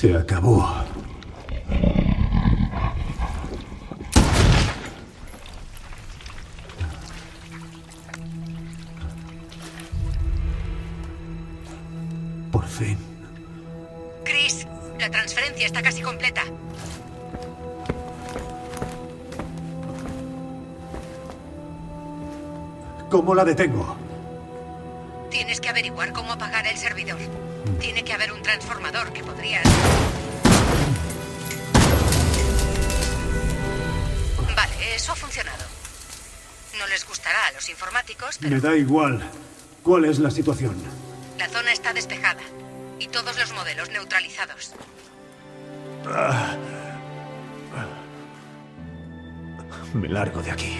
Se acabó. Por fin. Chris, la transferencia está casi completa. ¿Cómo la detengo? Tienes que averiguar cómo apagar el servidor. Tiene que haber un transformador que podrías... Vale, eso ha funcionado. No les gustará a los informáticos, pero... Me da igual. ¿Cuál es la situación? La zona está despejada y todos los modelos neutralizados. Me largo de aquí.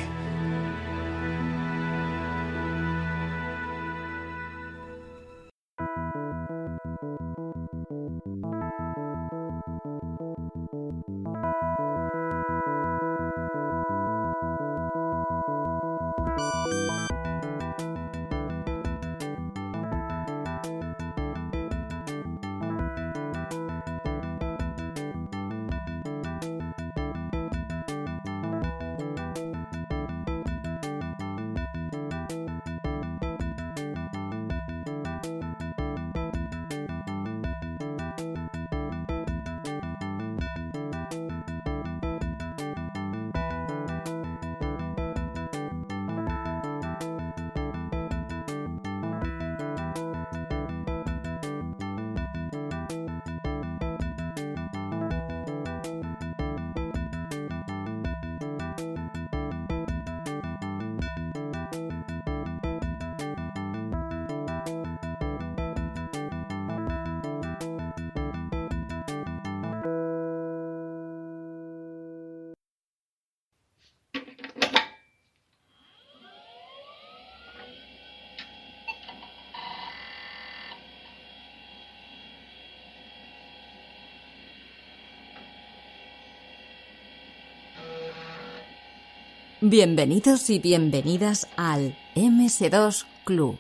Bienvenidos y bienvenidas al MS-DOS Club.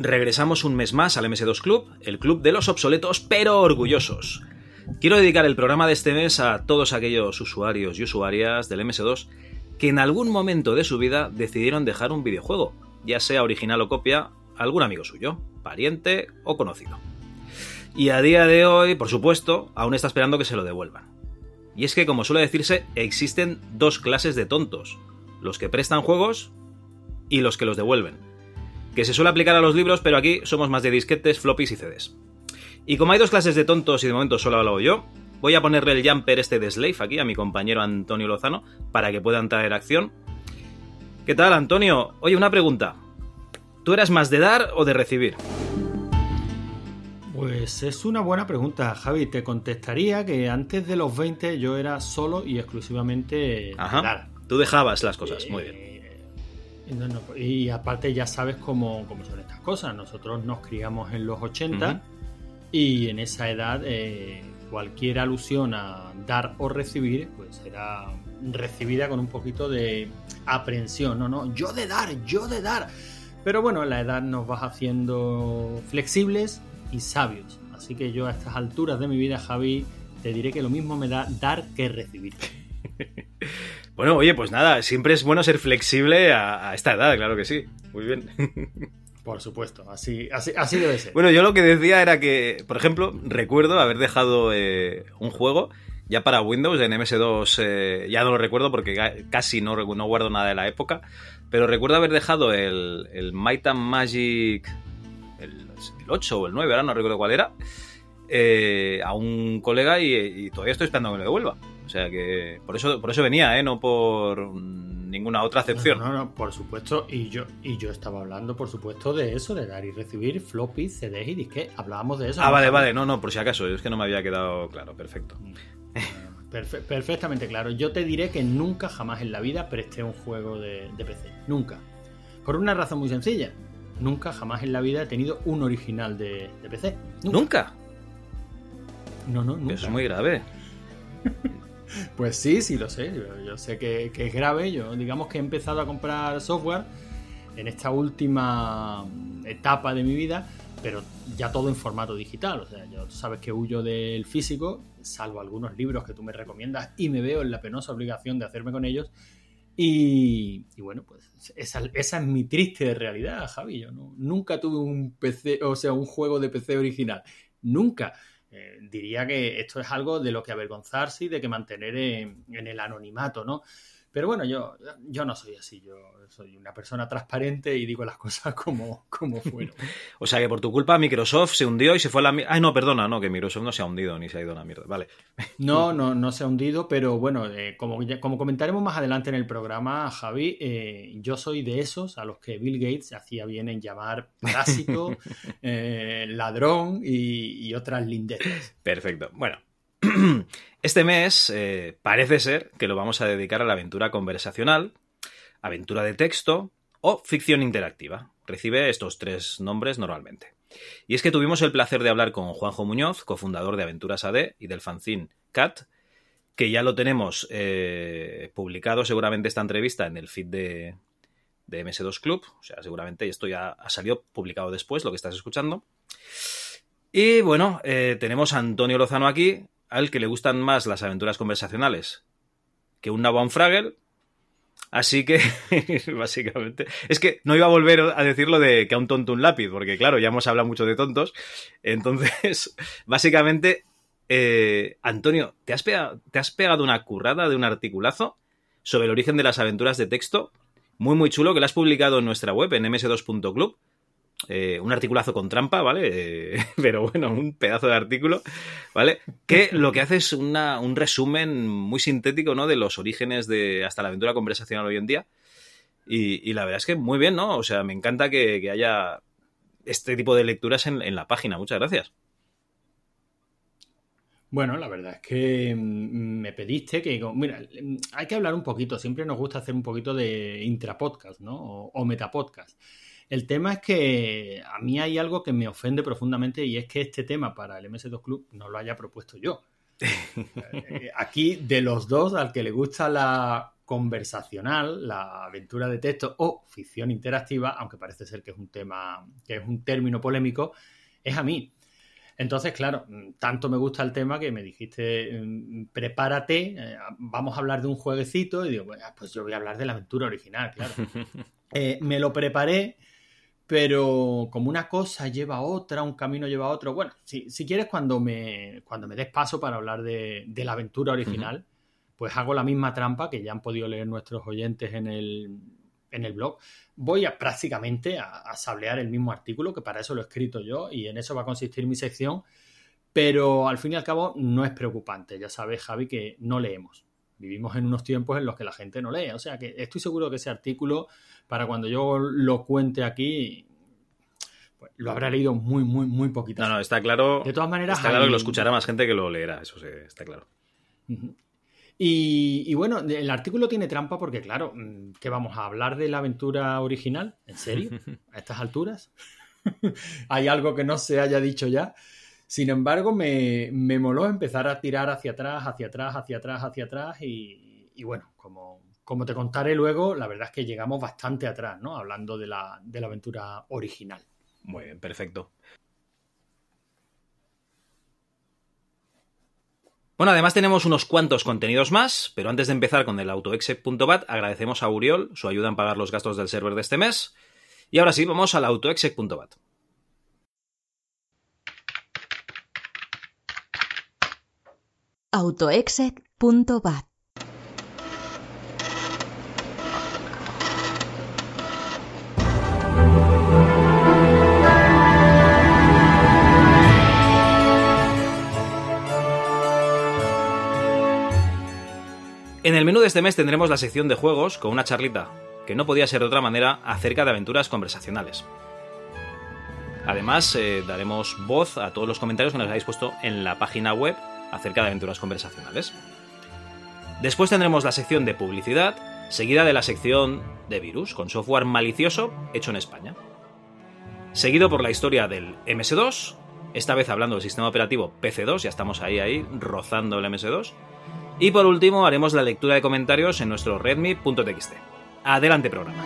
Regresamos un mes más al MS2 Club, el club de los obsoletos pero orgullosos. Quiero dedicar el programa de este mes a todos aquellos usuarios y usuarias del MS2 que en algún momento de su vida decidieron dejar un videojuego, ya sea original o copia, a algún amigo suyo, pariente o conocido. Y a día de hoy, por supuesto, aún está esperando que se lo devuelvan. Y es que, como suele decirse, existen dos clases de tontos, los que prestan juegos y los que los devuelven. Que se suele aplicar a los libros, pero aquí somos más de disquetes, floppies y CDs. Y como hay dos clases de tontos y de momento solo hablo yo, voy a ponerle el jumper este de Slave aquí a mi compañero Antonio Lozano para que puedan traer acción. ¿Qué tal, Antonio? Oye, una pregunta. ¿Tú eras más de dar o de recibir? Pues es una buena pregunta, Javi. Te contestaría que antes de los 20 yo era solo y exclusivamente de dar. Tú dejabas las cosas, muy bien. No, y aparte ya sabes cómo son estas cosas. Nosotros nos criamos en los 80 y en esa edad cualquier alusión a dar o recibir pues era recibida con un poquito de aprensión. No, yo de dar. Pero bueno, la edad nos va haciendo flexibles y sabios. Así que yo a estas alturas de mi vida, Javi, te diré que lo mismo me da dar que recibir. Bueno, oye, pues nada, siempre es bueno ser flexible a esta edad, claro que sí. Muy bien. Por supuesto, así debe ser. Bueno, yo lo que decía era que, por ejemplo, recuerdo haber dejado un juego ya para Windows en MS2, ya no lo recuerdo porque casi no guardo nada de la época, pero recuerdo haber dejado el Might and Magic, el 8 o el 9, ahora no recuerdo cuál era, a un colega y todavía estoy esperando que me lo devuelva. O sea que por eso venía, ¿eh? No por ninguna otra excepción. No, por supuesto. Y yo estaba hablando, por supuesto, de eso, de dar y recibir floppy, CDs y disquetes. Hablábamos de eso. Vale. No, por si acaso. Es que no me había quedado claro. Perfecto. Perfectamente claro. Yo te diré que nunca, jamás en la vida presté un juego de PC. Nunca. Por una razón muy sencilla. Nunca, jamás en la vida he tenido un original de PC. ¿Nunca? No, nunca. Eso es muy grave. Pues sí, lo sé. Yo sé que es grave. Yo, digamos que he empezado a comprar software en esta última etapa de mi vida, pero ya todo en formato digital. O sea, tú sabes que huyo del físico, salvo algunos libros que tú me recomiendas y me veo en la penosa obligación de hacerme con ellos. Y bueno, pues esa es mi triste realidad, Javi. Yo nunca tuve un PC, o sea, un juego de PC original. Nunca. Diría que esto es algo de lo que avergonzarse y de que mantener en el anonimato, ¿no? Pero bueno, yo no soy así, yo soy una persona transparente y digo las cosas como fueron. O sea que por tu culpa Microsoft se hundió y se fue a la mierda. Ay, no, perdona, no, que Microsoft no se ha hundido ni se ha ido a la mierda, vale. No se ha hundido, pero bueno, como comentaremos más adelante en el programa, Javi, yo soy de esos a los que Bill Gates hacía bien en llamar parásito, ladrón y otras lindeces. Perfecto, bueno. Este mes parece ser que lo vamos a dedicar a la aventura conversacional, aventura de texto o ficción interactiva. Recibe estos tres nombres normalmente. Y es que tuvimos el placer de hablar con Juanjo Muñoz, cofundador de Aventuras AD y del fanzine Cat, que ya lo tenemos publicado seguramente esta entrevista en el feed de MS-DOS Club. O sea, seguramente esto ya ha salido publicado después, lo que estás escuchando. Y bueno, tenemos a Antonio Lozano aquí, al que le gustan más las aventuras conversacionales que un Naboanfragel, así que básicamente es que no iba a volver a decir lo de que a un tonto un lápiz, porque claro, ya hemos hablado mucho de tontos. Entonces básicamente Antonio, ¿te has pegado una currada de un articulazo sobre el origen de las aventuras de texto, muy muy chulo, que lo has publicado en nuestra web en ms2.club. Un articulazo con trampa, ¿vale? Pero bueno, un pedazo de artículo, ¿vale? Que lo que hace es un resumen muy sintético, ¿no? De los orígenes de hasta la aventura conversacional hoy en día. Y la verdad es que muy bien, ¿no? O sea, me encanta que haya este tipo de lecturas en la página. Muchas gracias. Bueno, la verdad es que me pediste que... Mira, hay que hablar un poquito. Siempre nos gusta hacer un poquito de intrapodcast, ¿no? O metapodcast. El tema es que a mí hay algo que me ofende profundamente y es que este tema para el MS2 Club no lo haya propuesto yo. Aquí, de los dos, al que le gusta la conversacional, la aventura de texto o ficción interactiva, aunque parece ser que es un tema, que es un término polémico, es a mí. Entonces, claro, tanto me gusta el tema que me dijiste, prepárate, vamos a hablar de un jueguecito, y digo, pues yo voy a hablar de la aventura original, claro. Me lo preparé, pero como una cosa lleva a otra, un camino lleva a otro. Bueno, si quieres, cuando me des paso para hablar de la aventura original, uh-huh, pues hago la misma trampa que ya han podido leer nuestros oyentes en el blog. Voy a prácticamente a sablear el mismo artículo, que para eso lo he escrito yo, y en eso va a consistir mi sección, pero al fin y al cabo no es preocupante. Ya sabes, Javi, que no leemos. Vivimos en unos tiempos en los que la gente no lee. O sea, que estoy seguro que ese artículo, para cuando yo lo cuente aquí, pues lo habrá leído muy, muy, muy poquita. No, está claro. De todas maneras, está claro que lo escuchará más gente que lo leerá, eso sí, está claro. Uh-huh. Y bueno, el artículo tiene trampa porque, claro, ¿qué vamos a hablar de la aventura original? ¿En serio? ¿A estas alturas? ¿Hay algo que no se haya dicho ya? Sin embargo, me moló empezar a tirar hacia atrás y bueno, como te contaré luego, la verdad es que llegamos bastante atrás, ¿no? Hablando de la aventura original. Muy bien, perfecto. Bueno, además tenemos unos cuantos contenidos más, pero antes de empezar con el autoexec.bat, agradecemos a Uriol su ayuda en pagar los gastos del server de este mes. Y ahora sí, vamos al autoexec.bat. autoexec.bat. En el menú de este mes tendremos la sección de juegos con una charlita, que no podía ser de otra manera, acerca de aventuras conversacionales. Además, daremos voz a todos los comentarios que nos habéis puesto en la página web acerca de aventuras conversacionales. Después tendremos la sección de publicidad, seguida de la sección de virus, con software malicioso hecho en España. Seguido por la historia del MS-DOS, esta vez hablando del sistema operativo PC2, ya estamos ahí, rozando el MS-DOS. Y por último haremos la lectura de comentarios en nuestro readme.txt. Adelante programa.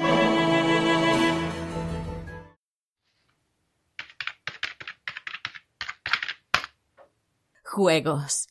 Juegos.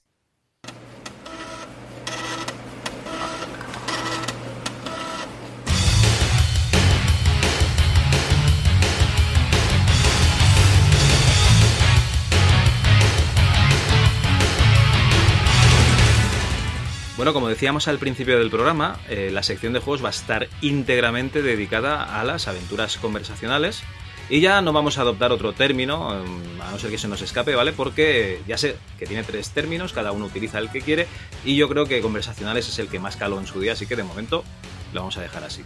Bueno, como decíamos al principio del programa, la sección de juegos va a estar íntegramente dedicada a las aventuras conversacionales y ya no vamos a adoptar otro término, a no ser que se nos escape, ¿vale? Porque ya sé que tiene tres términos, cada uno utiliza el que quiere y yo creo que conversacionales es el que más caló en su día, así que de momento lo vamos a dejar así.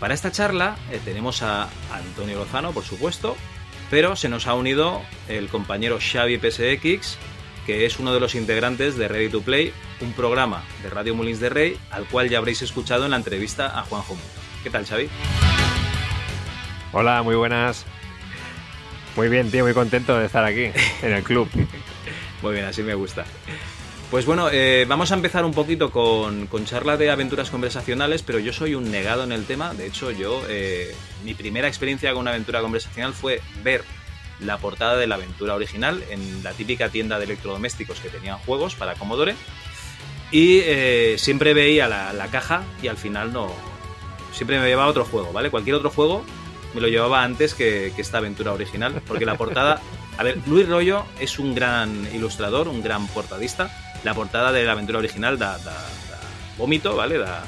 Para esta charla tenemos a Antonio Lozano, por supuesto, pero se nos ha unido el compañero Xavi PSX, que es uno de los integrantes de Ready to Play, un programa de Radio Molins de Rei, al cual ya habréis escuchado en la entrevista a Juanjo Muñoz. ¿Qué tal, Xavi? Hola, muy buenas. Muy bien, tío, muy contento de estar aquí, en el club. Muy bien, así me gusta. Pues bueno, vamos a empezar un poquito con charla de aventuras conversacionales, pero yo soy un negado en el tema. De hecho, yo, mi primera experiencia con una aventura conversacional fue ver la portada de la aventura original en la típica tienda de electrodomésticos que tenían juegos para Commodore y siempre veía la caja y al final no, siempre me llevaba otro juego, ¿vale? Cualquier otro juego me lo llevaba antes que esta aventura original, porque la portada, a ver, Luis Royo es un gran ilustrador, un gran portadista, la portada de la aventura original da vómito, ¿vale? Da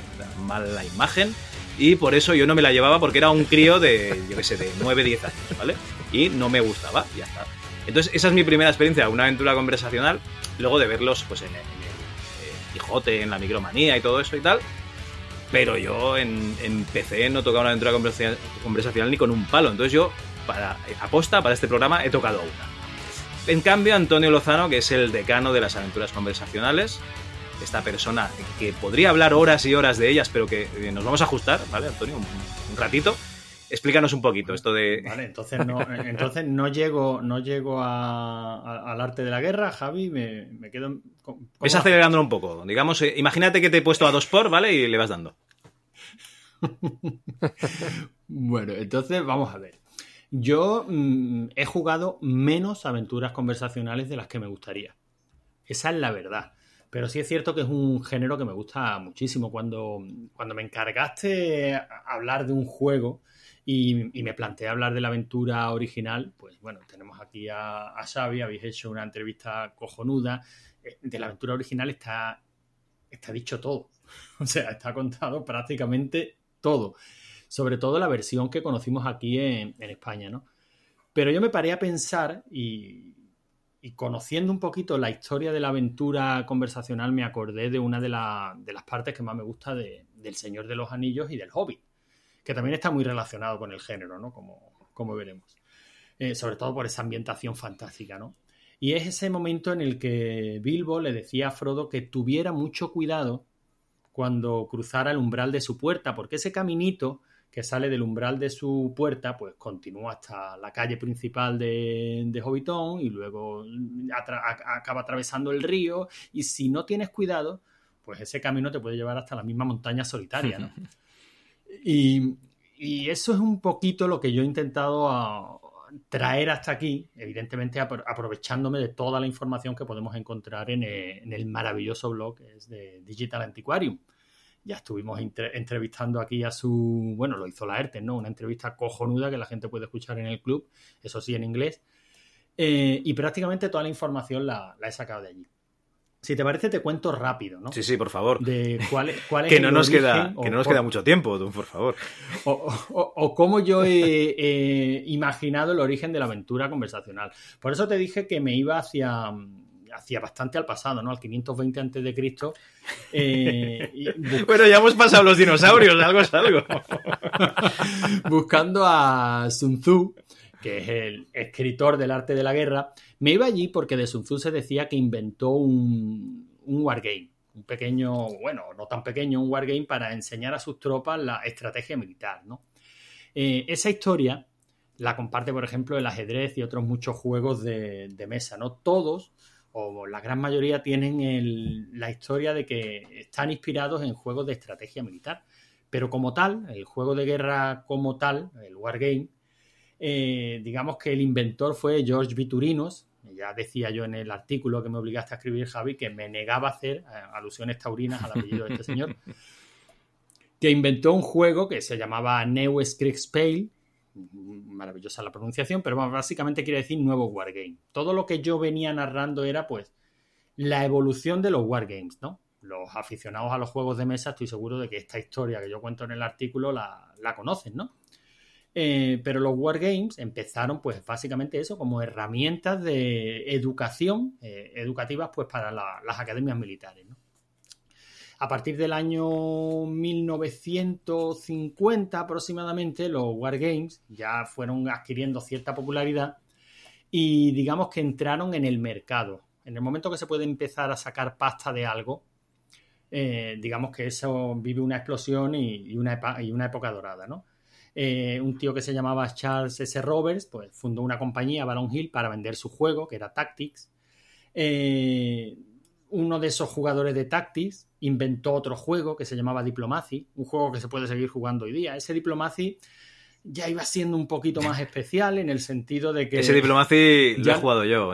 mala imagen. Y por eso yo no me la llevaba porque era un crío de, yo qué sé, de 9, 10 años, ¿vale? Y no me gustaba, ya está. Entonces, esa es mi primera experiencia, una aventura conversacional, luego de verlos pues en el Quijote, en la Micromanía y todo eso y tal. Pero yo en PC no tocaba una aventura conversacional ni con un palo. Entonces yo, para este programa, he tocado una. En cambio, Antonio Lozano, que es el decano de las aventuras conversacionales, esta persona que podría hablar horas y horas de ellas, pero que nos vamos a ajustar, ¿vale, Antonio? Un ratito. Explícanos un poquito esto de... Vale, entonces no llego al arte de la guerra, Javi, me quedo... Ves acelerándolo un poco. Digamos, imagínate que te he puesto a 2x, ¿vale? Y le vas dando. Bueno, entonces vamos a ver. Yo he jugado menos aventuras conversacionales de las que me gustaría. Esa es la verdad. Pero sí es cierto que es un género que me gusta muchísimo. Cuando me encargaste hablar de un juego y me planteé hablar de la aventura original, pues bueno, tenemos aquí a Xavi, habéis hecho una entrevista cojonuda. De la aventura original está dicho todo. O sea, está contado prácticamente todo. Sobre todo la versión que conocimos aquí en España, ¿no? Pero yo me paré a pensar y conociendo un poquito la historia de la aventura conversacional, me acordé de una de las partes que más me gusta del Señor de los Anillos y del Hobbit, que también está muy relacionado con el género, ¿no? Como veremos. Sobre todo por esa ambientación fantástica, ¿no? Y es ese momento en el que Bilbo le decía a Frodo que tuviera mucho cuidado cuando cruzara el umbral de su puerta, porque ese caminito que sale del umbral de su puerta, pues continúa hasta la calle principal de Hobbiton y luego acaba atravesando el río y si no tienes cuidado, pues ese camino te puede llevar hasta la misma montaña solitaria, ¿no? y eso es un poquito lo que yo he intentado traer hasta aquí, evidentemente aprovechándome de toda la información que podemos encontrar en el maravilloso blog que es de Digital Antiquarium. Ya estuvimos entrevistando aquí a su... Bueno, lo hizo la ERTE, ¿no? Una entrevista cojonuda que la gente puede escuchar en el club, eso sí, en inglés. Y prácticamente toda la información la he sacado de allí. Si te parece, te cuento rápido, ¿no? Sí, sí, por favor. De cuál es que no nos queda mucho tiempo, tú, por favor. O cómo yo he imaginado el origen de la aventura conversacional. Por eso te dije que me iba hacia... hacía bastante al pasado, ¿no? Al 520 a.C. Bueno, ya hemos pasado los dinosaurios, algo es algo. Buscando a Sun Tzu, que es el escritor del arte de la guerra, me iba allí porque de Sun Tzu se decía que inventó un wargame, un pequeño, bueno, no tan pequeño, un wargame para enseñar a sus tropas la estrategia militar, ¿no? Esa historia la comparte, por ejemplo, el ajedrez y otros muchos juegos de mesa, ¿no? Todos, o la gran mayoría, tienen la historia de que están inspirados en juegos de estrategia militar. Pero como tal, el juego de guerra como tal, el wargame, digamos que el inventor fue George Viturinos. Ya decía yo en el artículo que me obligaste a escribir, Javi, que me negaba a hacer alusiones taurinas al apellido de este señor, que inventó un juego que se llamaba Neues Kriegspiel. Maravillosa la pronunciación, pero básicamente quiere decir nuevo wargame. Todo lo que yo venía narrando era, pues, la evolución de los wargames, ¿no? Los aficionados a los juegos de mesa, estoy seguro de que esta historia que yo cuento en el artículo la conocen, ¿no? Pero los wargames empezaron, pues, básicamente eso, como herramientas de educación, educativas, pues, para las academias militares, ¿no? A partir del año 1950 aproximadamente, los wargames ya fueron adquiriendo cierta popularidad y digamos que entraron en el mercado. En el momento que se puede empezar a sacar pasta de algo, digamos que eso vive una explosión y una época dorada, ¿no? Un tío que se llamaba Charles S. Roberts, pues, fundó una compañía, Baron Hill, para vender su juego, que era Tactics. Uno de esos jugadores de Tactics inventó otro juego que se llamaba Diplomacy, un juego que se puede seguir jugando hoy día. Ese Diplomacy ya iba siendo un poquito más especial en el sentido de que... Ese Diplomacy ya... lo he jugado yo.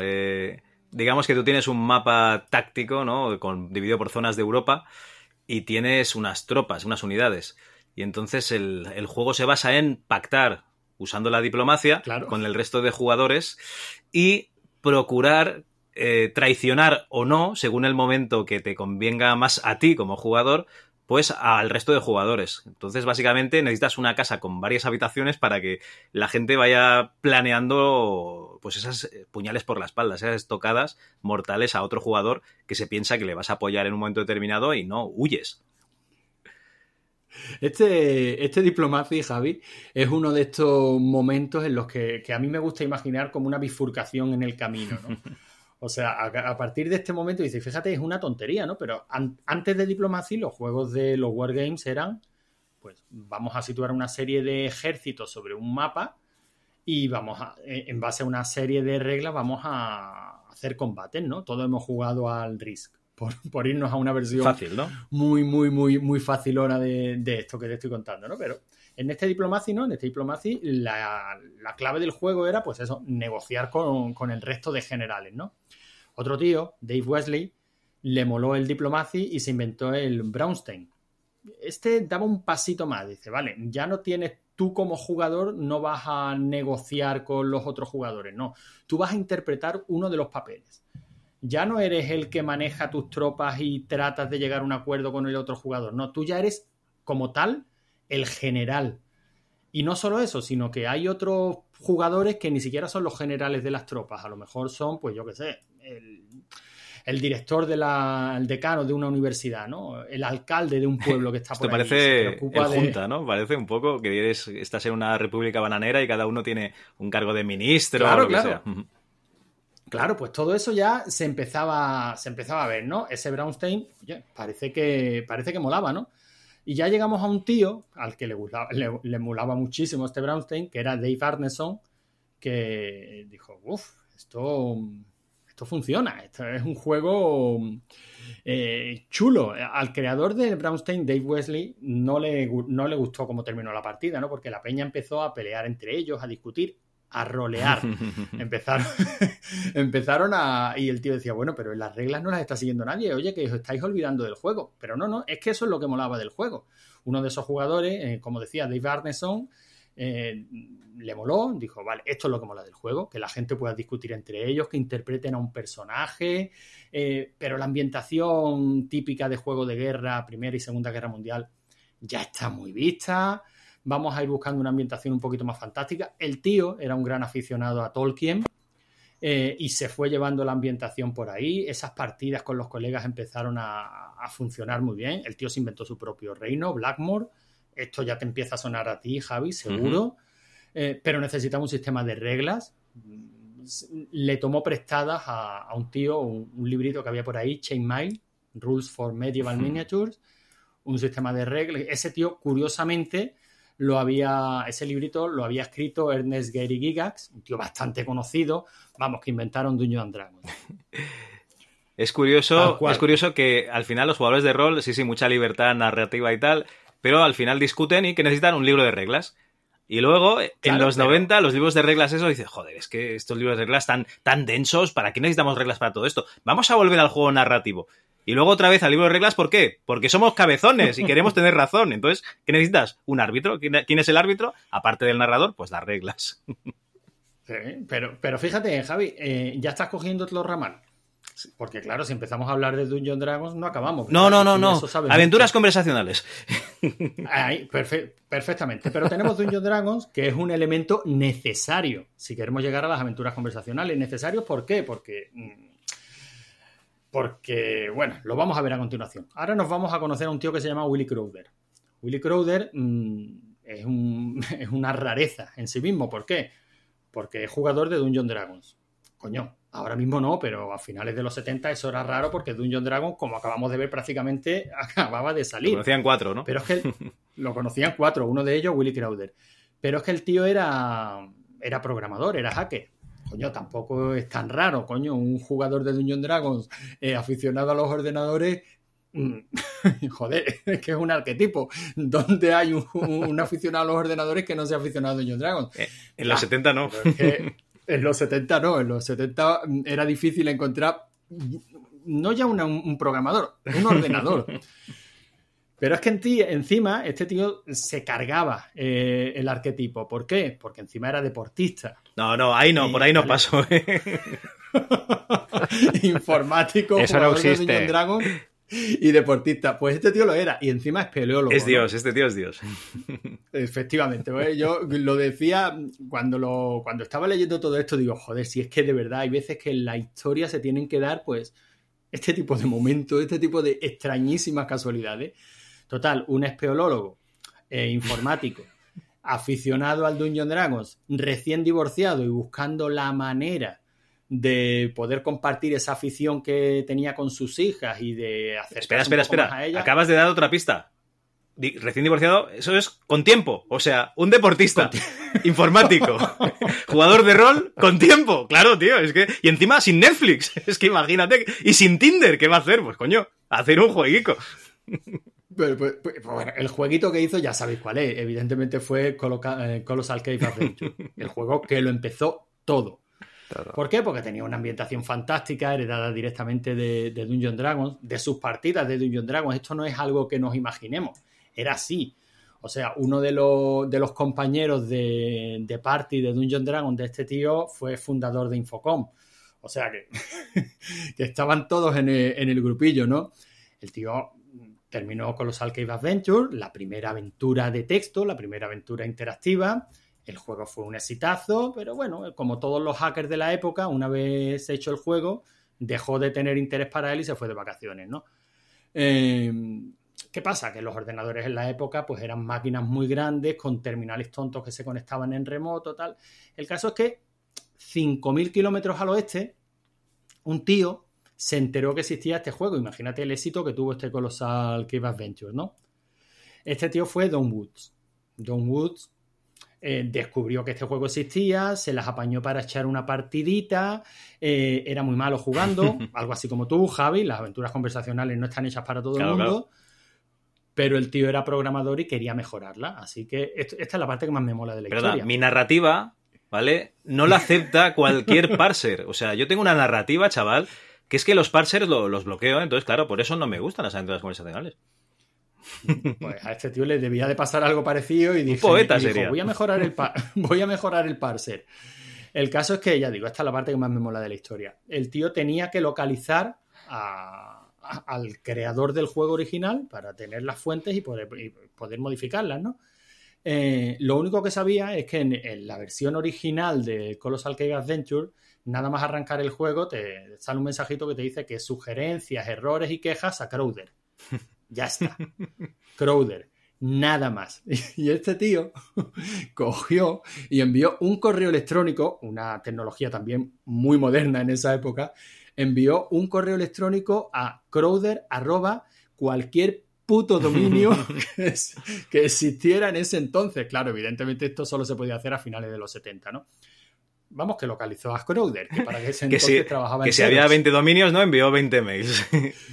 Digamos que tú tienes un mapa táctico, ¿no? Dividido por zonas de Europa y tienes unas tropas, unas unidades. Y entonces el juego se basa en pactar usando la diplomacia, claro, con el resto de jugadores y procurar... traicionar o no, según el momento que te convenga más a ti como jugador, pues al resto de jugadores. Entonces, básicamente, necesitas una casa con varias habitaciones para que la gente vaya planeando, pues, esas puñales por la espalda, esas estocadas mortales a otro jugador que se piensa que le vas a apoyar en un momento determinado y no, huyes. Este Diplomacy, Javi, es uno de estos momentos en los que a mí me gusta imaginar como una bifurcación en el camino, ¿no? O sea, a partir de este momento, dice, fíjate, es una tontería, ¿no? Pero antes de Diplomacy, los juegos de los wargames eran, pues, vamos a situar una serie de ejércitos sobre un mapa y vamos a, en base a una serie de reglas, vamos a hacer combates, ¿no? Todos hemos jugado al Risk, por irnos a una versión fácil, ¿no? Muy, muy, muy, muy facilona de esto que te estoy contando, ¿no? Pero en este Diplomacy, ¿no? En este Diplomacy, la clave del juego era, pues eso, negociar con el resto de generales, ¿no? Otro tío, Dave Wesley, le moló el Diplomacy y se inventó el Brownstein. Este daba un pasito más, dice, vale, ya no tienes, tú como jugador no vas a negociar con los otros jugadores, no. Tú vas a interpretar uno de los papeles. Ya no eres el que maneja tus tropas y tratas de llegar a un acuerdo con el otro jugador, no. Tú ya eres, como tal, el general. Y no solo eso, sino que hay otros jugadores que ni siquiera son los generales de las tropas. A lo mejor son, pues yo qué sé, el director el decano de una universidad, ¿no? El alcalde de un pueblo que está por ahí. Esto parece el junta, ¿no? Parece un poco que estás en una república bananera y cada uno tiene un cargo de ministro, claro, o lo que sea. Claro, pues todo eso ya se empezaba a ver, ¿no? Ese Brownstein, oye, parece que molaba, ¿no? Y ya llegamos a un tío al que le molaba muchísimo este Brownstein, que era Dave Arneson, que dijo, uff, esto funciona, esto es un juego chulo. Al creador de Brownstein, Dave Wesley, no le gustó cómo terminó la partida, ¿no? Porque la peña empezó a pelear entre ellos, a discutir, a rolear. Empezaron a... Y el tío decía, bueno, pero las reglas no las está siguiendo nadie. Oye, que os estáis olvidando del juego. Pero no, es que eso es lo que molaba del juego. Uno de esos jugadores, como decía Dave Arneson, le moló, dijo, vale, esto es lo que mola del juego, que la gente pueda discutir entre ellos, que interpreten a un personaje, pero la ambientación típica de juego de guerra, Primera y Segunda Guerra Mundial, ya está muy vista. Vamos a ir buscando una ambientación un poquito más fantástica. El tío era un gran aficionado a Tolkien, y se fue llevando la ambientación por ahí. Esas partidas con los colegas empezaron a funcionar muy bien. El tío se inventó su propio reino, Blackmore. Esto ya te empieza a sonar a ti, Javi, seguro. Uh-huh. Pero necesitaba un sistema de reglas. Le tomó prestadas a un tío un librito que había por ahí, Chainmail, Rules for Medieval Miniatures, un sistema de reglas. Ese tío, curiosamente, ese librito lo había escrito Ernest Gary Gygax, un tío bastante conocido, vamos, que inventaron Dungeons and Dragons. Es curioso que al final los jugadores de rol, sí, mucha libertad narrativa y tal, pero al final discuten y que necesitan un libro de reglas. Y luego, claro, en los 90, los libros de reglas, eso dice, joder, es que estos libros de reglas están tan densos, ¿para qué necesitamos reglas para todo esto? Vamos a volver al juego narrativo. Y luego otra vez al libro de reglas, ¿por qué? Porque somos cabezones y queremos tener razón. Entonces, ¿qué necesitas? ¿Un árbitro? ¿Quién es el árbitro? Aparte del narrador, pues las reglas. Sí, pero fíjate, Javi, ya estás cogiendo otro ramal. Porque claro, si empezamos a hablar de Dungeons and Dragons no acabamos, ¿verdad? No. Aventuras conversacionales. Ahí, perfectamente. Pero tenemos Dungeons and Dragons, que es un elemento necesario si queremos llegar a las aventuras conversacionales. ¿Necesarios por qué? Porque, bueno, lo vamos a ver a continuación. Ahora nos vamos a conocer a un tío que se llama Willy Crowther. Willy Crowther es una rareza en sí mismo. ¿Por qué? Porque es jugador de Dungeons and Dragons. Coño, ahora mismo no, pero a finales de los 70 eso era raro porque Dungeons & Dragons, como acabamos de ver, prácticamente acababa de salir. Lo conocían 4, ¿no? Pero es que lo conocían 4, uno de ellos, Willy Crowther. Pero es que el tío era programador, era hacker. Coño, tampoco es tan raro, coño, un jugador de Dungeons & Dragons aficionado a los ordenadores. Joder, es que es un arquetipo. ¿Dónde hay un aficionado a los ordenadores que no sea aficionado a Dungeons & Dragons? En los 70 no. En los 70 no, en los 70 era difícil encontrar, no ya un programador, un ordenador. Pero es que encima este tío se cargaba el arquetipo. ¿Por qué? Porque encima era deportista. No, ahí no, por ahí no pasó. Informático, eso jugador no existe. De Dungeons & Dragons y deportista. Pues este tío lo era y encima es peleólogo. Es Dios, ¿no? Este tío es Dios. Efectivamente, pues, yo lo decía cuando estaba leyendo todo esto, digo, joder, si es que de verdad hay veces que en la historia se tienen que dar pues este tipo de momentos, este tipo de extrañísimas casualidades. Total, un espeleólogo, informático, aficionado al Dungeons and Dragons, recién divorciado y buscando la manera de poder compartir esa afición que tenía con sus hijas y de hacer. Espera. A ella. Acabas de dar otra pista. Recién divorciado, eso es con tiempo. O sea, un deportista, informático, jugador de rol con tiempo. Claro, tío, es que. Y encima sin Netflix. Es que imagínate. Y sin Tinder, ¿qué va a hacer? Pues coño, hacer un jueguico. Pues, bueno, el jueguito que hizo ya sabéis cuál es. Evidentemente fue Colossal Cave Adventure. El juego que lo empezó todo. Claro. ¿Por qué? Porque tenía una ambientación fantástica heredada directamente de Dungeons & Dragons, de sus partidas de Dungeons & Dragons. Esto no es algo que nos imaginemos, era así. O sea, uno de los compañeros de party de Dungeons & Dragons de este tío fue fundador de Infocom. O sea que estaban todos en el grupillo, ¿no? El tío terminó Colossal Cave Adventure, la primera aventura de texto, la primera aventura interactiva. El juego fue un exitazo, pero bueno, como todos los hackers de la época, una vez hecho el juego, dejó de tener interés para él y se fue de vacaciones, ¿no? ¿Qué pasa? Que los ordenadores en la época pues eran máquinas muy grandes con terminales tontos que se conectaban en remoto, tal. El caso es que 5.000 kilómetros al oeste, un tío se enteró que existía este juego. Imagínate el éxito que tuvo este Colossal Cave Adventure, ¿no? Este tío fue Don Woods. Don Woods descubrió que este juego existía, se las apañó para echar una partidita, era muy malo jugando, algo así como tú, Javi. Las aventuras conversacionales no están hechas para todo el mundo, pero el tío era programador y quería mejorarla, así que esta es la parte que más me mola de la historia. Mi narrativa, ¿vale? No la acepta cualquier parser. O sea, yo tengo una narrativa, chaval, que es que los parsers los bloqueo, entonces claro, por eso no me gustan las aventuras conversacionales. Pues a este tío le debía de pasar algo parecido y dije, voy a mejorar el parser. El caso es que, ya digo, esta es la parte que más me mola de la historia. El tío tenía que localizar al creador del juego original para tener las fuentes y poder modificarlas, ¿no? Lo único que sabía es que en la versión original de Colossal Cave Adventure, nada más arrancar el juego, te sale un mensajito que te dice que sugerencias, errores y quejas a Crowther. Ya está. Crowther. Nada más. Y este tío cogió y envió un correo electrónico, una tecnología también muy moderna en esa época, envió un correo electrónico a crowther@cualquier puto dominio que existiera en ese entonces. Claro, evidentemente esto solo se podía hacer a finales de los 70, ¿no? Vamos, que localizó a Crowther, que para ese entonces trabajaba en... Que si había 20 dominios, ¿no? Envió 20 mails.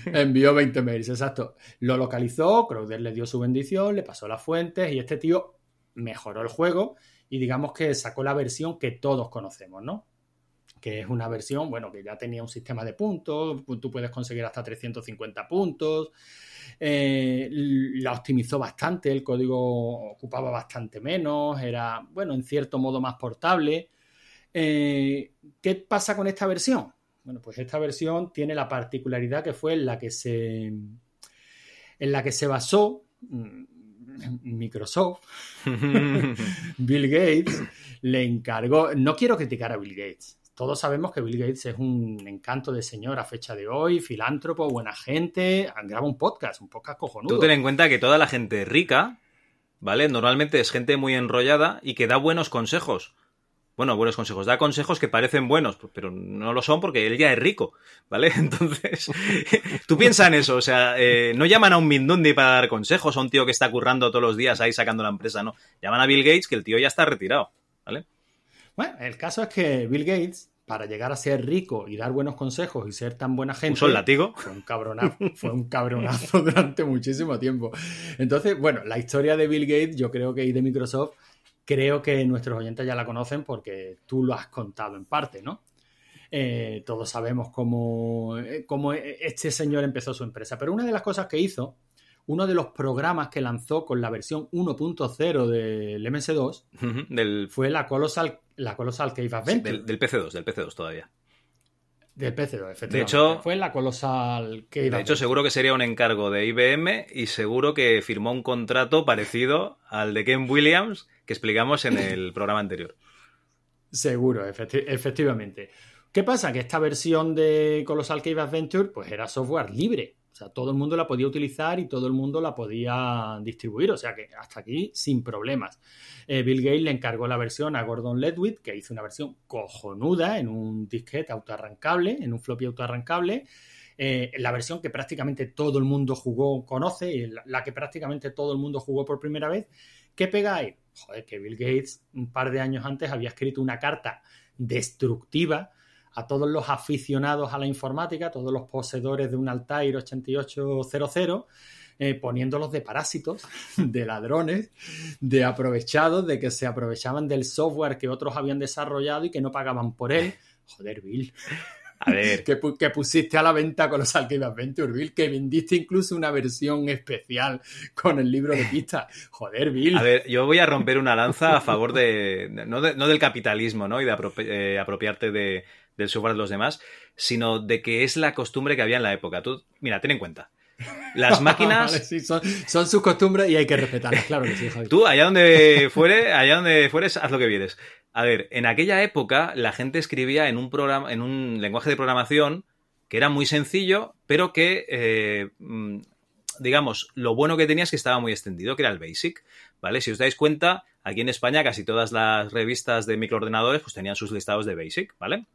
Envió 20 mails, exacto. Lo localizó, Crowther le dio su bendición, le pasó las fuentes y este tío mejoró el juego y digamos que sacó la versión que todos conocemos, ¿no? Que es una versión, bueno, que ya tenía un sistema de puntos, tú puedes conseguir hasta 350 puntos, la optimizó bastante, el código ocupaba bastante menos, era, bueno, en cierto modo más portable. ¿Qué pasa con esta versión? Bueno, pues esta versión tiene la particularidad que fue en la que se basó Microsoft. Bill Gates le encargó... No quiero criticar a Bill Gates. Todos sabemos que Bill Gates es un encanto de señor a fecha de hoy, filántropo, buena gente, graba un podcast cojonudo. Tú ten en cuenta que toda la gente rica, ¿vale? Normalmente es gente muy enrollada y que da buenos consejos. Bueno, buenos consejos. Da consejos que parecen buenos, pero no lo son porque él ya es rico, ¿vale? Entonces, tú piensa en eso. O sea, no llaman a un Mindundi para dar consejos, a un tío que está currando todos los días ahí sacando la empresa, no. Llaman a Bill Gates, que el tío ya está retirado, ¿vale? Bueno, el caso es que Bill Gates, para llegar a ser rico y dar buenos consejos y ser tan buena gente... ¿Usó el látigo? Fue un cabronazo durante muchísimo tiempo. Entonces, bueno, la historia de Bill Gates, yo creo que y de Microsoft... Creo que nuestros oyentes ya la conocen porque tú lo has contado en parte, ¿no? Todos sabemos cómo este señor empezó su empresa. Pero una de las cosas que hizo, uno de los programas que lanzó con la versión 1.0 del MS-DOS, uh-huh, fue la Colossal Cave Adventure. Sí, del PC2 todavía. Del PC2, efectivamente. De hecho, fue la Colossal Cave Adventure. De hecho, seguro que sería un encargo de IBM y seguro que firmó un contrato parecido al de Ken Williams que explicamos en el programa anterior. Seguro, efectivamente. ¿Qué pasa? Que esta versión de Colossal Cave Adventure pues era software libre. O sea, todo el mundo la podía utilizar y todo el mundo la podía distribuir. O sea, que hasta aquí sin problemas. Bill Gates le encargó la versión a Gordon Ledwith, que hizo una versión cojonuda en un disquete autoarrancable, en un floppy autoarrancable. La versión que prácticamente todo el mundo jugó, conoce, y la que prácticamente todo el mundo jugó por primera vez. ¿Qué pega ahí? Joder, que Bill Gates un par de años antes había escrito una carta destructiva a todos los aficionados a la informática, a todos los poseedores de un Altair 8800, poniéndolos de parásitos, de ladrones, de aprovechados, de que se aprovechaban del software que otros habían desarrollado y que no pagaban por él. Joder, Bill. A ver. Que pusiste a la venta Colossal Cave Adventure, Bill, que vendiste incluso una versión especial con el libro de pistas. Joder, Bill. A ver, yo voy a romper una lanza a favor no del capitalismo, ¿no? Y de apropiarte del software de los demás, sino de que es la costumbre que había en la época. Tú, mira, ten en cuenta. Las máquinas... Vale, sí, son sus costumbres y hay que respetarlas, claro que sí, Javi. Tú, allá donde fueres, haz lo que vieres. A ver, en aquella época la gente escribía en un lenguaje de programación que era muy sencillo, pero que, digamos, lo bueno que tenía es que estaba muy extendido, que era el BASIC, ¿vale? Si os dais cuenta, aquí en España casi todas las revistas de microordenadores pues tenían sus listados de BASIC, ¿vale?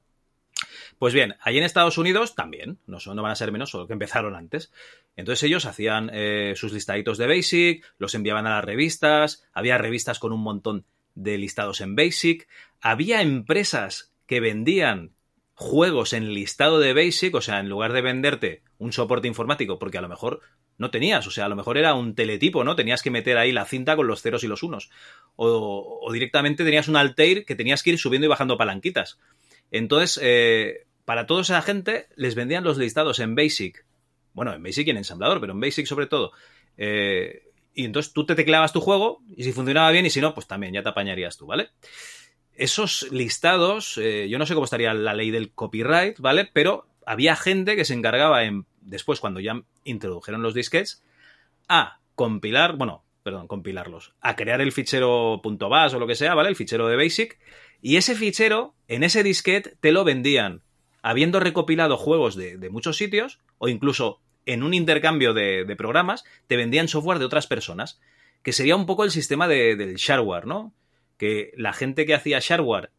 Pues bien, ahí en Estados Unidos también, no van a ser menos, solo que empezaron antes. Entonces ellos hacían sus listaditos de BASIC, los enviaban a las revistas, había revistas con un montón de listados en BASIC, había empresas que vendían juegos en listado de BASIC, o sea, en lugar de venderte un soporte informático, porque a lo mejor no tenías, o sea, a lo mejor era un teletipo, ¿no? Tenías que meter ahí la cinta con los ceros y los unos, o directamente tenías un Altair que tenías que ir subiendo y bajando palanquitas. Entonces, para toda esa gente les vendían los listados en BASIC, bueno, en BASIC y en ensamblador, pero en BASIC sobre todo, y entonces tú te tecleabas tu juego y si funcionaba bien y si no, pues también ya te apañarías tú, ¿vale? Esos listados, yo no sé cómo estaría la ley del copyright, ¿vale? Pero había gente que se encargaba después, cuando ya introdujeron los disquets, a compilar, bueno, perdón, compilarlos, a crear el fichero .bas o lo que sea, ¿vale? El fichero de BASIC, y ese fichero, en ese disquete, te lo vendían, habiendo recopilado juegos de muchos sitios, o incluso en un intercambio de programas, te vendían software de otras personas, que sería un poco el sistema del shareware, ¿no? Que la gente que hacía shareware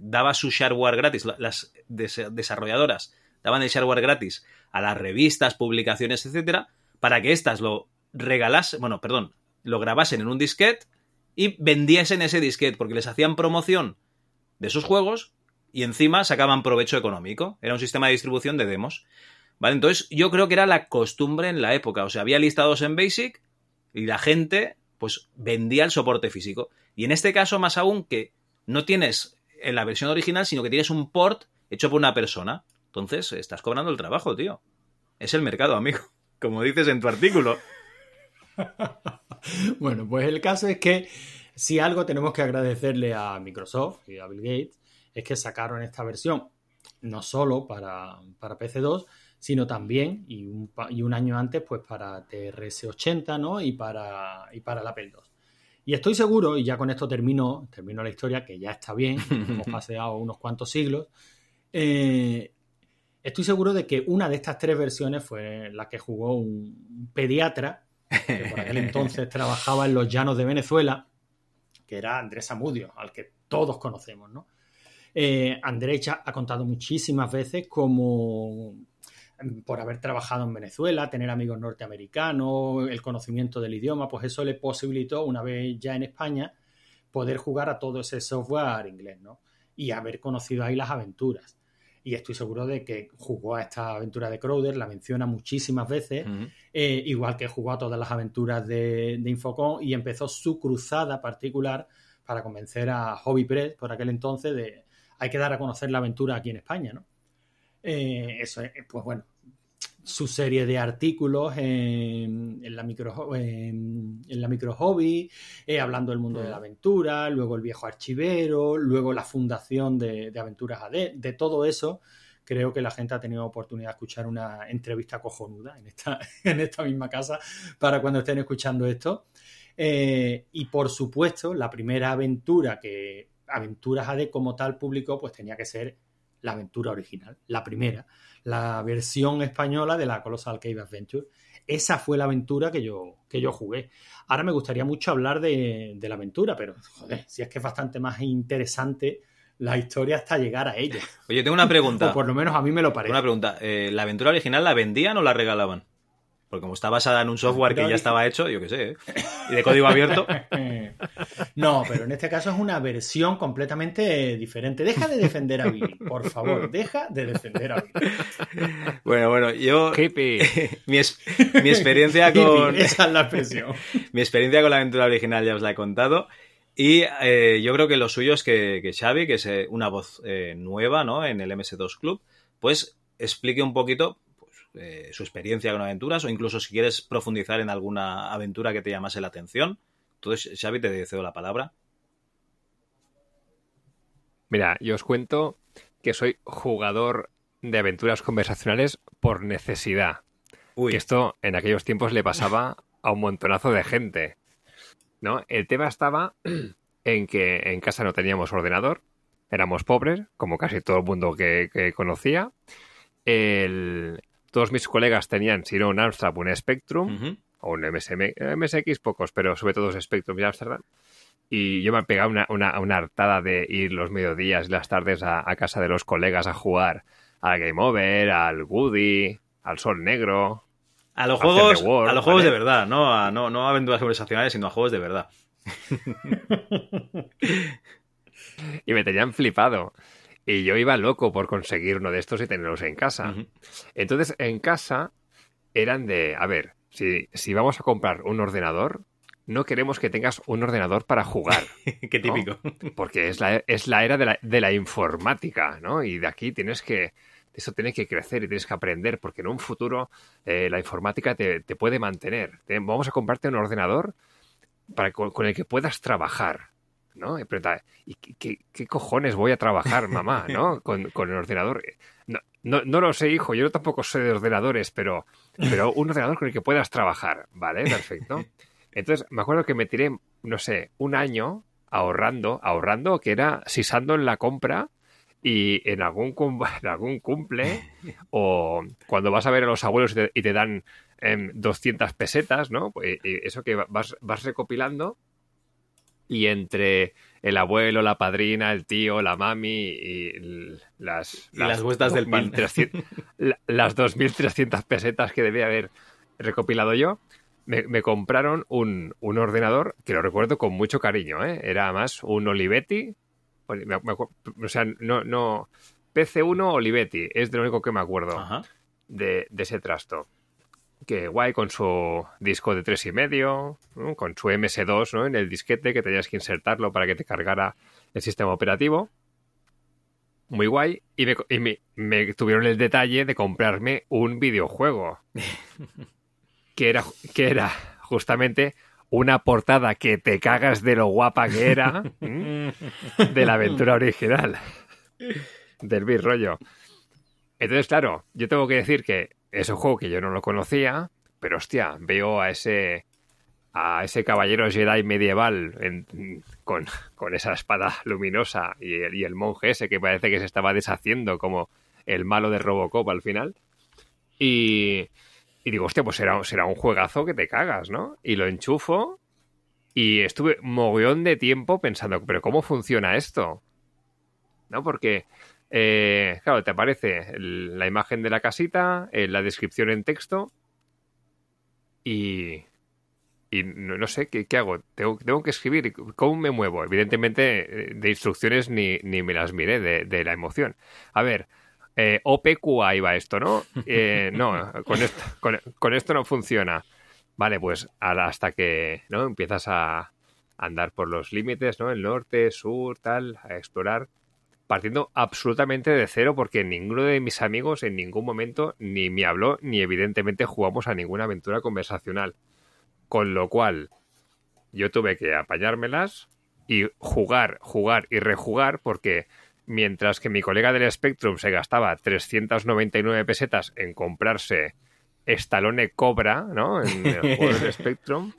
daba su shareware gratis, las desarrolladoras daban el shareware gratis a las revistas, publicaciones, etcétera, para que éstas lo regalasen, bueno, perdón, lo grabasen en un disquete y vendiesen ese disquete, porque les hacían promoción de sus juegos y encima sacaban provecho económico. Era un sistema de distribución de demos, ¿vale? Entonces yo creo que era la costumbre en la época, o sea, había listados en BASIC y la gente pues vendía el soporte físico, y en este caso más aún que no tienes en la versión original, sino que tienes un port hecho por una persona. Entonces estás cobrando el trabajo, tío. Es el mercado, amigo, como dices en tu artículo. Bueno, pues el caso es que si algo tenemos que agradecerle a Microsoft y a Bill Gates es que sacaron esta versión no solo para PC2, sino también, y un año antes, pues para TRS-80, ¿no? Y para la Apple II. Y estoy seguro, y ya con esto termino la historia, que ya está bien, hemos paseado unos cuantos siglos, estoy seguro de que una de estas tres versiones fue la que jugó un pediatra que por aquel entonces trabajaba en los llanos de Venezuela, que era Andrés Samudio, al que todos conocemos, ¿no? Andrés ha contado muchísimas veces cómo, por haber trabajado en Venezuela, tener amigos norteamericanos, el conocimiento del idioma, pues eso le posibilitó, una vez ya en España, poder jugar a todo ese software inglés, ¿no? Y haber conocido ahí las aventuras. Y estoy seguro de que jugó a esta aventura de Crowther, la menciona muchísimas veces, igual que jugó a todas las aventuras de Infocom, y empezó su cruzada particular para convencer a Hobby Press, por aquel entonces, de hay que dar a conocer la aventura aquí en España, ¿no? Eso es, pues bueno, su serie de artículos en la micro hobby, hablando del mundo de la aventura, luego el viejo archivero, luego la fundación de Aventuras AD, de todo eso. Creo que la gente ha tenido oportunidad de escuchar una entrevista cojonuda en esta misma casa para cuando estén escuchando esto. Y por supuesto, la primera aventura que Aventuras AD como tal publicó, pues tenía que ser la aventura original, la primera, la versión española de la Colossal Cave Adventure. Esa fue la aventura que yo jugué. Ahora me gustaría mucho hablar de la aventura, pero joder, si es que es bastante más interesante la historia hasta llegar a ella. Oye, tengo una pregunta. O por lo menos a mí me lo parece. Una pregunta. ¿La aventura original la vendían o la regalaban? Porque como está basada en un software que ya estaba hecho, yo qué sé, y de código abierto. No, pero en este caso es una versión completamente diferente. Deja de defender a Billy, por favor. Deja de defender a Billy. Bueno, yo... Mi experiencia con... Esa es la expresión. Mi experiencia con la aventura original ya os la he contado. Y yo creo que lo suyo es que Xavi, que es una voz nueva, ¿no?, en el MS-DOS Club, pues explique un poquito... su experiencia con aventuras, o incluso si quieres profundizar en alguna aventura que te llamase la atención. Entonces, Xavi, te cedo la palabra. Mira, yo os cuento que soy jugador de aventuras conversacionales por necesidad. Uy. Que esto en aquellos tiempos le pasaba a un montonazo de gente, ¿no? El tema estaba en que en casa no teníamos ordenador, éramos pobres, como casi todo el mundo que conocía. Todos mis colegas tenían, si no un Amstrad, un Spectrum, o un MSX, pocos, pero sobre todo los Spectrum y Amstrad. Y yo me pegaba una hartada de ir los mediodías y las tardes a casa de los colegas a jugar al Game Over, al Woody, al Sol Negro. A los juegos de verdad, no a aventuras conversacionales, sino a juegos de verdad. Y me tenían flipado. Y yo iba loco por conseguir uno de estos y tenerlos en casa. Uh-huh. Entonces, en casa eran de... A ver, si vamos a comprar un ordenador, no queremos que tengas un ordenador para jugar. Qué típico. ¿No? Porque es la era de la informática, ¿no? Y de aquí tienes que... Eso tiene que crecer y tienes que aprender, porque en un futuro la informática te puede mantener. Vamos a comprarte un ordenador con el que puedas trabajar, ¿no? ¿Y qué cojones voy a trabajar, mamá, ¿no? Con el ordenador. No lo sé, hijo, yo tampoco sé de ordenadores, pero un ordenador con el que puedas trabajar, ¿vale? Perfecto. Entonces, me acuerdo que me tiré, no sé, un año ahorrando, que era sisando en la compra y en algún cumple o cuando vas a ver a los abuelos y te dan 200 pesetas, ¿no? Y eso que vas recopilando y entre el abuelo, la padrina, el tío, la mami y las vueltas del pan. 300, las 2.300 pesetas que debía haber recopilado yo. Me compraron un ordenador que lo recuerdo con mucho cariño, ¿eh? Era además un Olivetti. O sea, no PC1 Olivetti, es de lo único que me acuerdo. Ajá. De ese trasto. Que guay, con su disco de 3,5, ¿no? Con su MS-DOS, ¿no? En el disquete que tenías que insertarlo para que te cargara el sistema operativo. Muy guay. Y me tuvieron el detalle de comprarme un videojuego. Que era justamente una portada que te cagas de lo guapa que era de la aventura original del Luis Royo. Entonces, claro, yo tengo que decir que es un juego que yo no lo conocía, pero hostia, veo a ese caballero Jedi medieval con esa espada luminosa y el monje ese que parece que se estaba deshaciendo como el malo de Robocop al final. Y digo, hostia, pues será un juegazo que te cagas, ¿no? Y lo enchufo y estuve mogollón de tiempo pensando, ¿pero cómo funciona esto? ¿No? Porque, claro, te aparece la imagen de la casita, la descripción en texto y no sé qué hago. Tengo que escribir. ¿Cómo me muevo? Evidentemente, de instrucciones ni me las miré de la emoción. A ver... OPQA iba esto, ¿no? No, con esto no funciona. Vale, pues hasta que, ¿no? Empiezas a andar por los límites, ¿no? El norte, sur, tal, a explorar, partiendo absolutamente de cero, porque ninguno de mis amigos en ningún momento ni me habló, ni evidentemente jugamos a ninguna aventura conversacional. Con lo cual, yo tuve que apañármelas y jugar y rejugar, porque... Mientras que mi colega del Spectrum se gastaba 399 pesetas en comprarse Stallone Cobra, ¿no? En el juego del Spectrum,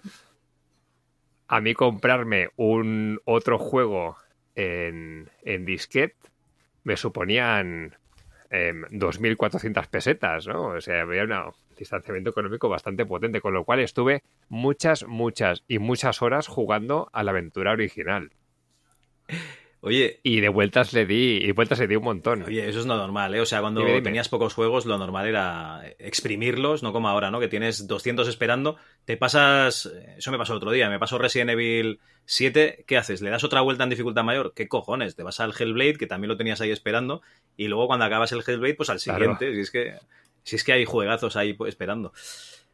a mí comprarme otro juego en disquete me suponían 2.400 pesetas, ¿no? O sea, había un distanciamiento económico bastante potente, con lo cual estuve muchas horas jugando a la aventura original. Oye, y de vueltas le di un montón. Oye, eso es lo normal, ¿eh? O sea, cuando tenías pocos juegos, lo normal era exprimirlos, no como ahora, ¿no? Que tienes 200 esperando, te pasas... Eso me pasó otro día, me pasó Resident Evil 7, ¿qué haces? ¿Le das otra vuelta en dificultad mayor? ¿Qué cojones? Te vas al Hellblade, que también lo tenías ahí esperando, y luego cuando acabas el Hellblade, pues al siguiente. Claro. Si es que hay juegazos ahí esperando.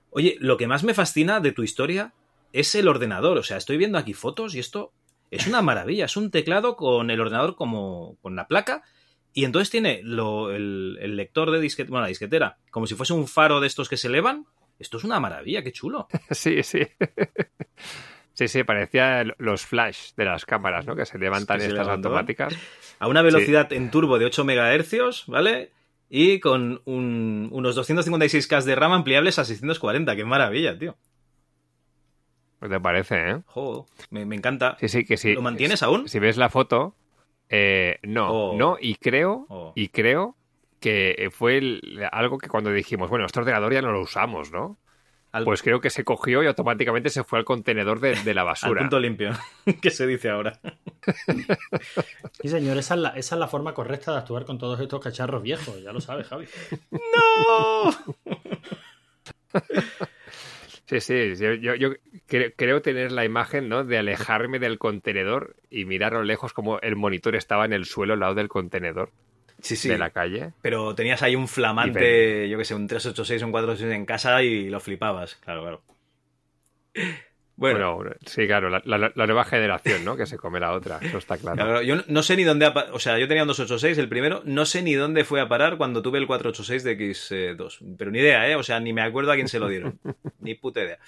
Oye, lo que más me fascina de tu historia es el ordenador. O sea, estoy viendo aquí fotos y esto... Es una maravilla, es un teclado con el ordenador como con la placa y entonces tiene el lector de disquetera, bueno, la disquetera, como si fuese un faro de estos que se elevan. Esto es una maravilla, qué chulo. Sí. Sí, parecía los flash de las cámaras, ¿no? Que se levantan estas automáticas. A una velocidad en turbo de 8 MHz, ¿vale? Y con unos 256K de RAM ampliables a 640. ¡Qué maravilla, tío! ¿Qué te parece, eh? Joder, me encanta. Sí, que sí. ¿Lo mantienes aún? Si ves la foto, creo que fue algo que cuando dijimos, bueno, este ordenador ya no lo usamos, ¿no? Pues creo que se cogió y automáticamente se fue al contenedor de la basura. Al punto limpio, que se dice ahora. Sí, señor, esa es la forma correcta de actuar con todos estos cacharros viejos, ya lo sabes, Javi. ¡No! Sí, yo creo tener la imagen, ¿no? De alejarme del contenedor y mirar a lo lejos como el monitor estaba en el suelo al lado del contenedor. Sí. De la calle. Pero tenías ahí un flamante, yo qué sé, un 386 o un 486 en casa y lo flipabas. Claro. Bueno, sí, claro, la nueva generación, ¿no? Que se come la otra, eso está claro. Claro, yo no sé ni dónde... O sea, yo tenía un 286, el primero, no sé ni dónde fue a parar cuando tuve el 486 de X2. Pero ni idea, ¿eh? O sea, ni me acuerdo a quién se lo dieron. Ni puta idea.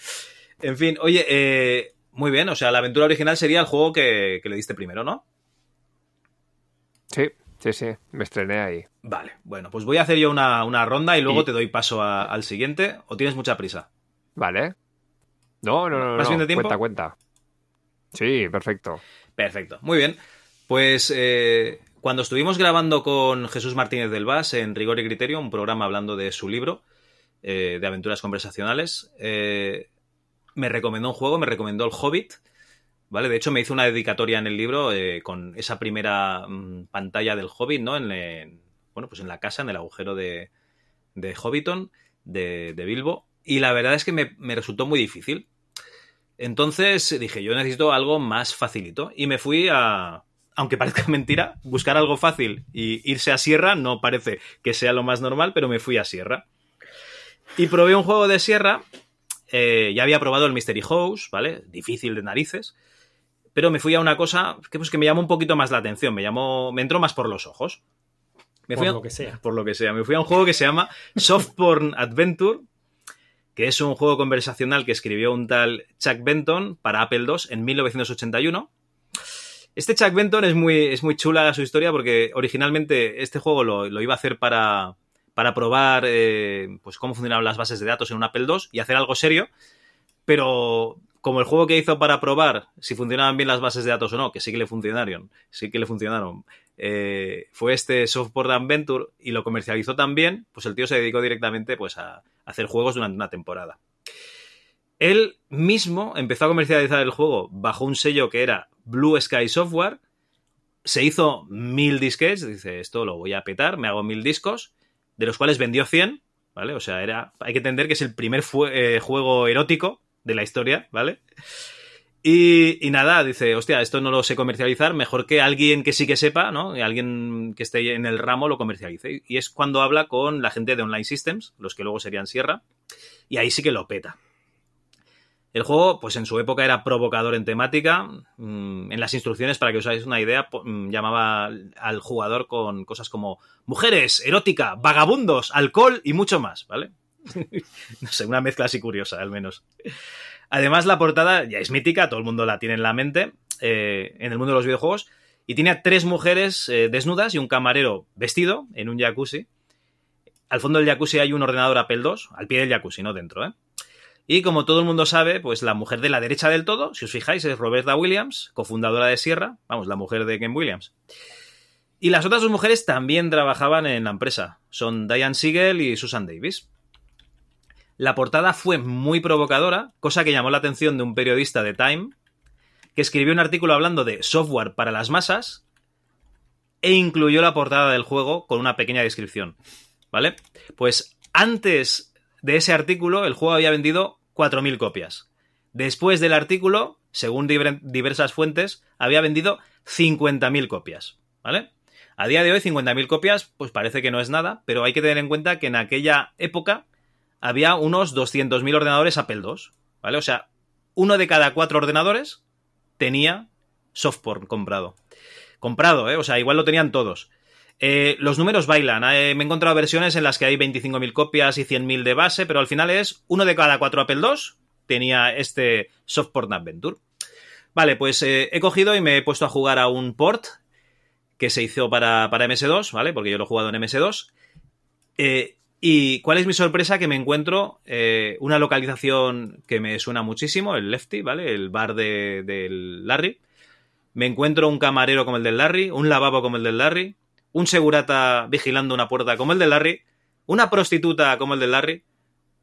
En fin, oye, muy bien, o sea, la aventura original sería el juego que le diste primero, ¿no? Sí, me estrené ahí. Vale, bueno, pues voy a hacer yo una ronda y luego te doy paso al siguiente. ¿O tienes mucha prisa? Vale. No. ¿Vas viendo tiempo? Cuenta. Sí, perfecto. Perfecto, muy bien. Pues cuando estuvimos grabando con Jesús Martínez del Vaz en Rigor y Criterio, un programa hablando de su libro de aventuras conversacionales, me recomendó un juego, me recomendó El Hobbit, ¿vale? De hecho, me hizo una dedicatoria en el libro con esa primera pantalla del Hobbit, ¿no? Pues en la casa, en el agujero de Hobbiton, de Bilbo, y la verdad es que me resultó muy difícil. Entonces dije, yo necesito algo más facilito, y me fui a, aunque parezca mentira, buscar algo fácil y irse a Sierra. No parece que sea lo más normal, pero me fui a Sierra. Y probé un juego de Sierra, ya había probado el Mystery House, ¿vale? Difícil de narices, pero me fui a una cosa que me llamó un poquito más la atención, me entró más por los ojos. Me fui a un juego que se llama Softporn Adventure, que es un juego conversacional que escribió un tal Chuck Benton para Apple II en 1981. Este Chuck Benton es muy chula su historia, porque originalmente este juego lo iba a hacer para probar cómo funcionaban las bases de datos en un Apple II y hacer algo serio, pero como el juego que hizo para probar si funcionaban bien las bases de datos o no, que sí que le funcionaron, fue este Softporn Adventure, y lo comercializó también, pues el tío se dedicó directamente a hacer juegos durante una temporada. Él mismo empezó a comercializar el juego bajo un sello que era Blue Sky Software, se hizo 1000 disquets, dice, esto lo voy a petar, me hago 1000 discos, de los cuales vendió 100, ¿vale? O sea, hay que entender que es el primer juego erótico de la historia, ¿vale? Y nada, dice, hostia, esto no lo sé comercializar, mejor que alguien que sí que sepa, ¿no? Alguien que esté en el ramo lo comercialice. Y es cuando habla con la gente de Online Systems, los que luego serían Sierra, y ahí sí que lo peta. El juego, pues en su época era provocador en temática. En las instrucciones, para que os hagáis una idea, llamaba al jugador con cosas como mujeres, erótica, vagabundos, alcohol y mucho más, ¿vale? No sé, una mezcla así curiosa, al menos. Además, la portada ya es mítica, todo el mundo la tiene en la mente, en el mundo de los videojuegos, y tiene a 3 mujeres desnudas y un camarero vestido en un jacuzzi. Al fondo del jacuzzi hay un ordenador Apple II, al pie del jacuzzi, no dentro, ¿eh? Y como todo el mundo sabe, pues la mujer de la derecha del todo, si os fijáis, es Roberta Williams, cofundadora de Sierra, vamos, la mujer de Ken Williams. Y las otras 2 mujeres también trabajaban en la empresa, son Diane Siegel y Susan Davis. La portada fue muy provocadora, cosa que llamó la atención de un periodista de Time, que escribió un artículo hablando de software para las masas e incluyó la portada del juego con una pequeña descripción, ¿vale? Pues antes de ese artículo, el juego había vendido 4.000 copias. Después del artículo, según diversas fuentes, había vendido 50.000 copias, ¿vale? A día de hoy, 50.000 copias, pues parece que no es nada, pero hay que tener en cuenta que en aquella época había unos 200.000 ordenadores Apple II, ¿vale? O sea, uno de cada 4 ordenadores tenía software comprado. Comprado, ¿eh? O sea, igual lo tenían todos. Los números bailan. Me he encontrado versiones en las que hay 25.000 copias y 100.000 de base, pero al final es uno de cada 4 Apple II tenía este Softporn Adventure. Vale, pues he cogido y me he puesto a jugar a un port que se hizo para MS-DOS, ¿vale? Porque yo lo he jugado en MS-DOS. Y cuál es mi sorpresa, que me encuentro una localización que me suena muchísimo, el Lefty, ¿vale? El bar del Larry. Me encuentro un camarero como el del Larry, un lavabo como el del Larry, un segurata vigilando una puerta como el de Larry, una prostituta como el de Larry.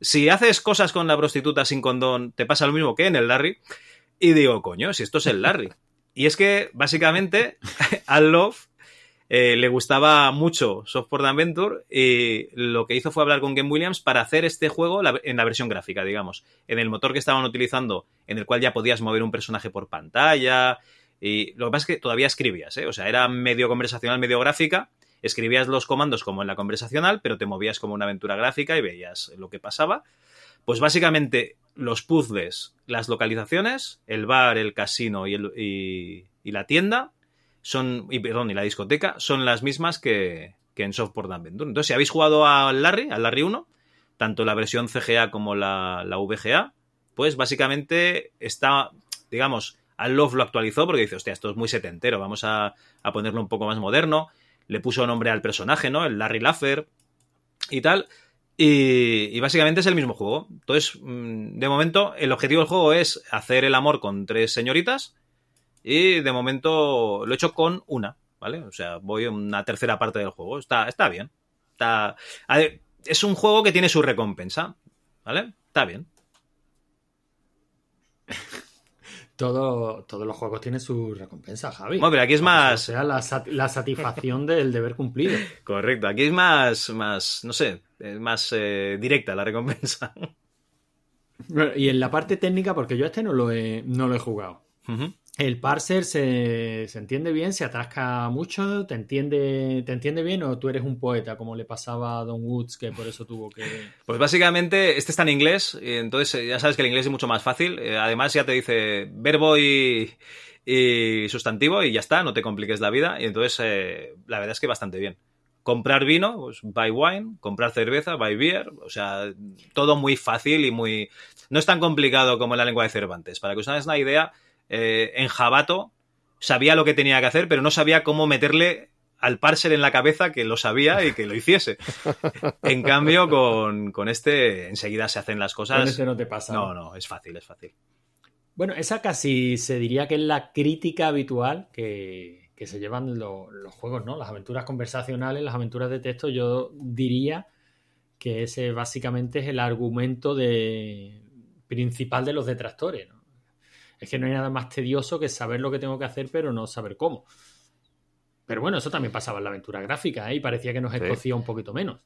Si haces cosas con la prostituta sin condón, te pasa lo mismo que en el Larry. Y digo, coño, si esto es el Larry. Y es que, básicamente, Al Love le gustaba mucho Softporn Adventure y lo que hizo fue hablar con Ken Williams para hacer este juego en la versión gráfica, digamos. En el motor que estaban utilizando, en el cual ya podías mover un personaje por pantalla. Y lo que pasa es que todavía escribías, ¿eh? O sea, era medio conversacional, medio gráfica. Escribías los comandos como en la conversacional, pero te movías como una aventura gráfica y veías lo que pasaba. Pues básicamente los puzzles, las localizaciones, el bar, el casino y la tienda y la discoteca son las mismas que en Softporn Adventure. Entonces, si habéis jugado al Larry 1, tanto la versión CGA como la VGA, pues básicamente está, digamos, Al Love lo actualizó porque dice, hostia, esto es muy setentero, vamos a ponerlo un poco más moderno. Le puso nombre al personaje, ¿no? El Larry Laffer y tal. Y básicamente es el mismo juego. Entonces, de momento, el objetivo del juego es hacer el amor con 3 señoritas y de momento lo he hecho con una, ¿vale? O sea, voy a una tercera parte del juego. Está bien. Es un juego que tiene su recompensa, ¿vale? Está bien. Todos los juegos tienen su recompensa, Javi. Bueno, pero aquí es más... O sea, la satisfacción del deber cumplido. Correcto. Aquí es más no sé, más directa la recompensa. Y en la parte técnica, porque yo este no lo he jugado. Uh-huh. El parser se entiende bien, se atasca mucho, te entiende bien, o tú eres un poeta, como le pasaba a Don Woods, que por eso tuvo que... Pues básicamente, este está en inglés, entonces ya sabes que el inglés es mucho más fácil. Además ya te dice verbo y sustantivo y ya está, no te compliques la vida. Y entonces, la verdad es que bastante bien. Comprar vino, pues buy wine, comprar cerveza, buy beer, o sea, todo muy fácil y muy... No es tan complicado como en la lengua de Cervantes. Para que os hagáis una idea... en Jabato sabía lo que tenía que hacer, pero no sabía cómo meterle al parser en la cabeza que lo sabía y que lo hiciese. En cambio, con este enseguida se hacen las cosas. Con este no te pasa. No, es fácil. Bueno, esa casi se diría que es la crítica habitual que se llevan los juegos, ¿no? Las aventuras conversacionales, las aventuras de texto, yo diría que ese básicamente es el argumento principal de los detractores, ¿no? Es que no hay nada más tedioso que saber lo que tengo que hacer, pero no saber cómo. Pero bueno, eso también pasaba en la aventura gráfica, ¿eh? Y parecía que nos escocía un poquito menos.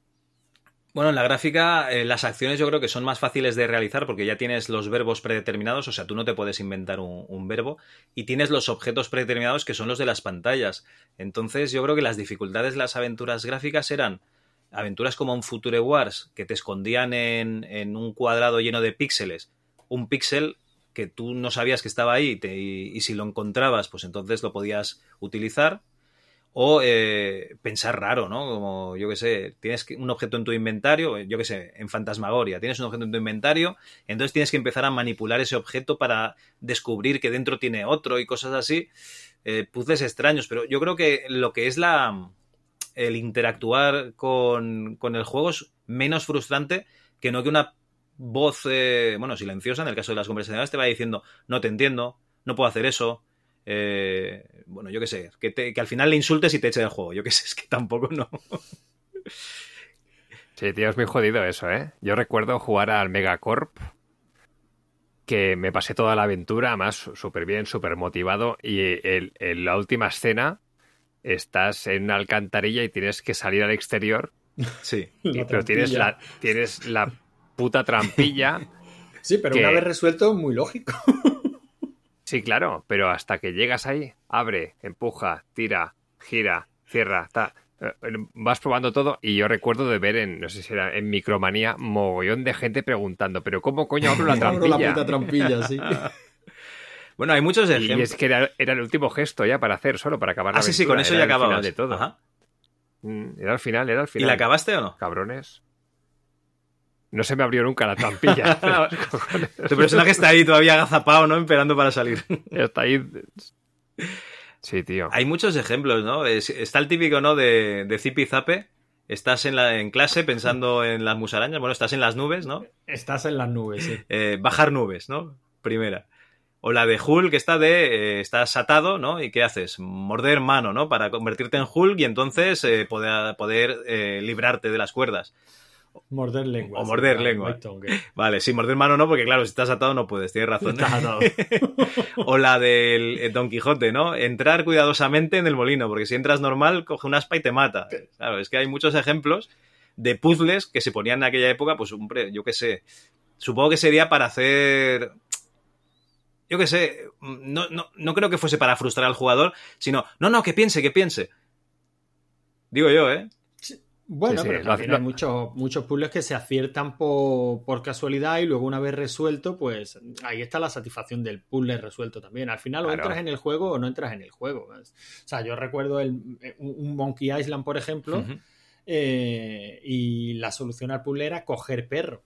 Bueno, en la gráfica las acciones yo creo que son más fáciles de realizar porque ya tienes los verbos predeterminados, o sea, tú no te puedes inventar un verbo, y tienes los objetos predeterminados que son los de las pantallas. Entonces yo creo que las dificultades de las aventuras gráficas eran aventuras como un Future Wars, que te escondían en un cuadrado lleno de píxeles, un píxel que tú no sabías que estaba ahí y si lo encontrabas, pues entonces lo podías utilizar, o pensar raro, ¿no? Como, yo qué sé, tienes un objeto en tu inventario, yo qué sé, en Fantasmagoria, tienes un objeto en tu inventario, entonces tienes que empezar a manipular ese objeto para descubrir que dentro tiene otro y cosas así, puzzles extraños, pero yo creo que lo que es el interactuar con el juego es menos frustrante que no que una voz, silenciosa, en el caso de las conversaciones, te va diciendo, no te entiendo, no puedo hacer eso, yo qué sé, que al final le insultes y te eche del juego, yo qué sé, es que tampoco no. Sí, tío, es muy jodido eso, ¿eh? Yo recuerdo jugar al Megacorp, que me pasé toda la aventura, además, súper bien, súper motivado, y en la última escena estás en una alcantarilla y tienes que salir al exterior, sí, pero tienes la puta trampilla. Sí, pero una vez resuelto, muy lógico. Sí, claro, pero hasta que llegas ahí, abre, empuja, tira, gira, cierra, vas probando todo, y yo recuerdo de ver en, no sé si era en Micromanía, mogollón de gente preguntando, pero ¿cómo coño abro la trampilla? Abro la puta trampilla, sí. Bueno, hay muchos ejemplos. Y es que era el último gesto ya para hacer, solo para acabar la aventura. Sí, con eso ya acababas. De todo. Ajá. Era el final. ¿Y la acabaste o no? Cabrones. No se me abrió nunca la trampilla. Tu personaje está ahí todavía agazapado, ¿no? Esperando para salir. Está ahí. Sí, tío. Hay muchos ejemplos, ¿no? Está el típico, ¿no? De zipi zape. Estás en clase pensando en las musarañas. Bueno, estás en las nubes, ¿no? Estás en las nubes, sí. Bajar nubes, ¿no? Primera. O la de Hulk, que está estás atado, ¿no? ¿Y qué haces? Morder mano, ¿no? Para convertirte en Hulk y entonces poder librarte de las cuerdas. Morder lengua. O morder lengua. Vale, sí, morder mano no, porque claro, si estás atado no puedes, tienes razón. Estás atado. O la del Don Quijote, ¿no? Entrar cuidadosamente en el molino, porque si entras normal, coge un aspa y te mata. Claro, es que hay muchos ejemplos de puzzles que se ponían en aquella época, pues hombre, yo qué sé. Supongo que sería para hacer... Yo qué sé, no creo que fuese para frustrar al jugador, sino, que piense. Digo yo, ¿eh? Bueno, sí, pero también hay muchos puzzles que se aciertan por casualidad y luego una vez resuelto, pues ahí está la satisfacción del puzzle resuelto también. Al final o entras en el juego o no entras en el juego. O sea, yo recuerdo un Monkey Island, por ejemplo, y la solución al puzzle era coger perro.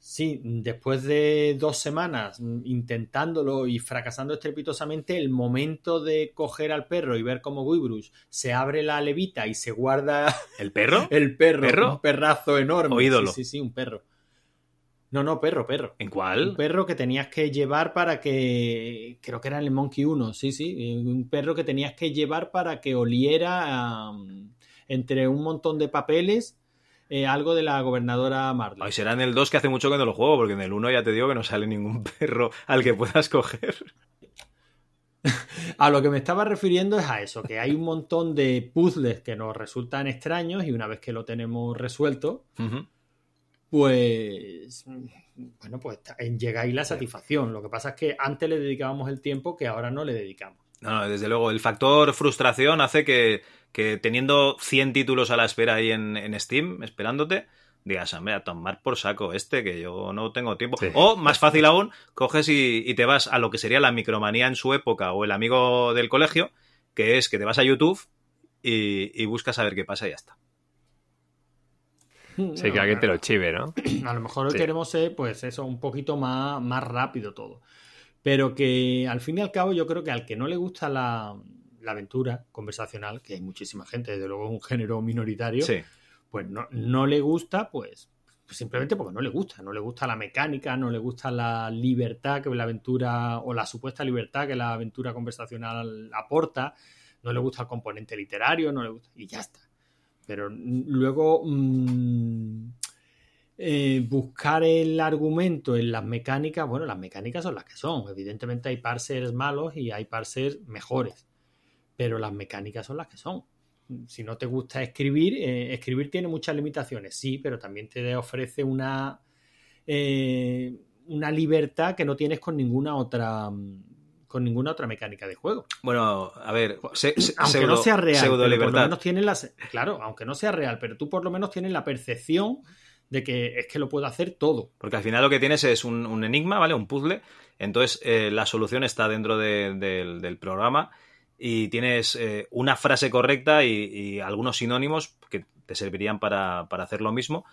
Sí, después de 2 semanas intentándolo y fracasando estrepitosamente, el momento de coger al perro y ver cómo Guybrush se abre la levita y se guarda... ¿El perro? El perro. ¿Perro? Un perrazo enorme. O ídolo. Sí, un perro. No, perro. ¿En cuál? Un perro que tenías que llevar para que... Creo que era en el Monkey 1, sí. Un perro que tenías que llevar para que oliera entre un montón de papeles... algo de la gobernadora Marley. Ay, será en el 2, que hace mucho que no lo juego, porque en el 1 ya te digo que no sale ningún perro al que puedas coger. A lo que me estaba refiriendo es a eso, que hay un montón de puzzles que nos resultan extraños y una vez que lo tenemos resuelto, uh-huh. pues llegáis la satisfacción. Lo que pasa es que antes le dedicábamos el tiempo que ahora no le dedicamos. No, desde luego, el factor frustración hace que teniendo 100 títulos a la espera ahí en Steam, esperándote, digas, hombre, a tomar por saco este, que yo no tengo tiempo. Sí. O, más fácil aún, coges y te vas a lo que sería la Micromanía en su época o el amigo del colegio, que es que te vas a YouTube y buscas a ver qué pasa y ya está. Sí, que alguien te lo chive, ¿no? A lo mejor sí. Queremos ser, pues eso, un poquito más rápido todo. Pero que, al fin y al cabo, yo creo que al que no le gusta la aventura conversacional, que hay muchísima gente, desde luego es un género minoritario, sí. Pues no le gusta, pues simplemente porque no le gusta. No le gusta la mecánica, no le gusta la libertad que la aventura, o la supuesta libertad que la aventura conversacional aporta, no le gusta el componente literario, no le gusta, y ya está. Pero luego... buscar el argumento en las mecánicas, bueno, las mecánicas son las que son, evidentemente hay parsers malos y hay parsers mejores, pero las mecánicas son las que son. Si no te gusta escribir tiene muchas limitaciones, sí, pero también te ofrece una libertad que no tienes con ninguna otra mecánica de juego. Bueno, a ver, aunque no sea real, pseudo libertad. Por lo menos tienes claro, aunque no sea real, pero tú por lo menos tienes la percepción de que es que lo puedo hacer todo. Porque al final lo que tienes es un enigma, ¿vale? Un puzzle. Entonces la solución está dentro del programa y tienes una frase correcta y algunos sinónimos que te servirían para hacer lo mismo,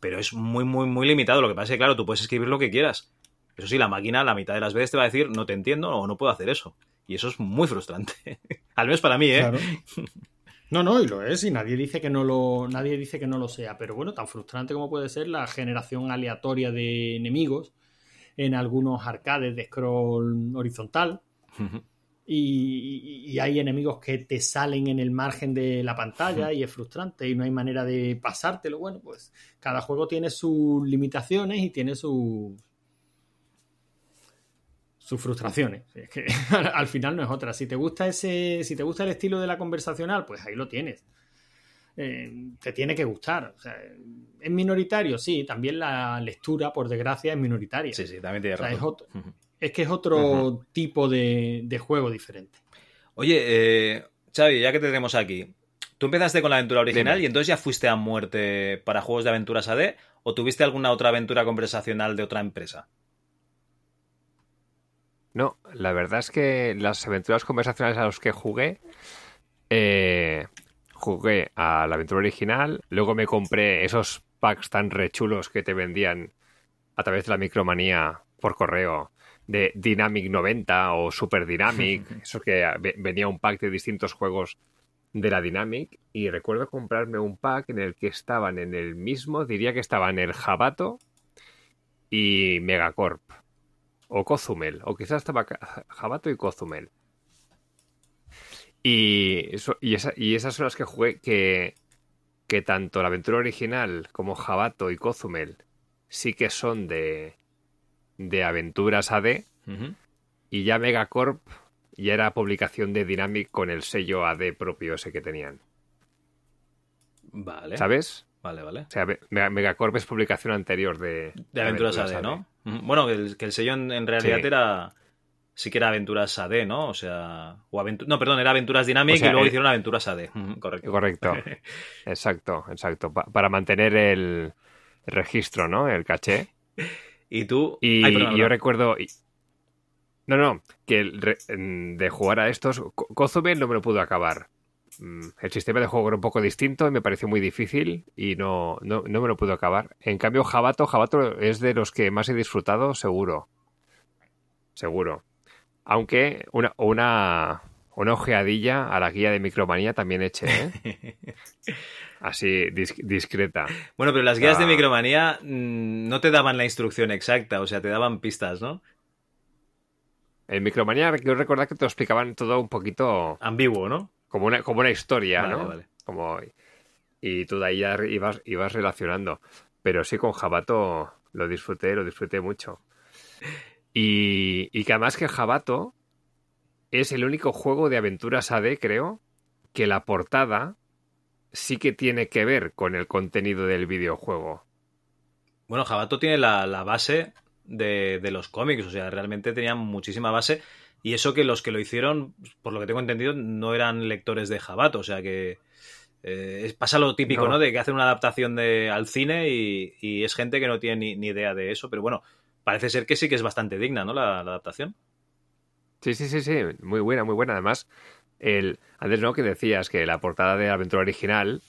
pero es muy, muy, muy limitado. Lo que pasa es que, claro, tú puedes escribir lo que quieras. Eso sí, la máquina la mitad de las veces te va a decir no te entiendo o no puedo hacer eso. Y eso es muy frustrante. Al menos para mí, ¿eh? Claro. No, y lo es, y nadie dice que no lo sea, pero bueno, tan frustrante como puede ser la generación aleatoria de enemigos en algunos arcades de scroll horizontal, uh-huh. y hay enemigos que te salen en el margen de la pantalla, uh-huh. y es frustrante, y no hay manera de pasártelo. Bueno, pues cada juego tiene sus limitaciones y tiene sus frustraciones. Es que al final no es otra. Si te gusta el estilo de la conversacional, pues ahí lo tienes. Te tiene que gustar. O sea, ¿es minoritario? Sí, también la lectura, por desgracia, es minoritaria. Sí, también tiene razón. Es que es otro uh-huh. tipo de juego diferente. Oye, Xavi, ya que te tenemos aquí, tú empezaste con la aventura original. Dime. Y entonces ya fuiste a muerte para juegos de aventuras AD, ¿o tuviste alguna otra aventura conversacional de otra empresa? No, la verdad es que las aventuras conversacionales a las que jugué a la aventura original, luego me compré esos packs tan rechulos que te vendían a través de la Micromanía por correo, de Dynamic 90 o Super Dynamic, eso que venía un pack de distintos juegos de la Dynamic, y recuerdo comprarme un pack en el que estaban en el mismo, diría que estaban el Jabato y Megacorp. O Cozumel, o quizás estaba Jabato y Cozumel. Y esas son las que jugué, que tanto la aventura original como Jabato y Cozumel sí que son de aventuras AD, uh-huh. y ya Megacorp ya era publicación de Dynamic con el sello AD propio ese que tenían. Vale. ¿Sabes? Vale. O sea, Megacorp es publicación anterior de aventuras AD, ¿no? Bueno, que el sello en realidad sí. Sí que era Aventuras AD, ¿no? O sea, era Aventuras Dynamic, o sea, y luego hicieron Aventuras AD. Correcto. Exacto. Para mantener el registro, ¿no? El caché. Y tú... Yo recuerdo... No, que de jugar a estos... Cozumel no me lo pudo acabar. el sistema de juego era un poco distinto y me pareció muy difícil y no me lo pude acabar. En cambio, Jabato es de los que más he disfrutado, seguro. Aunque una ojeadilla a la guía de Micromanía también eché, ¿eh? Así, discreta. Bueno, pero las guías de Micromanía no te daban la instrucción exacta, o sea, te daban pistas, ¿no? En Micromanía, yo recordaba que te lo explicaban todo un poquito... ambiguo, ¿no? Como una historia, vale, ¿no? Vale. Y tú de ahí ya ibas relacionando. Pero sí, con Jabato lo disfruté mucho. Y que además que Jabato... es el único juego de Aventuras AD, creo, que la portada sí que tiene que ver con el contenido del videojuego. Bueno, Jabato tiene la base de los cómics, o sea, realmente tenía muchísima base, y eso que los que lo hicieron, por lo que tengo entendido, no eran lectores de Jabato, o sea que pasa lo típico, ¿no? De que hacen una adaptación al cine y es gente que no tiene ni idea de eso, pero bueno, parece ser que sí que es bastante digna, ¿no? La adaptación. Sí, muy buena. Además, antes no que decías que la portada de la aventura original,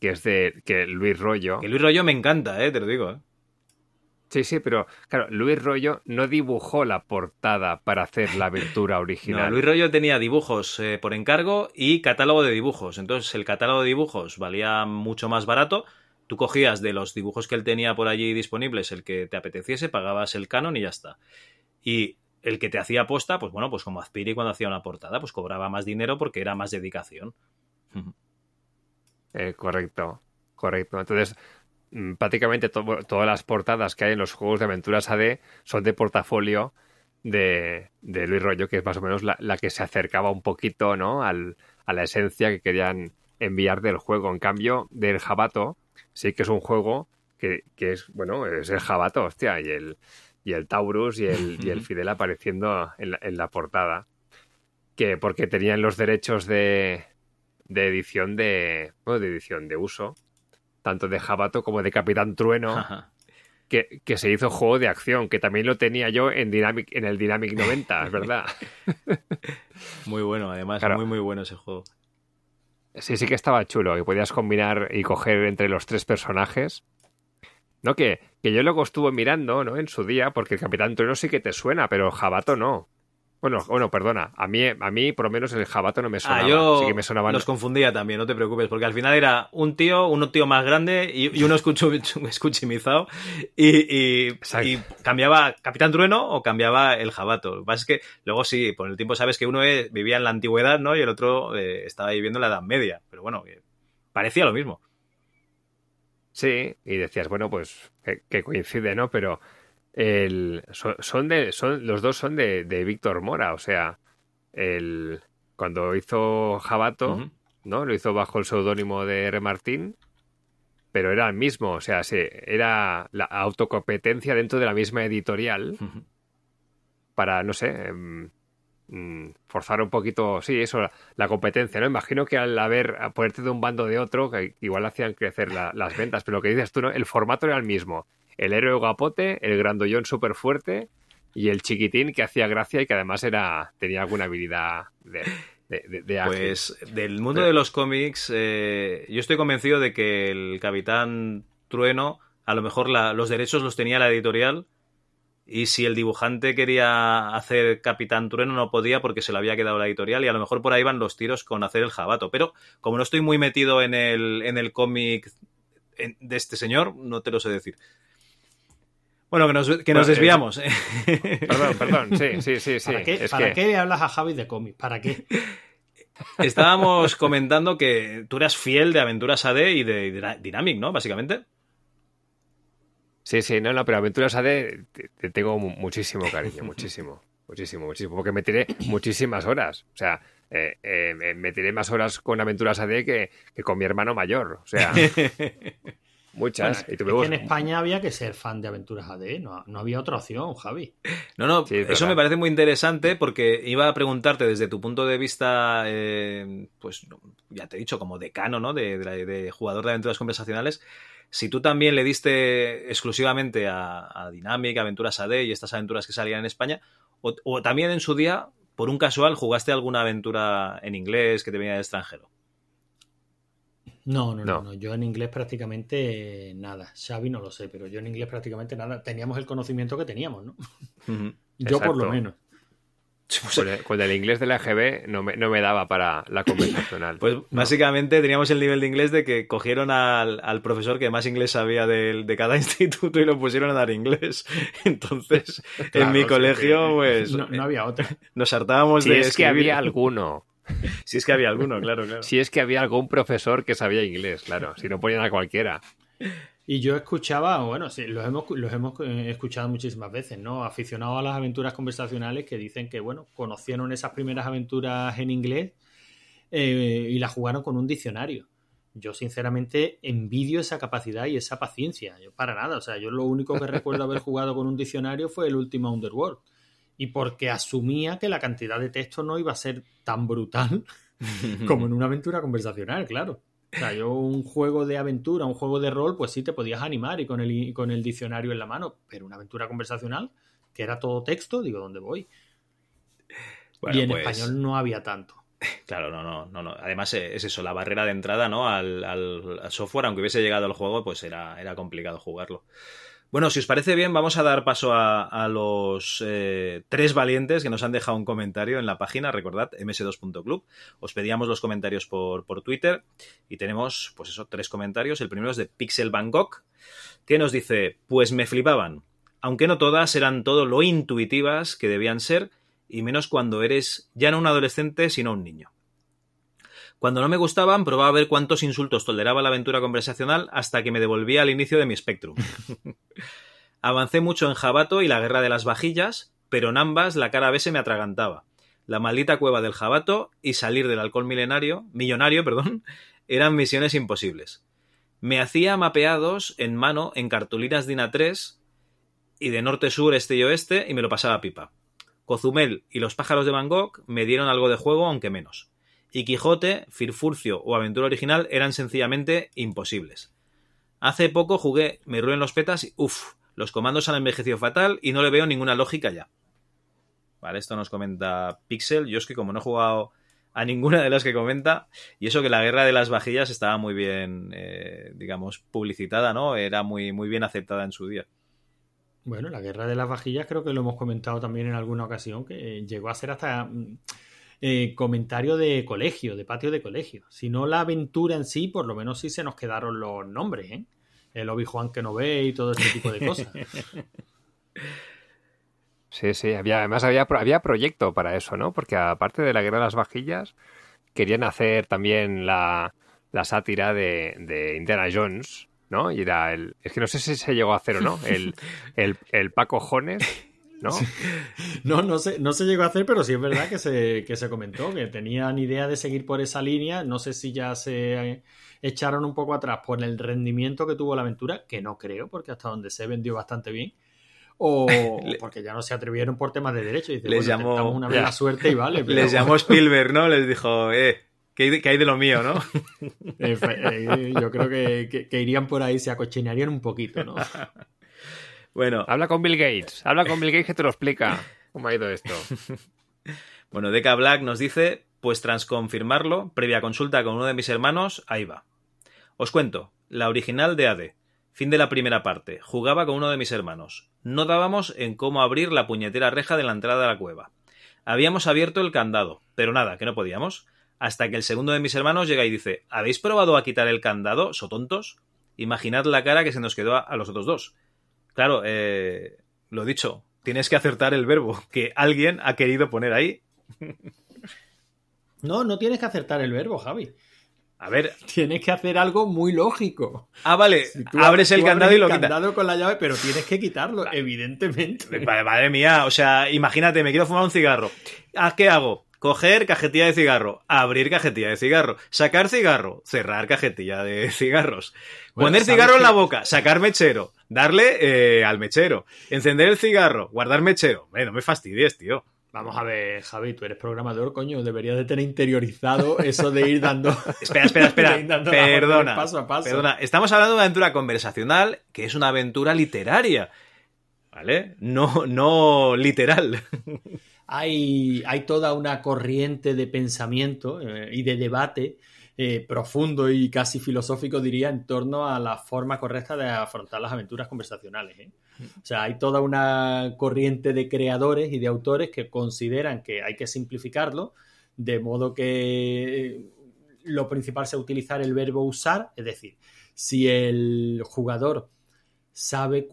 que es de Luis Royo... Que Luis Royo me encanta, te lo digo. Sí, pero claro, Luis Royo no dibujó la portada para hacer la aventura original. No, Luis Royo tenía dibujos por encargo y catálogo de dibujos. Entonces el catálogo de dibujos valía mucho más barato. Tú cogías de los dibujos que él tenía por allí disponibles el que te apeteciese, pagabas el canon y ya está. Y... el que te hacía aposta, pues bueno, pues como Azpiri cuando hacía una portada, pues cobraba más dinero porque era más dedicación. Correcto. Entonces, prácticamente todas las portadas que hay en los juegos de Aventuras AD son de portafolio de Luis Royo, que es más o menos la que se acercaba un poquito, ¿no? a la esencia que querían enviar del juego. En cambio, del Jabato, sí que es un juego que es, bueno, es el Jabato, hostia, y el Taurus y el Fidel apareciendo en la portada. Que porque tenían los derechos de edición de uso, tanto de Jabato como de Capitán Trueno, que se hizo juego de acción, que también lo tenía yo en el Dynamic 90, es verdad. Muy bueno, además, claro. Muy bueno ese juego. Sí que estaba chulo, que podías combinar y coger entre los tres personajes. No, que yo luego estuve mirando, ¿no? En su día, porque el Capitán Trueno sí que te suena, pero Jabato no. Bueno, perdona. A mí por lo menos el Jabato no me sonaba. Yo sí que me sonaban... los confundía también, no te preocupes, porque al final era un tío más grande y uno escuchimizado y cambiaba Capitán Trueno o cambiaba el Jabato. Lo que pasa es que luego sí, por el tiempo sabes que uno vivía en la antigüedad, ¿no? Y el otro estaba viviendo en la Edad Media. Pero bueno, parecía lo mismo. Sí, y decías, bueno, pues que coincide, ¿no? Pero los dos son de Víctor Mora, o sea, cuando hizo Jabato, uh-huh, ¿no? Lo hizo bajo el seudónimo de R. Martín, pero era el mismo, o sea, sí, era la autocompetencia dentro de la misma editorial, uh-huh, para, no sé, forzar un poquito, sí, eso, la competencia, ¿no? Imagino que al ponerte de un bando de otro, que igual hacían crecer las ventas, pero lo que dices tú, ¿no? El formato era el mismo, el héroe guapote, el grandollón súper fuerte y el chiquitín que hacía gracia y que además tenía alguna habilidad de ágil. Pues del mundo de los cómics, yo estoy convencido de que el Capitán Trueno, a lo mejor los derechos los tenía la editorial. Y si el dibujante quería hacer Capitán Trueno, no podía porque se lo había quedado la editorial, y a lo mejor por ahí van los tiros con hacer el Jabato. Pero como no estoy muy metido en el cómic de este señor, no te lo sé decir. Bueno, que nos desviamos. Perdón, sí. ¿Para qué hablas a Javi de cómic? ¿Para qué? Estábamos comentando que tú eras fiel de Aventuras AD y de Dynamic, ¿no? Básicamente. Sí, no, pero Aventuras AD te tengo muchísimo cariño, muchísimo, porque me tiré muchísimas horas, o sea, me tiré más horas con Aventuras AD que con mi hermano mayor, o sea, muchas. Bueno, y es que en España había que ser fan de Aventuras AD, no había otra opción, Javi. No, sí, eso me parece muy interesante porque iba a preguntarte desde tu punto de vista, pues ya te he dicho, como decano, ¿no? de jugador de aventuras conversacionales. Si tú también le diste exclusivamente a Dynamic, Aventuras AD y estas aventuras que salían en España, o también en su día por un casual, ¿jugaste alguna aventura en inglés que te venía del extranjero? No. Yo en inglés prácticamente nada. Xavi no lo sé, pero yo en inglés prácticamente nada. Teníamos el conocimiento que teníamos, ¿no? Uh-huh. Yo por lo menos. Con el inglés del AGB no me daba para la conversacional. Pues básicamente teníamos el nivel de inglés de que cogieron al profesor que más inglés sabía de cada instituto y lo pusieron a dar inglés. Entonces, claro, en mi colegio, pues... No había otra. Nos hartábamos de escribir. Si es que había alguno. Si es que había alguno, claro. Si es que había algún profesor que sabía inglés, claro. Si no ponían a cualquiera. Y yo escuchaba, bueno, sí, los hemos escuchado muchísimas veces, ¿no? Aficionados a las aventuras conversacionales que dicen que, bueno, conocieron esas primeras aventuras en inglés y las jugaron con un diccionario. Yo, sinceramente, envidio esa capacidad y esa paciencia. Yo para nada, o sea, yo lo único que recuerdo haber jugado con un diccionario fue el último Underworld. Y porque asumía que la cantidad de texto no iba a ser tan brutal como en una aventura conversacional, claro. O sea, yo un juego de aventura, un juego de rol, pues sí te podías animar y con el diccionario en la mano, pero una aventura conversacional, que era todo texto, digo, ¿dónde voy? Bueno, y en español no había tanto. Claro, no. Además es eso, la barrera de entrada, ¿no? al software, aunque hubiese llegado al juego, pues era complicado jugarlo. Bueno, si os parece bien, vamos a dar paso a los tres valientes que nos han dejado un comentario en la página, recordad, ms2.club. Os pedíamos los comentarios por Twitter y tenemos, pues eso, tres comentarios. El primero es de Pixel Bangkok, que nos dice, pues me flipaban, aunque no todas eran todo lo intuitivas que debían ser, y menos cuando eres ya no un adolescente, sino un niño. Cuando no me gustaban, probaba a ver cuántos insultos toleraba la aventura conversacional hasta que me devolvía al inicio de mi Spectrum. Avancé mucho en Jabato y La Guerra de las Vajillas, pero en ambas la cara B se me atragantaba. La maldita cueva del Jabato y salir del alcohol millonario, eran misiones imposibles. Me hacía mapeados en mano en cartulinas Dina 3 y de norte-sur, este y oeste, y me lo pasaba pipa. Cozumel y Los pájaros de Bangkok me dieron algo de juego, aunque menos. Y Quijote, Firfurcio o Aventura Original eran sencillamente imposibles. Hace poco jugué Me rueden los petas y los comandos han envejecido fatal y no le veo ninguna lógica ya. Vale, esto nos comenta Pixel. Yo es que como no he jugado a ninguna de las que comenta, y eso que La Guerra de las Vajillas estaba muy bien, digamos, publicitada, ¿no? Era muy, muy bien aceptada en su día. Bueno, La Guerra de las Vajillas creo que lo hemos comentado también en alguna ocasión, que llegó a ser hasta... comentario de colegio, de patio de colegio. Si no la aventura en sí, por lo menos sí se nos quedaron los nombres, ¿eh? El Obi-Juan que no ve y todo ese tipo de cosas. Sí, había proyecto para eso, ¿no? Porque aparte de La Guerra de las Vajillas, querían hacer también la sátira de Indiana Jones, ¿no? Y era es que no sé si se llegó a hacer o no, el Paco Jones. ¿No? Sí. No se llegó a hacer, pero sí es verdad que se comentó que tenían idea de seguir por esa línea. No sé si ya se echaron un poco atrás por el rendimiento que tuvo la aventura, que no creo, porque hasta donde se vendió bastante bien, o porque ya no se atrevieron por temas de derechos. Dice, les llamó, intentamos una mala suerte y vale. Pero... Les llamó Spielberg, ¿no? Les dijo, ¿qué hay de lo mío, no? Yo creo que irían por ahí, se acochinarían un poquito, ¿no? Bueno, habla con Bill Gates que te lo explica cómo ha ido esto. Bueno, Deca Black nos dice, pues tras confirmarlo, previa consulta con uno de mis hermanos, ahí va. Os cuento, la original de AD, fin de la primera parte, jugaba con uno de mis hermanos. No dábamos en cómo abrir la puñetera reja de la entrada a la cueva. Habíamos abierto el candado, pero nada, que no podíamos, hasta que el segundo de mis hermanos llega y dice, ¿habéis probado a quitar el candado, sotontos? Imaginad la cara que se nos quedó a los otros dos. Claro, lo dicho, tienes que acertar el verbo que alguien ha querido poner ahí. No tienes que acertar el verbo, Javi. A ver. Tienes que hacer algo muy lógico. Ah, vale. Si tú abres el candado y lo quitas. Candado con la llave, pero tienes que quitarlo, evidentemente. Madre mía, o sea, imagínate, me quiero fumar un cigarro. ¿Qué hago? Coger cajetilla de cigarro, abrir cajetilla de cigarro, sacar cigarro, cerrar cajetilla de cigarros, poner cigarro en la boca, sacar mechero, darle al mechero, encender el cigarro, guardar mechero. No me fastidies, tío. Vamos a ver, Javi, tú eres programador, coño, deberías de tener interiorizado eso de ir dando... Espera, perdona, paso a paso. Perdona, estamos hablando de una aventura conversacional que es una aventura literaria, ¿vale? No literal. hay toda una corriente de pensamiento y de debate profundo y casi filosófico, diría, en torno a la forma correcta de afrontar las aventuras conversacionales, ¿eh? O sea, hay toda una corriente de creadores y de autores que consideran que hay que simplificarlo, de modo que lo principal sea utilizar el verbo usar, es decir, si el jugador sabe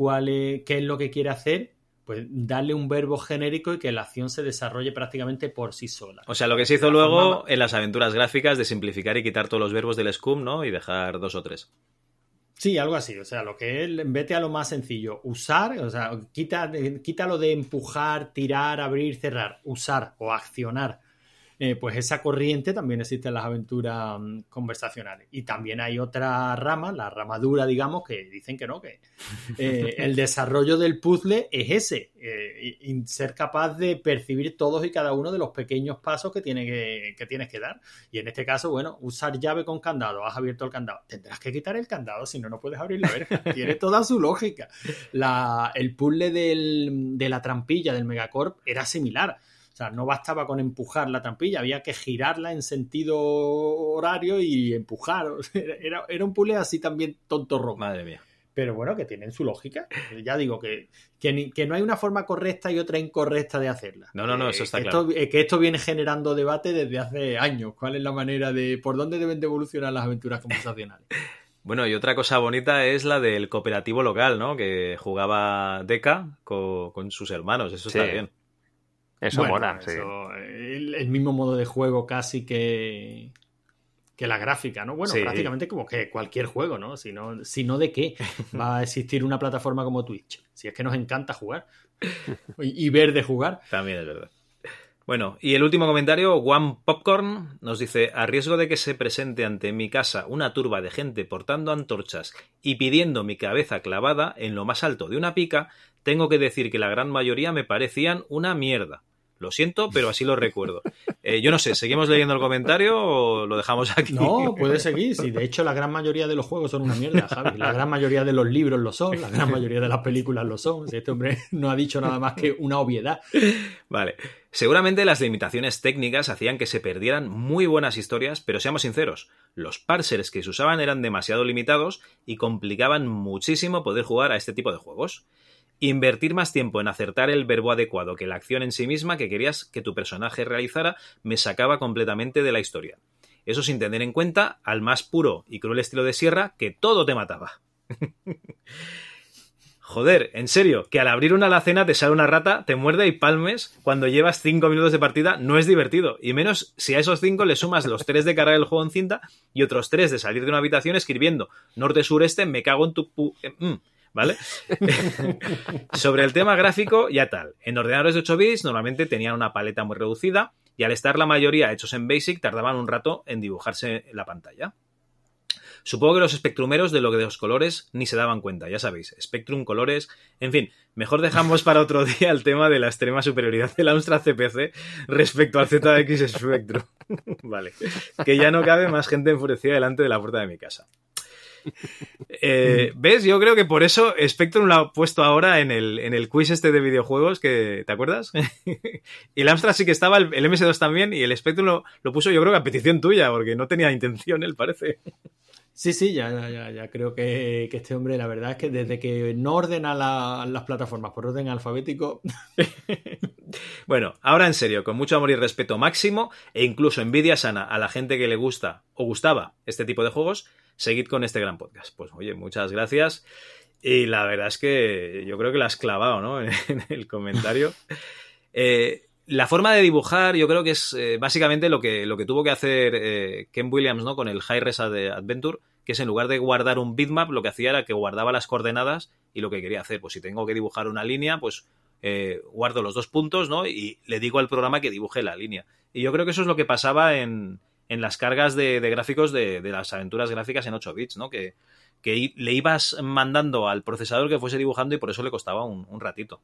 qué es lo que quiere hacer, pues darle un verbo genérico y que la acción se desarrolle prácticamente por sí sola. O sea, lo que se hizo luego en las aventuras gráficas de simplificar y quitar todos los verbos del Scum, ¿no? Y dejar 2 o 3. Sí, algo así. O sea, lo que es, vete a lo más sencillo. Usar, o sea, quita lo de empujar, tirar, abrir, cerrar. Usar o accionar. Pues esa corriente también existe en las aventuras conversacionales. Y también hay otra rama, la rama dura, digamos, que dicen que no, que el desarrollo del puzzle es ese, y ser capaz de percibir todos y cada uno de los pequeños pasos que tienes que dar. Y en este caso, bueno, usar llave con candado, has abierto el candado, tendrás que quitar el candado, si no, no puedes abrir la verja. Tiene toda su lógica. El puzzle de la trampilla del Megacorp era similar. O sea, no bastaba con empujar la trampilla, había que girarla en sentido horario y empujar. O sea, era un puzzle así también tontorrón. Madre mía. Pero bueno, que tienen su lógica. Ya digo que no hay una forma correcta y otra incorrecta de hacerla. No, eso está claro. Que esto viene generando debate desde hace años. ¿Cuál es la manera por dónde deben de evolucionar las aventuras conversacionales? Bueno, y otra cosa bonita es la del cooperativo local, ¿no? Que jugaba Deca con sus hermanos. Eso está bien. Eso bueno, mola, sí. El mismo modo de juego casi que la gráfica, ¿no? Bueno, sí. Prácticamente como que cualquier juego, ¿no? Si no, ¿de qué va a existir una plataforma como Twitch? Si es que nos encanta jugar y ver de jugar. También es verdad. Bueno, y el último comentario, One Popcorn, nos dice: a riesgo de que se presente ante mi casa una turba de gente portando antorchas y pidiendo mi cabeza clavada en lo más alto de una pica, tengo que decir que la gran mayoría me parecían una mierda. Lo siento, pero así lo recuerdo. Yo no sé, ¿seguimos leyendo el comentario o lo dejamos aquí? No, puede seguir. Sí, de hecho, la gran mayoría de los juegos son una mierda, Javi. La gran mayoría de los libros lo son, la gran mayoría de las películas lo son. Este hombre no ha dicho nada más que una obviedad. Vale. Seguramente las limitaciones técnicas hacían que se perdieran muy buenas historias, pero seamos sinceros, los parsers que se usaban eran demasiado limitados y complicaban muchísimo poder jugar a este tipo de juegos. Invertir más tiempo en acertar el verbo adecuado que la acción en sí misma que querías que tu personaje realizara me sacaba completamente de la historia. Eso sin tener en cuenta al más puro y cruel estilo de Sierra, que todo te mataba. Joder, en serio, que al abrir una alacena te sale una rata, te muerde y palmes cuando llevas 5 minutos de partida no es divertido. Y menos si a esos 5 le sumas los 3 de cargar el juego en cinta y otros 3 de salir de una habitación escribiendo norte-sureste, me cago en tu... ¿Vale? Sobre el tema gráfico, ya tal. En ordenadores de 8 bits normalmente tenían una paleta muy reducida y al estar la mayoría hechos en BASIC tardaban un rato en dibujarse la pantalla. Supongo que los espectrumeros de lo que de los colores ni se daban cuenta, ya sabéis, Spectrum, colores... En fin, mejor dejamos para otro día el tema de la extrema superioridad de la Amstrad CPC respecto al ZX Spectrum. Vale, que ya no cabe más gente enfurecida delante de la puerta de mi casa. ¿Ves? Yo creo que por eso Spectrum lo ha puesto ahora en el quiz este de videojuegos, que ¿te acuerdas? El Amstrad sí que estaba, el MS-DOS también, y el Spectrum lo puso, yo creo que a petición tuya, porque no tenía intención, él parece. Sí, ya creo que este hombre, la verdad es que desde que no ordena las plataformas por orden alfabético... Bueno, ahora en serio, con mucho amor y respeto máximo, e incluso envidia sana a la gente que le gusta o gustaba este tipo de juegos, seguid con este gran podcast. Pues oye, muchas gracias. Y la verdad es que yo creo que la has clavado, ¿no? En el comentario. La forma de dibujar yo creo que es básicamente lo que tuvo que hacer Ken Williams, ¿no? Con el High-Res Adventure, que es en lugar de guardar un bitmap, lo que hacía era que guardaba las coordenadas y lo que quería hacer. Pues si tengo que dibujar una línea, pues guardo los 2 puntos, ¿no? Y le digo al programa que dibuje la línea. Y yo creo que eso es lo que pasaba en las cargas de gráficos de las aventuras gráficas en 8 bits, ¿no? Que le ibas mandando al procesador que fuese dibujando y por eso le costaba un ratito.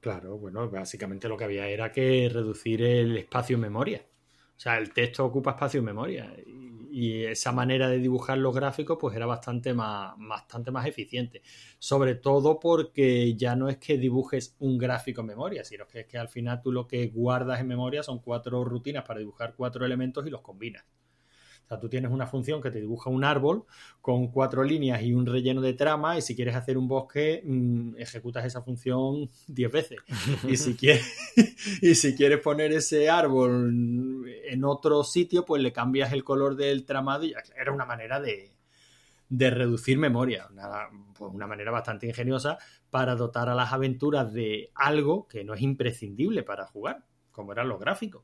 Claro, bueno, básicamente lo que había era que reducir el espacio en memoria. O sea, el texto ocupa espacio en memoria. y esa manera de dibujar los gráficos pues era bastante más eficiente, sobre todo porque ya no es que dibujes un gráfico en memoria, sino que es que al final tú lo que guardas en memoria son 4 rutinas para dibujar 4 elementos y los combinas. O sea, tú tienes una función que te dibuja un árbol con 4 líneas y un relleno de trama, y si quieres hacer un bosque, ejecutas esa función 10 veces. Y si quieres poner ese árbol en otro sitio, pues le cambias el color del tramado. Y era una manera de reducir memoria, una manera bastante ingeniosa para dotar a las aventuras de algo que no es imprescindible para jugar, como eran los gráficos.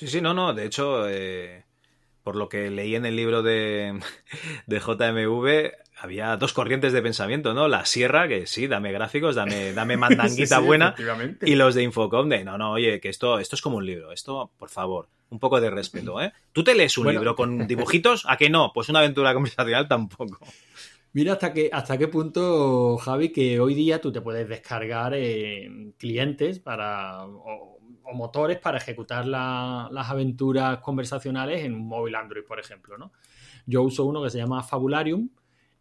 Sí, no, de hecho, por lo que leí en el libro de JMV, había 2 corrientes de pensamiento, ¿no? La Sierra, que sí, dame gráficos, dame mandanguita sí, buena, y los de Infocom, de no, oye, que esto es como un libro, esto, por favor, un poco de respeto, ¿eh? ¿Tú te lees un libro con dibujitos? ¿A qué no? Pues una aventura conversacional tampoco. Mira hasta qué punto, Javi, que hoy día tú te puedes descargar clientes para... O motores para ejecutar las aventuras conversacionales en un móvil Android, por ejemplo, ¿no? Yo uso uno que se llama Fabularium,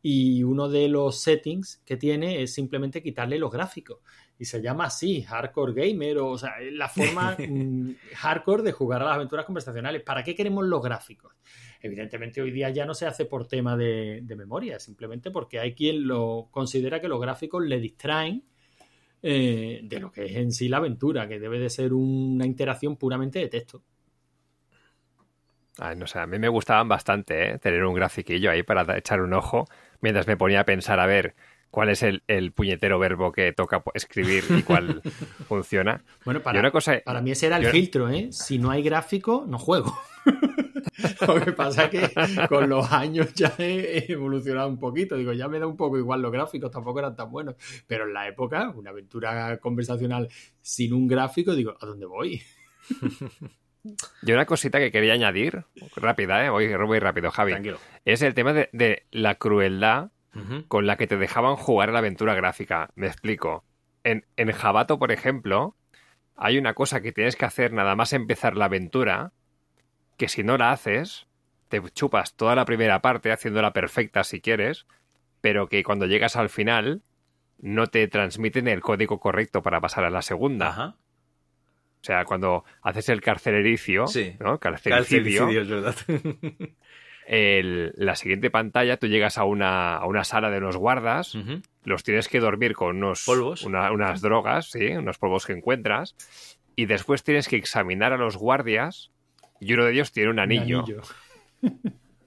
y uno de los settings que tiene es simplemente quitarle los gráficos. Y se llama así, Hardcore Gamer, o sea, la forma hardcore de jugar a las aventuras conversacionales. ¿Para qué queremos los gráficos? Evidentemente hoy día ya no se hace por tema de memoria, simplemente porque hay quien lo considera que los gráficos le distraen de lo que es en sí la aventura, que debe de ser una interacción puramente de texto. Ay, no sé, a mí me gustaban bastante tener un grafiquillo ahí para echar un ojo mientras me ponía a pensar a ver cuál es el puñetero verbo que toca escribir y cuál funciona. Bueno, para mí ese era el filtro, Si no hay gráfico, no juego. Lo que pasa es que con los años ya he evolucionado un poquito. Digo, ya me da un poco igual los gráficos, tampoco eran tan buenos. Pero en la época, una aventura conversacional sin un gráfico, digo, ¿a dónde voy? Yo una cosita que quería añadir, rápida, voy rápido, Javi. Tranquilo. Es el tema de la crueldad con la que te dejaban jugar a la aventura gráfica. Me explico. En Jabato, por ejemplo, hay una cosa que tienes que hacer nada más empezar la aventura, que si no la haces, te chupas toda la primera parte haciéndola perfecta si quieres, pero que cuando llegas al final no te transmiten el código correcto para pasar a la segunda. Ajá. O sea, cuando haces el carcelericio, sí, ¿no? Carcelicidio, es verdad. La siguiente pantalla, tú llegas a una sala de unos guardas, los tienes que dormir con unos polvos, unas drogas, sí, unos polvos que encuentras, y después tienes que examinar a los guardias, y uno de ellos tiene un anillo.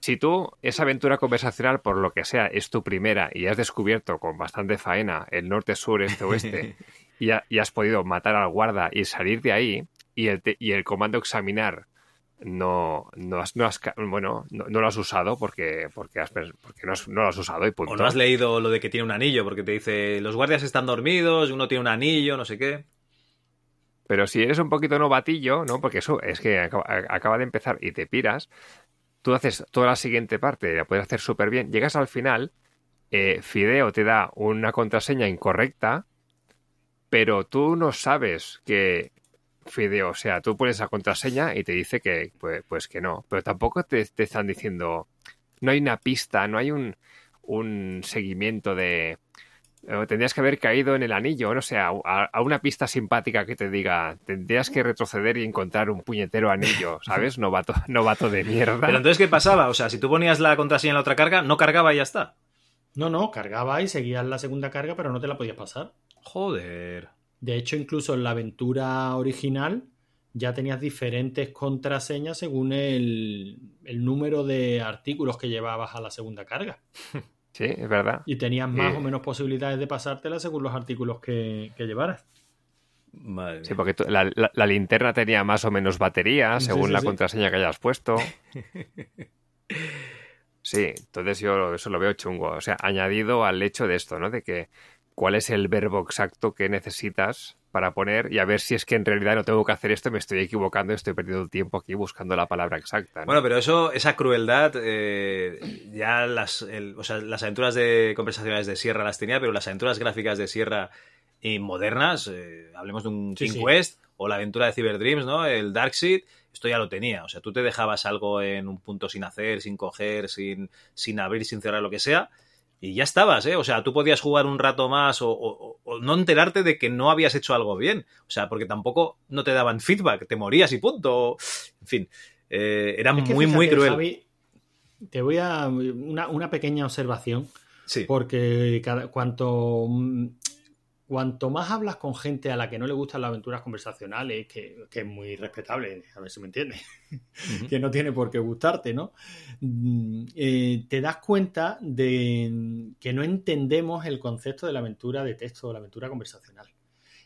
Si tú, esa aventura conversacional, por lo que sea, es tu primera y has descubierto con bastante faena el norte, sur, este, oeste, y has podido matar al guarda y salir de ahí, y el comando examinar no lo has usado porque no lo has usado y punto. O no has leído lo de que tiene un anillo, porque te dice, los guardias están dormidos, uno tiene un anillo, no sé qué. Pero si eres un poquito novatillo, ¿no? Porque eso es que acaba de empezar y te piras, tú haces toda la siguiente parte, la puedes hacer súper bien, llegas al final, Fideo te da una contraseña incorrecta, pero tú no sabes que Fideo, o sea, tú pones la contraseña y te dice que pues que no, pero tampoco te están diciendo, no hay una pista, no hay un seguimiento de... Tendrías que haber caído en el anillo, no sé, a una pista simpática que te diga, tendrías que retroceder y encontrar un puñetero anillo, ¿sabes? Novato de mierda. Pero entonces, ¿qué pasaba? O sea, si tú ponías la contraseña en la otra carga, no cargaba y ya está. No, cargaba y seguías la segunda carga, pero no te la podías pasar. Joder. De hecho, incluso en la aventura original ya tenías diferentes contraseñas según el número de artículos que llevabas a la segunda carga. Sí, es verdad. Y tenías más o menos posibilidades de pasártela según los artículos que llevaras. Madre. Sí, porque la linterna tenía más o menos batería según la contraseña que hayas puesto. Sí, entonces yo eso lo veo chungo. O sea, añadido al hecho de esto, ¿no? De que cuál es el verbo exacto que necesitas para poner y a ver si es que en realidad no tengo que hacer esto, me estoy equivocando, estoy perdiendo tiempo aquí buscando la palabra exacta, ¿no? Bueno, pero esa crueldad, ya las aventuras de conversacionales de Sierra las tenía, pero las aventuras gráficas de Sierra y modernas, hablemos de un King Quest o la aventura de Cyberdreams, ¿no? El Darkseid, esto ya lo tenía. O sea, tú te dejabas algo en un punto sin hacer, sin coger, sin abrir, sin cerrar, lo que sea, y ya estabas, ¿eh? O sea, tú podías jugar un rato más o no enterarte de que no habías hecho algo bien. O sea, porque tampoco no te daban feedback, te morías y punto. En fin, era muy, muy cruel. Javi, te voy a... Una pequeña observación. Sí. Porque cuanto más hablas con gente a la que no le gustan las aventuras conversacionales, que es muy respetable, a ver si me entiendes, uh-huh, que no tiene por qué gustarte, ¿no? Te das cuenta de que no entendemos el concepto de la aventura de texto o la aventura conversacional.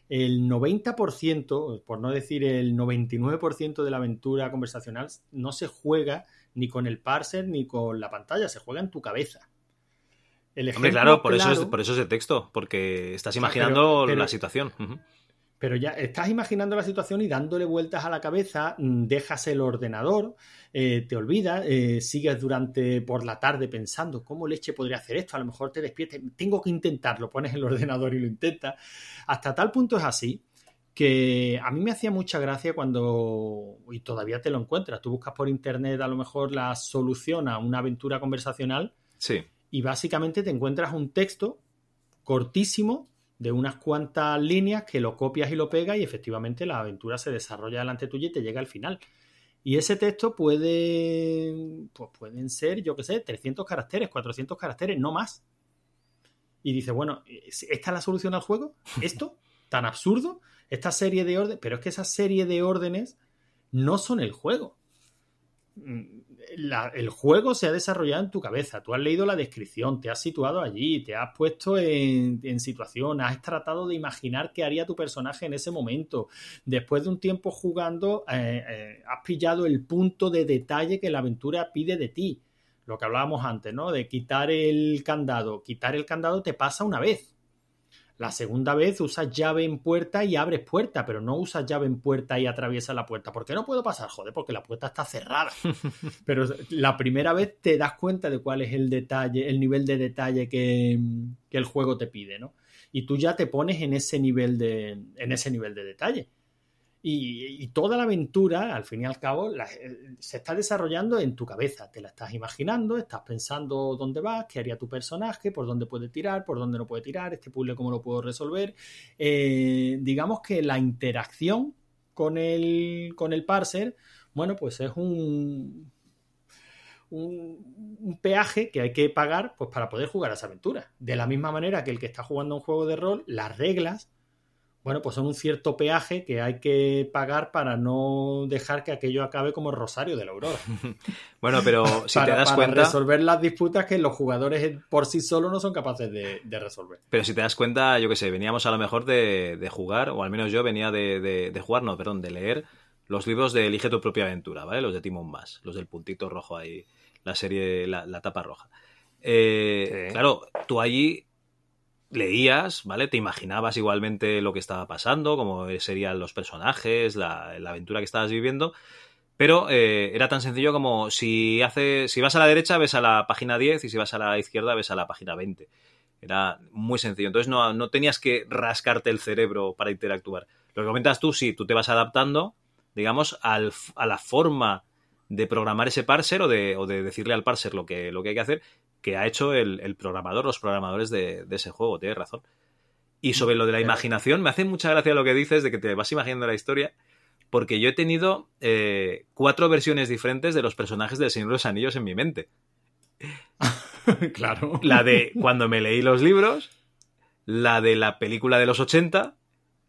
El 90%, por no decir el 99% de la aventura conversacional no se juega ni con el parser ni con la pantalla, se juega en tu cabeza. Hombre, claro, por eso es de texto, porque estás imaginando la situación. Uh-huh. Pero ya estás imaginando la situación y dándole vueltas a la cabeza, dejas el ordenador, te olvidas, sigues por la tarde pensando, ¿cómo leche podría hacer esto? A lo mejor te despiertes, tengo que intentarlo, pones el ordenador y lo intentas. Hasta tal punto es así que a mí me hacía mucha gracia cuando, y todavía te lo encuentras, tú buscas por internet a lo mejor la solución a una aventura conversacional. Sí. Y básicamente te encuentras un texto cortísimo de unas cuantas líneas que lo copias y lo pegas y efectivamente la aventura se desarrolla delante tuya y te llega al final. Y ese texto pueden ser, yo qué sé, 300 caracteres, 400 caracteres, no más. Y dices, bueno, ¿esta es la solución al juego? ¿Esto? ¿Tan absurdo? Esta serie de órdenes. Pero es que esa serie de órdenes no son el juego. El juego se ha desarrollado en tu cabeza, tú has leído la descripción, te has situado allí, te has puesto en situación, has tratado de imaginar qué haría tu personaje en ese momento. Después de un tiempo jugando, has pillado el punto de detalle que la aventura pide de ti, lo que hablábamos antes, ¿no? De quitar el candado te pasa una vez. La segunda vez usas llave en puerta y abres puerta, pero no usas llave en puerta y atraviesas la puerta. ¿Por qué no puedo pasar? Joder, porque la puerta está cerrada. Pero la primera vez te das cuenta de cuál es el detalle, el nivel de detalle que el juego te pide, ¿no? Y tú ya te pones en ese nivel de detalle. Y toda la aventura, al fin y al cabo, se está desarrollando en tu cabeza. Te la estás imaginando, estás pensando dónde vas, qué haría tu personaje, por dónde puede tirar, por dónde no puede tirar, este puzzle cómo lo puedo resolver. Digamos que la interacción con el parser, bueno, pues es un peaje que hay que pagar, pues, para poder jugar a esa aventura. De la misma manera que el que está jugando un juego de rol, las reglas, bueno, pues son un cierto peaje que hay que pagar para no dejar que aquello acabe como el Rosario de la Aurora. Bueno, pero si te das cuenta... Para resolver las disputas que los jugadores por sí solos no son capaces de resolver. Pero si te das cuenta, yo qué sé, veníamos a lo mejor de jugar, o al menos yo venía de leer los libros de Elige tu propia aventura, ¿vale? Los de Timon Bass, los del puntito rojo ahí, la serie, la tapa roja. Sí. Claro, tú allí... leías, ¿vale? Te imaginabas igualmente lo que estaba pasando, cómo serían los personajes, la aventura que estabas viviendo, pero era tan sencillo como si vas a la derecha ves a la página 10 y si vas a la izquierda ves a la página 20. Era muy sencillo, entonces no tenías que rascarte el cerebro para interactuar. Lo que comentas tú, sí, tú te vas adaptando, digamos, a la forma de programar ese parser o de decirle al parser lo que hay que hacer, que ha hecho el programador, los programadores de ese juego, tienes razón. Y sobre lo de la imaginación, me hace mucha gracia lo que dices de que te vas imaginando la historia, porque yo he tenido 4 versiones diferentes de los personajes del Señor de los Anillos en mi mente. Claro. La de cuando me leí los libros, la de la película de los 80,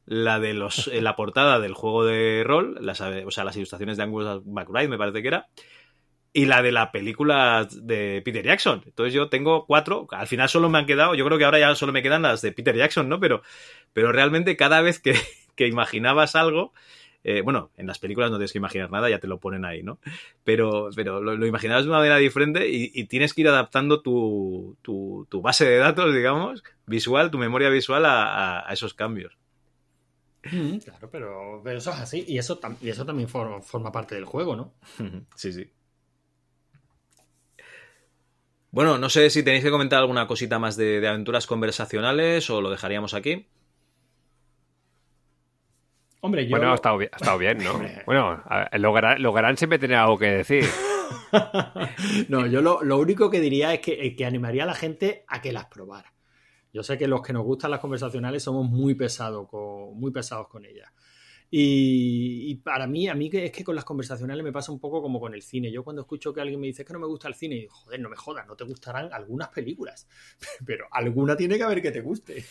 la de la portada del juego de rol, las ilustraciones de Angus McBride, me parece que era, y la de la película de Peter Jackson. Entonces yo tengo 4, al final solo me han quedado, yo creo que ahora ya solo me quedan las de Peter Jackson, ¿no? Pero realmente cada vez que imaginabas algo, bueno, en las películas no tienes que imaginar nada, ya te lo ponen ahí, ¿no? Pero lo imaginabas de una manera diferente y tienes que ir adaptando tu base de datos, digamos, visual, tu memoria visual a esos cambios. Claro, pero eso es así y eso también forma parte del juego, ¿no? Sí, sí. Bueno, no sé si tenéis que comentar alguna cosita más de aventuras conversacionales o lo dejaríamos aquí. Hombre, yo... Bueno, ha estado bien, ¿no? Bueno, Logarán siempre tiene algo que decir. No, yo lo único que diría es que animaría a la gente a que las probara. Yo sé que los que nos gustan las conversacionales somos muy pesados con ellas. Y para mí, a mí es que con las conversacionales me pasa un poco como con el cine. Yo cuando escucho que alguien me dice que no me gusta el cine, y digo, joder, no me jodas, no te gustarán algunas películas, pero alguna tiene que haber que te guste.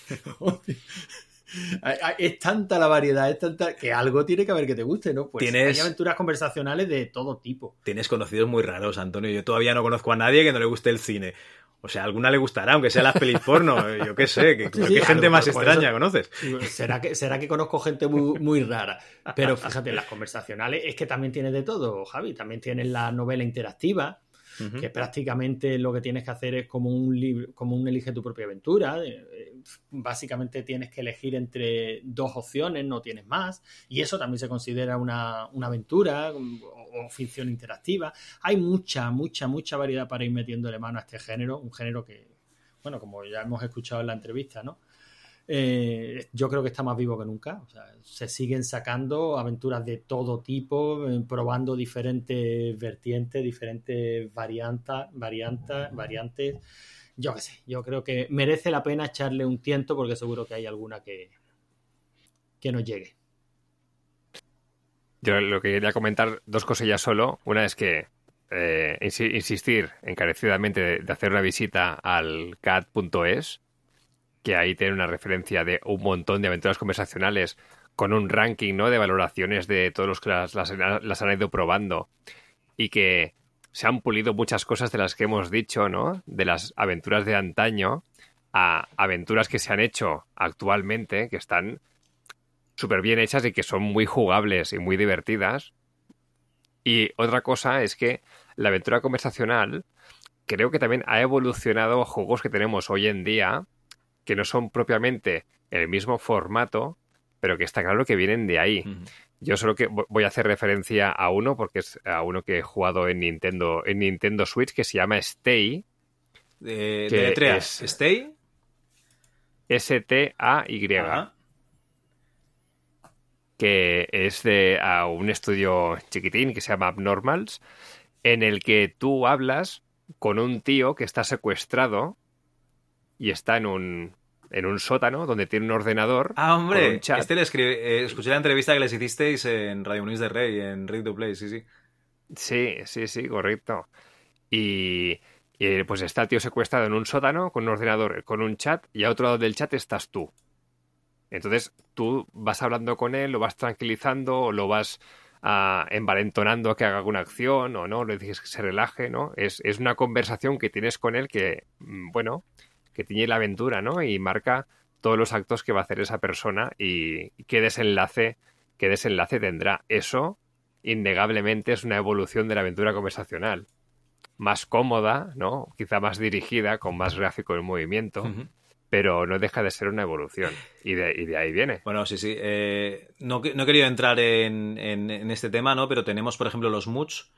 Es tanta la variedad, es tanta que algo tiene que haber que te guste, ¿no? Pues hay aventuras conversacionales de todo tipo. Tienes conocidos muy raros, Antonio. Yo todavía no conozco a nadie que no le guste el cine. O sea, alguna le gustará, aunque sea las pelis porno, yo qué sé, ¿qué gente más extraña conoces? ¿Será que conozco gente muy, muy rara? Pero fíjate, las conversacionales es que también tienes de todo, Javi. También tienes la novela interactiva, uh-huh, que prácticamente lo que tienes que hacer es como un libro, como un elige tu propia aventura. Básicamente tienes que elegir entre dos opciones, no tienes más. Y eso también se considera una aventura o ficción interactiva. Hay mucha variedad para ir metiéndole mano a este género, un género que, bueno, como ya hemos escuchado en la entrevista, ¿no? Yo creo que está más vivo que nunca. O sea, se siguen sacando aventuras de todo tipo, probando diferentes vertientes, diferentes variantes. Yo qué sé, yo creo que merece la pena echarle un tiento porque seguro que hay alguna que nos llegue. Yo lo que quería comentar, dos cosillas solo. Una es que insistir encarecidamente de hacer una visita al cat.es, que ahí tiene una referencia de un montón de aventuras conversacionales con un ranking, ¿no?, de valoraciones de todos los que las han ido probando, y que se han pulido muchas cosas de las que hemos dicho, ¿no?, de las aventuras de antaño a aventuras que se han hecho actualmente, que están súper bien hechas y que son muy jugables y muy divertidas. Y otra cosa es que la aventura conversacional creo que también ha evolucionado a juegos que tenemos hoy en día que no son propiamente el mismo formato, pero que está claro que vienen de ahí. Uh-huh. Yo solo que voy a hacer referencia a uno, porque es a uno que he jugado en Nintendo Switch, que se llama Stay. De letreas. ¿Stay? S-T-A-Y. Uh-huh. Que es de a un estudio chiquitín que se llama Abnormals, en el que tú hablas con un tío que está secuestrado y está en un sótano donde tiene un ordenador. Ah, hombre, con un chat. Este le escribe, escuché la entrevista que les hicisteis en Radio Molins de Rei, en Ready to Play, sí. Sí, correcto. Y pues está el tío secuestrado en un sótano con un ordenador, con un chat, y a otro lado del chat estás tú. Entonces tú vas hablando con él, lo vas tranquilizando, o lo vas envalentonando a que haga alguna acción, o no, le dices que se relaje, ¿no? Es una conversación que tienes con él que, bueno, que tiñe la aventura, ¿no? Y marca todos los actos que va a hacer esa persona y qué desenlace tendrá. Eso, innegablemente, es una evolución de la aventura conversacional. Más cómoda, ¿no? Quizá más dirigida, con más gráfico en movimiento, uh-huh, pero no deja de ser una evolución. Y de ahí viene. Bueno, sí. No he querido entrar en este tema, ¿no? Pero tenemos, por ejemplo, los MUTs,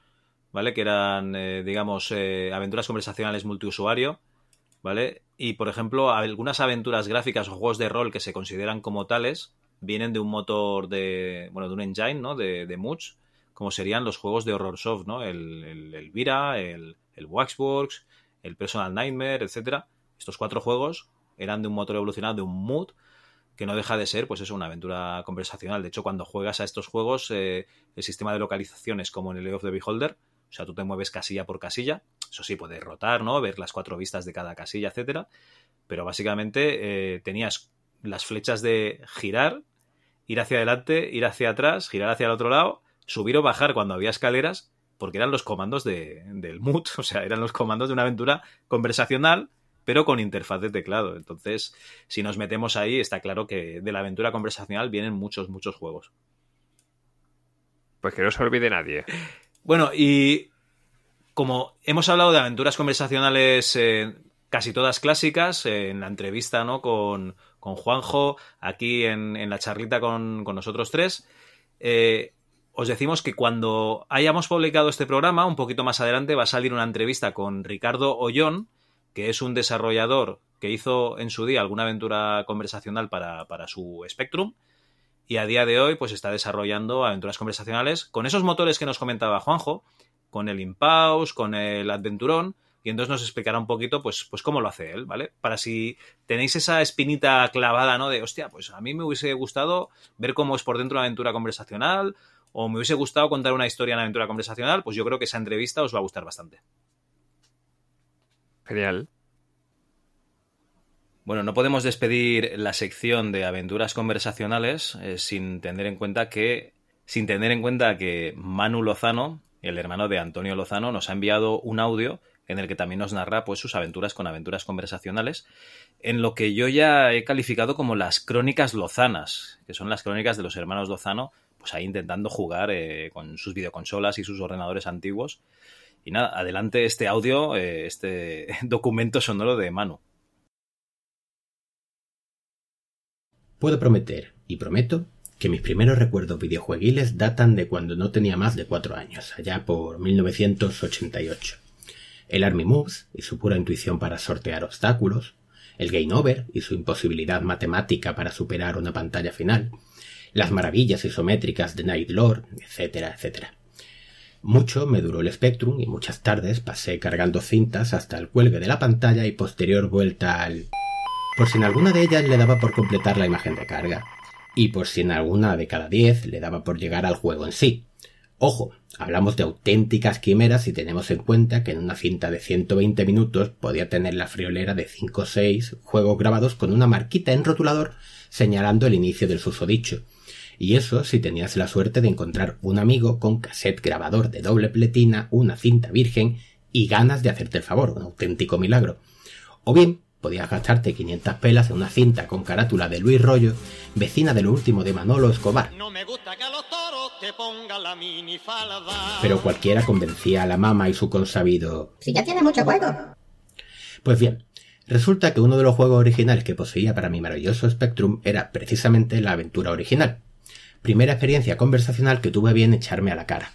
¿vale? Que eran, aventuras conversacionales multiusuario, ¿vale? Y, por ejemplo, algunas aventuras gráficas o juegos de rol que se consideran como tales vienen de un motor de un engine, ¿no?, de MUTs, como serían los juegos de Horrorsoft, ¿no? El Elvira, el Waxworks, el Personal Nightmare, etcétera. Estos 4 juegos eran de un motor evolucionado, de un MUT, que no deja de ser, pues eso, una aventura conversacional. De hecho, cuando juegas a estos juegos, el sistema de localizaciones, como en el Eye of the Beholder, o sea, tú te mueves casilla por casilla. Eso sí, puedes rotar, ¿no?, ver las 4 vistas de cada casilla, etcétera. Pero básicamente tenías las flechas de girar, ir hacia adelante, ir hacia atrás, girar hacia el otro lado, subir o bajar cuando había escaleras, porque eran los comandos del MUT. O sea, eran los comandos de una aventura conversacional, pero con interfaz de teclado. Entonces, si nos metemos ahí, está claro que de la aventura conversacional vienen muchos juegos. Pues que no se olvide nadie. Bueno, y como hemos hablado de aventuras conversacionales, casi todas clásicas, en la entrevista, ¿no?, con Juanjo, aquí en la charlita con nosotros 3, os decimos que cuando hayamos publicado este programa, un poquito más adelante va a salir una entrevista con Ricardo Ollón, que es un desarrollador que hizo en su día alguna aventura conversacional para su Spectrum, y a día de hoy pues está desarrollando aventuras conversacionales con esos motores que nos comentaba Juanjo, con el Impulse, con el Adventurón, y entonces nos explicará un poquito pues cómo lo hace él, ¿vale? Para si tenéis esa espinita clavada, ¿no? De, hostia, pues a mí me hubiese gustado ver cómo es por dentro una aventura conversacional, o me hubiese gustado contar una historia en aventura conversacional, pues yo creo que esa entrevista os va a gustar bastante. Genial. Bueno, no podemos despedir la sección de aventuras conversacionales sin tener en cuenta que Manu Lozano, el hermano de Antonio Lozano, nos ha enviado un audio en el que también nos narra pues sus aventuras con aventuras conversacionales, en lo que yo ya he calificado como las crónicas lozanas, que son las crónicas de los hermanos Lozano, pues ahí intentando jugar con sus videoconsolas y sus ordenadores antiguos. Y nada, adelante este audio, este documento sonoro de Manu. Puedo prometer, y prometo, que mis primeros recuerdos videojueguiles datan de cuando no tenía más de 4 años, allá por 1988. El Army Moves y su pura intuición para sortear obstáculos, el Game Over y su imposibilidad matemática para superar una pantalla final, las maravillas isométricas de Night Lord, etcétera, etcétera. Mucho me duró el Spectrum y muchas tardes pasé cargando cintas hasta el cuelgue de la pantalla y posterior vuelta al... por si en alguna de ellas le daba por completar la imagen de carga, y por si en alguna de cada 10 le daba por llegar al juego en sí. Ojo, hablamos de auténticas quimeras si tenemos en cuenta que en una cinta de 120 minutos podía tener la friolera de 5 o 6 juegos grabados con una marquita en rotulador señalando el inicio del susodicho. Y eso si tenías la suerte de encontrar un amigo con cassette grabador de doble pletina, una cinta virgen y ganas de hacerte el favor, un auténtico milagro. O bien, podías gastarte 500 pelas en una cinta con carátula de Luis Royo, vecina de lo último de Manolo Escobar. No me gusta que a los toros te pongan la minifalda. Pero cualquiera convencía a la mamá y su consabido... Si ya tiene mucho juego. Pues bien, resulta que uno de los juegos originales que poseía para mi maravilloso Spectrum era precisamente la aventura original. Primera experiencia conversacional que tuve bien echarme a la cara,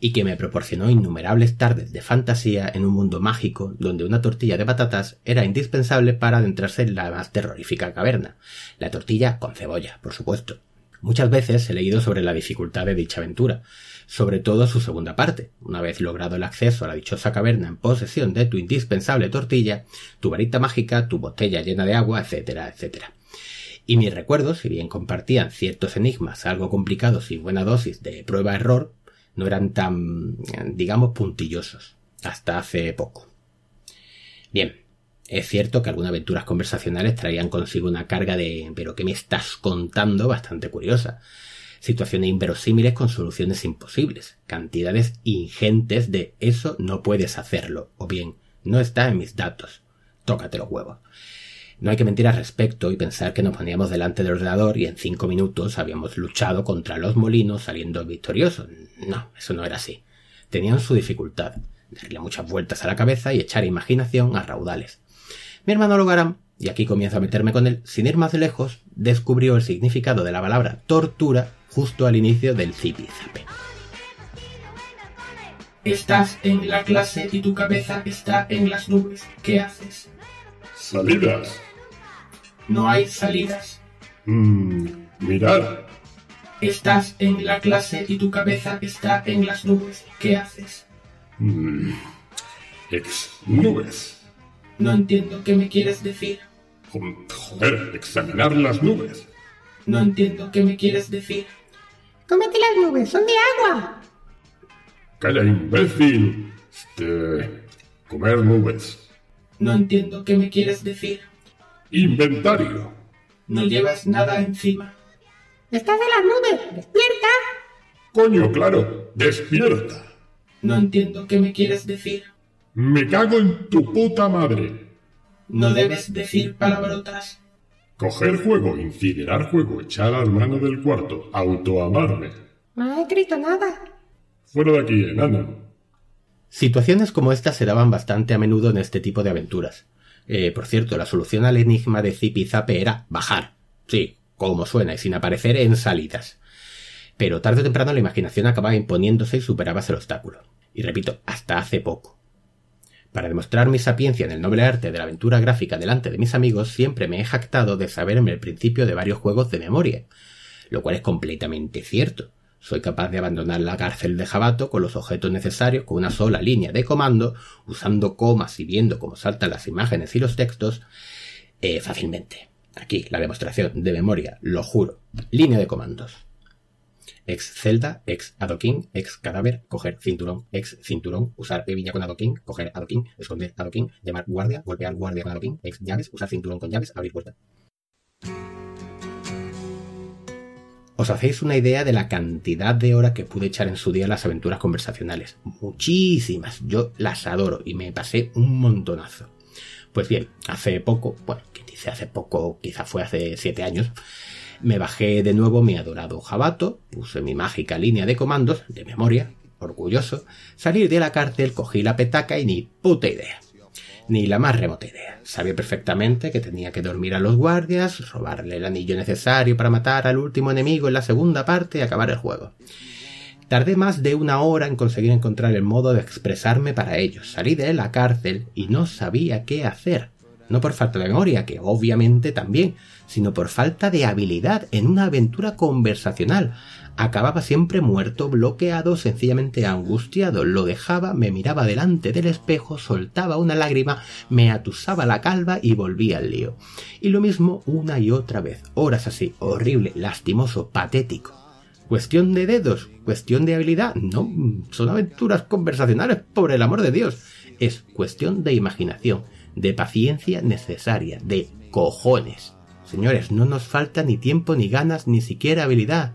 y que me proporcionó innumerables tardes de fantasía en un mundo mágico donde una tortilla de patatas era indispensable para adentrarse en la más terrorífica caverna, la tortilla con cebolla, por supuesto. Muchas veces he leído sobre la dificultad de dicha aventura, sobre todo su segunda parte. Una vez logrado el acceso a la dichosa caverna en posesión de tu indispensable tortilla, tu varita mágica, tu botella llena de agua, etcétera, etcétera. Y mis recuerdos, si bien compartían ciertos enigmas algo complicados y buena dosis de prueba-error, no eran tan, digamos, puntillosos, hasta hace poco. Bien, es cierto que algunas aventuras conversacionales traían consigo una carga de «pero qué me estás contando» bastante curiosa. Situaciones inverosímiles con soluciones imposibles, cantidades ingentes de «eso no puedes hacerlo» o bien «no está en mis datos, tócate los huevos». No hay que mentir al respecto y pensar que nos poníamos delante del ordenador y en 5 minutos habíamos luchado contra los molinos saliendo victoriosos. No, eso no era así. Tenían su dificultad, darle muchas vueltas a la cabeza y echar imaginación a raudales. Mi hermano Logarán, y aquí comienzo a meterme con él, sin ir más lejos, descubrió el significado de la palabra tortura justo al inicio del zipizape. Estás en la clase y tu cabeza está en las nubes. ¿Qué haces? Salidas. No hay salidas. Mirar. Estás en la clase y tu cabeza está en las nubes. ¿Qué haces? Ex nubes. No entiendo qué me quieres decir. Joder, examinar las nubes. No entiendo qué me quieres decir. Cómete las nubes, son de agua. Calla, imbécil. Comer nubes. No entiendo qué me quieres decir. Inventario. No llevas nada encima. Estás en las nubes. ¡Despierta! Coño, claro. ¡Despierta! No entiendo qué me quieres decir. Me cago en tu puta madre. No debes decir palabrotas. Coger fuego, incinerar fuego, echar al mano del cuarto, autoamarme. No he escrito nada. Fuera de aquí, enano. Situaciones como estas se daban bastante a menudo en este tipo de aventuras. Por cierto, la solución al enigma de Zipizape era bajar. Sí, como suena, y sin aparecer en salidas. Pero tarde o temprano la imaginación acababa imponiéndose y superabas el obstáculo. Y repito, hasta hace poco. Para demostrar mi sapiencia en el noble arte de la aventura gráfica delante de mis amigos, siempre me he jactado de saberme el principio de varios juegos de memoria. lo cual es completamente cierto. Soy capaz de abandonar la cárcel de Jabato con los objetos necesarios con una sola línea de comando, usando comas y viendo cómo saltan las imágenes y los textos fácilmente. Aquí la demostración de memoria, lo juro. Línea de comandos. Ex celda, ex adoquín, ex cadáver, coger cinturón, ex cinturón, usar hebilla con adoquín, coger adoquín, esconder adoquín, llamar guardia, golpear guardia con adoquín, ex llaves, usar cinturón con llaves, abrir puerta. Os hacéis una idea de la cantidad de horas que pude echar en su día a las aventuras conversacionales. Muchísimas, yo las adoro y me pasé un montonazo. Pues bien, hace poco, bueno, quien dice hace poco, quizás fue hace 7 años, me bajé de nuevo mi adorado Jabato, puse mi mágica línea de comandos, de memoria, orgulloso, salir de la cárcel, cogí la petaca y ni puta idea, ni la más remota idea. Sabía perfectamente que tenía que dormir a los guardias, robarle el anillo necesario para matar al último enemigo en la segunda parte y acabar el juego. Tardé más de 1 hora en conseguir encontrar el modo de expresarme para ellos. Salí de la cárcel y no sabía qué hacer. No por falta de memoria, que obviamente también, sino por falta de habilidad en una aventura conversacional. Acababa siempre muerto, bloqueado, sencillamente angustiado. Lo dejaba, me miraba delante del espejo, soltaba una lágrima, me atusaba la calva y volvía al lío. Y lo mismo una y otra vez. Horas así, horrible, lastimoso, patético. ¿Cuestión de dedos? ¿Cuestión de habilidad? No, son aventuras conversacionales, por el amor de Dios. Es cuestión de imaginación, de paciencia necesaria, de cojones. Señores, no nos falta ni tiempo, ni ganas, ni siquiera habilidad.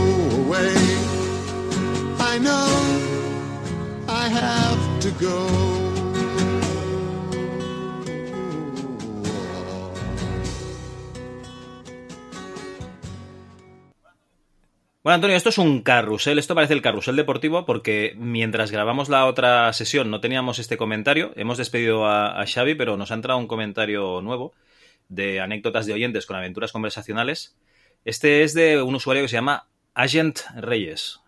away. I know I have to go. Bueno, Antonio, esto es un carrusel, esto parece el carrusel deportivo porque mientras grabamos la otra sesión no teníamos este comentario, hemos despedido a Xavi, pero nos ha entrado un comentario nuevo de anécdotas de oyentes con aventuras conversacionales. Este es de un usuario que se llama Agente Reyes,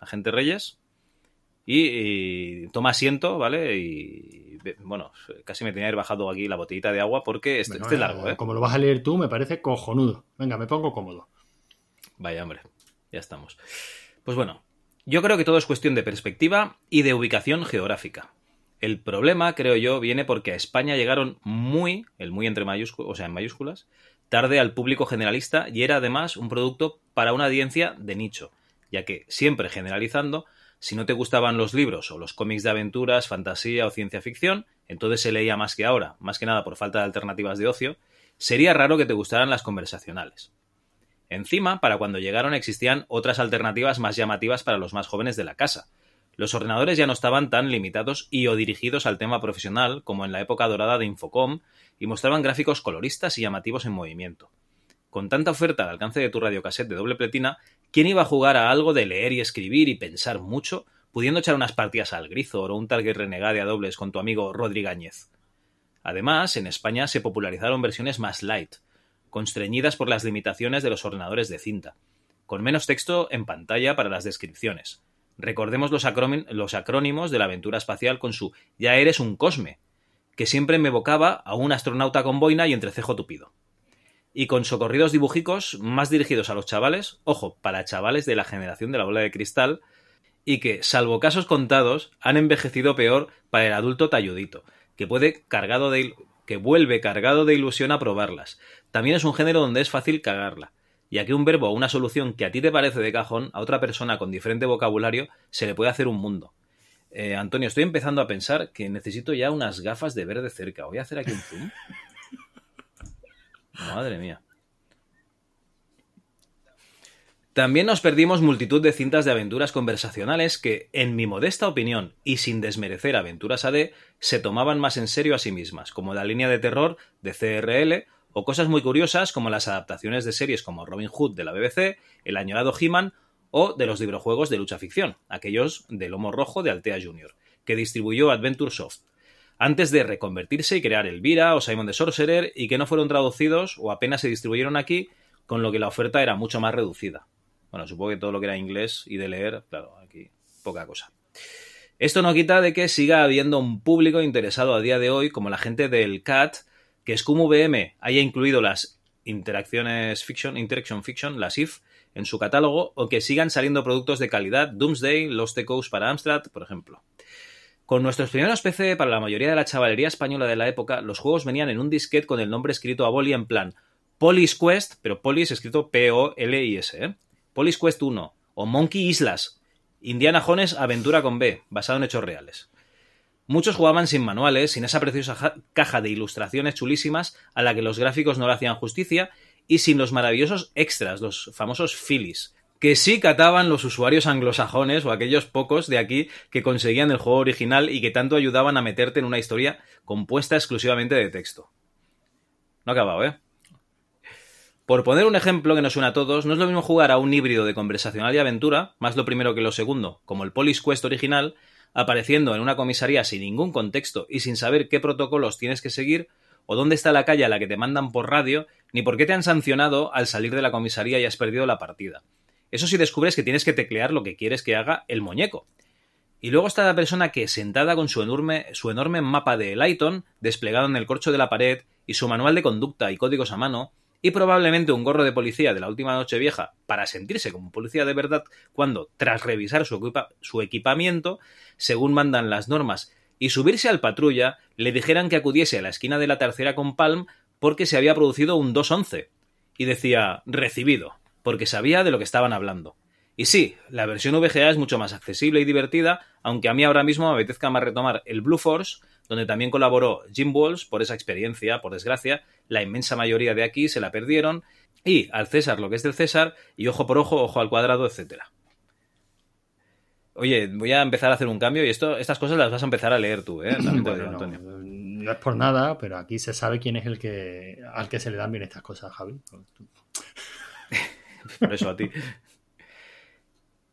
y toma asiento, ¿vale? Y bueno, casi me tenía que haber bajado aquí la botellita de agua porque este es largo, ¿eh? Como lo vas a leer tú, me parece cojonudo. Venga, me pongo cómodo. Vaya, hombre. Ya estamos. Pues bueno, yo creo que todo es cuestión de perspectiva y de ubicación geográfica. El problema, creo yo, viene porque a España llegaron muy entre mayúsculas, o sea, en mayúsculas, tarde al público generalista y era además un producto para una audiencia de nicho, ya que siempre generalizando, si no te gustaban los libros o los cómics de aventuras, fantasía o ciencia ficción, entonces se leía más que ahora, más que nada por falta de alternativas de ocio, sería raro que te gustaran las conversacionales. Encima, para cuando llegaron existían otras alternativas más llamativas para los más jóvenes de la casa. Los ordenadores ya no estaban tan limitados y o dirigidos al tema profesional como en la época dorada de Infocom y mostraban gráficos coloristas y llamativos en movimiento. Con tanta oferta al alcance de tu radiocassette de doble pletina, ¿quién iba a jugar a algo de leer y escribir y pensar mucho, pudiendo echar unas partidas al Grisor o un Target Renegade a dobles con tu amigo Rodríguez? Además, en España se popularizaron versiones más light, constreñidas por las limitaciones de los ordenadores de cinta, con menos texto en pantalla para las descripciones. Recordemos los acrónimos de la aventura espacial con su «Ya eres un cosme», que siempre me evocaba a un astronauta con boina y entrecejo tupido. Y con socorridos dibujicos más dirigidos a los chavales, ojo, para chavales de la generación de la bola de cristal, y que, salvo casos contados, han envejecido peor para el adulto talludito, que vuelve cargado de ilusión a probarlas. También es un género donde es fácil cagarla, ya que un verbo o una solución que a ti te parece de cajón, a otra persona con diferente vocabulario se le puede hacer un mundo. Antonio, estoy empezando a pensar que necesito ya unas gafas de ver de cerca. ¿Voy a hacer aquí un zoom? Madre mía. También nos perdimos multitud de cintas de aventuras conversacionales que, en mi modesta opinión y sin desmerecer Aventuras AD, se tomaban más en serio a sí mismas, como la línea de terror de CRL o cosas muy curiosas como las adaptaciones de series como Robin Hood de la BBC, el añorado He-Man o de los librojuegos de lucha ficción, aquellos de lomo rojo de Altea Junior, que distribuyó Adventure Soft, antes de reconvertirse y crear Elvira o Simon the Sorcerer, y que no fueron traducidos o apenas se distribuyeron aquí, con lo que la oferta era mucho más reducida. Bueno, supongo que todo lo que era inglés y de leer, claro, aquí poca cosa. Esto no quita de que siga habiendo un público interesado a día de hoy, como la gente del CAT, que Scum VM haya incluido las Interaction Fiction, las IF, en su catálogo, o que sigan saliendo productos de calidad, Doomsday, Lost Echoes para Amstrad, por ejemplo. Con nuestros primeros PC, para la mayoría de la chavalería española de la época, los juegos venían en un disquete con el nombre escrito a boli en plan Police Quest, pero Police escrito P-O-L-I-S, Police Quest 1, o Monkey Islas, Indiana Jones Aventura con B, basado en hechos reales. Muchos jugaban sin manuales, sin esa preciosa caja de ilustraciones chulísimas a la que los gráficos no le hacían justicia, y sin los maravillosos extras, los famosos fillies, que sí cataban los usuarios anglosajones o aquellos pocos de aquí que conseguían el juego original y que tanto ayudaban a meterte en una historia compuesta exclusivamente de texto. No ha acabado, ¿eh? Por poner un ejemplo que nos suena a todos, no es lo mismo jugar a un híbrido de conversacional y aventura, más lo primero que lo segundo, como el Police Quest original, apareciendo en una comisaría sin ningún contexto y sin saber qué protocolos tienes que seguir, o dónde está la calle a la que te mandan por radio, ni por qué te han sancionado al salir de la comisaría y has perdido la partida. Eso sí, descubres que tienes que teclear lo que quieres que haga el muñeco. Y luego está la persona que, sentada con su enorme mapa de Layton desplegado en el corcho de la pared y su manual de conducta y códigos a mano, y probablemente un gorro de policía de la última noche vieja para sentirse como policía de verdad cuando, tras revisar su equipamiento, según mandan las normas, y subirse al patrulla, le dijeran que acudiese a la esquina de la tercera con Palm porque se había producido un 2-11. Y decía, recibido, porque sabía de lo que estaban hablando. Y sí, la versión VGA es mucho más accesible y divertida, aunque a mí ahora mismo me apetezca más retomar el Blue Force, donde también colaboró Jim Walls. Por esa experiencia, por desgracia, la inmensa mayoría de aquí se la perdieron, y al César lo que es del César, y ojo por ojo, ojo al cuadrado, etc. Oye, voy a empezar a hacer un cambio, y estas cosas las vas a empezar a leer tú, ¿eh? Bueno, Antonio. No es por nada, pero aquí se sabe quién es al que se le dan bien estas cosas, Javi. Por eso a ti.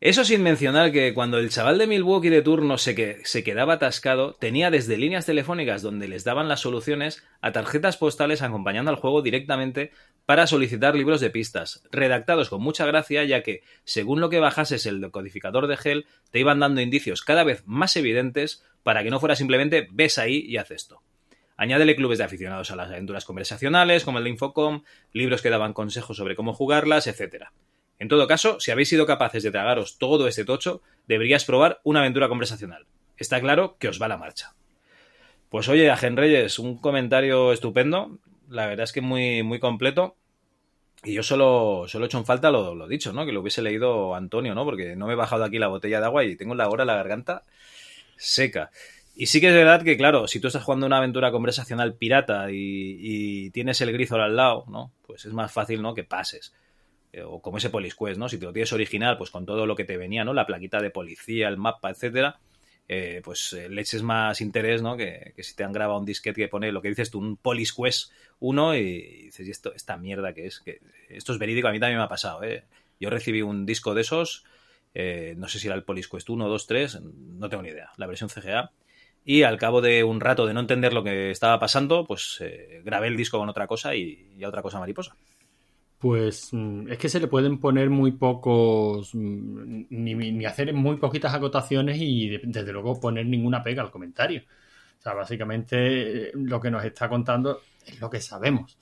Eso sin mencionar que cuando el chaval de Milwaukee de turno se quedaba atascado, tenía desde líneas telefónicas donde les daban las soluciones a tarjetas postales acompañando al juego directamente para solicitar libros de pistas, redactados con mucha gracia, ya que, según lo que bajases el decodificador de gel, te iban dando indicios cada vez más evidentes para que no fuera simplemente ves ahí y haz esto. Añádele clubes de aficionados a las aventuras conversacionales, como el de Infocom, libros que daban consejos sobre cómo jugarlas, etc. En todo caso, si habéis sido capaces de tragaros todo este tocho, deberíais probar una aventura conversacional. Está claro que os va la marcha. Pues oye, a Gen Reyes, un comentario estupendo. La verdad es que muy, muy completo. Y yo solo he hecho en falta lo dicho, ¿no? Que lo hubiese leído Antonio, ¿no? Porque no me he bajado aquí la botella de agua y tengo ahora la garganta seca. Y sí que es verdad que, claro, si tú estás jugando una aventura conversacional pirata y tienes el Grisol al lado, ¿no? Pues es más fácil, ¿no?, que pases. O como ese Police Quest, ¿no? Si te lo tienes original, pues con todo lo que te venía, ¿no? La plaquita de policía, el mapa, etcétera, pues le eches más interés, ¿no? Que si te han grabado un disquete que pone lo que dices tú, un Police Quest 1, y dices, ¿y esto, esta mierda que es? Que esto es verídico, a mí también me ha pasado, ¿eh? Yo recibí un disco de esos, no sé si era el Police Quest 1, 2, 3, no tengo ni idea, la versión CGA, y al cabo de un rato de no entender lo que estaba pasando, pues grabé el disco con otra cosa y a otra cosa mariposa. Pues es que se le pueden poner muy pocos, ni hacer muy poquitas acotaciones y desde luego poner ninguna pega al comentario. O sea, básicamente lo que nos está contando es lo que sabemos.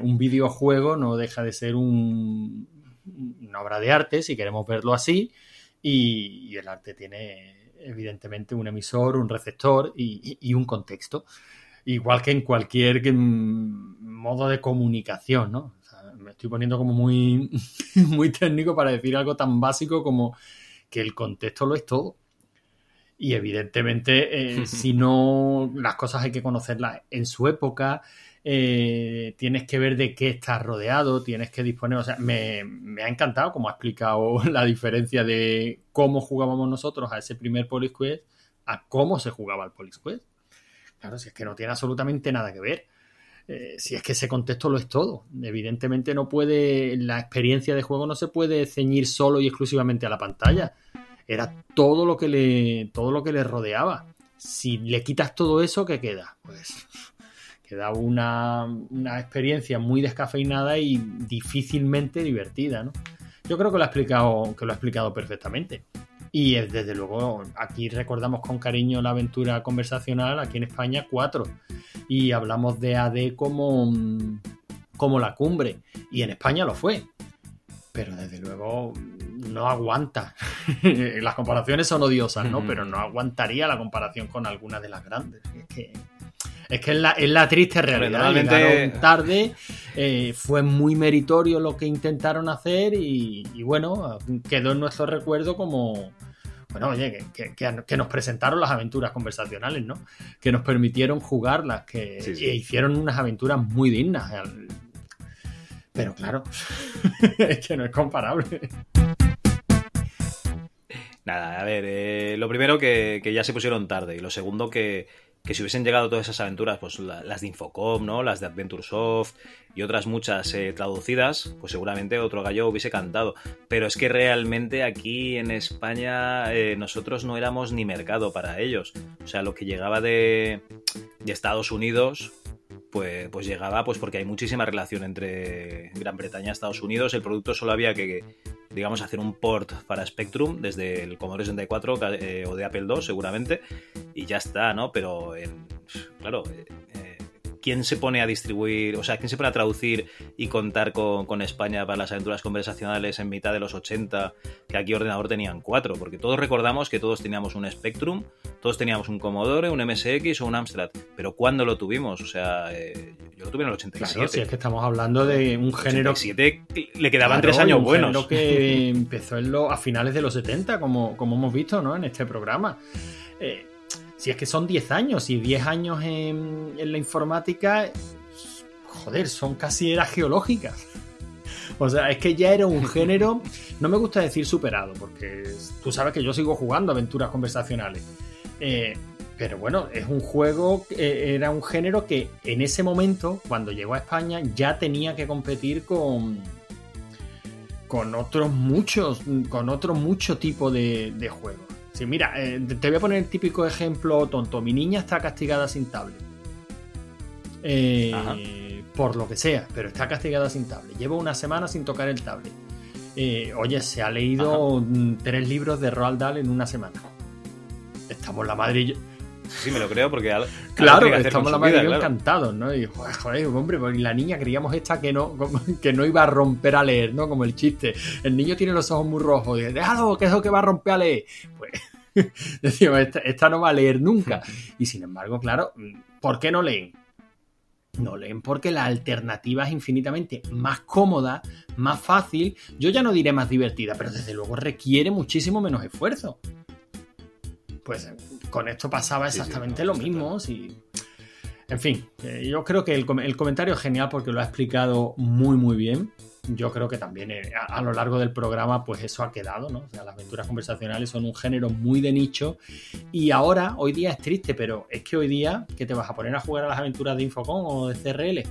Un videojuego no deja de ser una obra de arte, si queremos verlo así, y el arte tiene evidentemente un emisor, un receptor y un contexto. Igual que en cualquier modo de comunicación, ¿no? O sea, me estoy poniendo como muy, muy técnico para decir algo tan básico como que el contexto lo es todo. Y evidentemente, si no, las cosas hay que conocerlas en su época, tienes que ver de qué estás rodeado, tienes que disponer. O sea, me ha encantado como ha explicado la diferencia de cómo jugábamos nosotros a ese primer Police Quest a cómo se jugaba el Police Quest. Claro, si es que no tiene absolutamente nada que ver. si es que ese contexto lo es todo. Evidentemente no puede, la experiencia de juego no se puede ceñir solo y exclusivamente a la pantalla. Era todo lo que le rodeaba. Si le quitas todo eso, ¿qué queda? Pues queda una experiencia muy descafeinada y difícilmente divertida, ¿no? Yo creo que lo ha explicado perfectamente. Y desde luego aquí recordamos con cariño la aventura conversacional, aquí en España 4, y hablamos de AD como la cumbre, y en España lo fue, pero desde luego no aguanta. Las comparaciones son odiosas, ¿no? Pero no aguantaría la comparación con algunas de las grandes. Es que es la triste realidad. Realmente... Llegaron tarde, fue muy meritorio lo que intentaron hacer y bueno, quedó en nuestro recuerdo como... Bueno, oye, que nos presentaron las aventuras conversacionales, ¿no? Que nos permitieron jugarlas, que sí. Hicieron unas aventuras muy dignas. Pero claro, es que no es comparable. Nada, a ver, lo primero que ya se pusieron tarde, y lo segundo que si hubiesen llegado todas esas aventuras, pues las de Infocom, ¿no? Las de Adventuresoft y otras muchas traducidas, pues seguramente otro gallo hubiese cantado. Pero es que realmente aquí en España nosotros no éramos ni mercado para ellos. O sea, lo que llegaba de Estados Unidos... Pues llegaba, pues porque hay muchísima relación entre Gran Bretaña y Estados Unidos. El producto solo había que, digamos, hacer un port para Spectrum desde el Commodore 64 o de Apple II, seguramente, y ya está, ¿no? Pero, claro, ¿quién se pone a distribuir, o sea, quién se pone a traducir y contar con España para las aventuras conversacionales en mitad de los 80, que aquí ordenador tenían 4? Porque todos recordamos que todos teníamos un Spectrum, todos teníamos un Commodore, un MSX o un Amstrad, pero ¿cuándo lo tuvimos? O sea, yo lo tuve en el 87. Claro, si es que estamos hablando de un género... 87 le quedaban 3 años buenos. Lo que empezó a finales de los 70, como hemos visto, ¿no? En este programa. Si es que son 10 años, y 10 años en la informática, joder, son casi eras geológicas. O sea, es que ya era un género, no me gusta decir superado, porque tú sabes que yo sigo jugando aventuras conversacionales. Pero bueno, es un juego, era un género que en ese momento, cuando llegó a España, ya tenía que competir con otros muchos tipos de juegos. Sí, mira, te voy a poner el típico ejemplo tonto. Mi niña está castigada sin tablet. Por lo que sea, pero está castigada sin tablet. Llevo una semana sin tocar el tablet. Oye, se ha leído 3 libros de Roald Dahl en una semana. Estamos la madre y yo... Sí, me lo creo, porque... Claro, estamos la madre y yo encantados, ¿no? Y joder, hombre, pues la niña creíamos esta que no iba a romper a leer, ¿no? Como el chiste. El niño tiene los ojos muy rojos. Dice, déjalo, que es lo que va a romper a leer. Pues decimos, esta no va a leer nunca. Y sin embargo, claro, ¿por qué no leen? No leen porque la alternativa es infinitamente más cómoda, más fácil. Yo ya no diré más divertida, pero desde luego requiere muchísimo menos esfuerzo. Pues con esto pasaba exactamente lo mismo. Sí. En fin, yo creo que el comentario es genial porque lo ha explicado muy, muy bien. Yo creo que también a lo largo del programa pues eso ha quedado, ¿no? O sea, las aventuras conversacionales son un género muy de nicho y ahora, hoy día es triste, pero es que hoy día, ¿qué te vas a poner a jugar a las aventuras de Infocom o de CRL?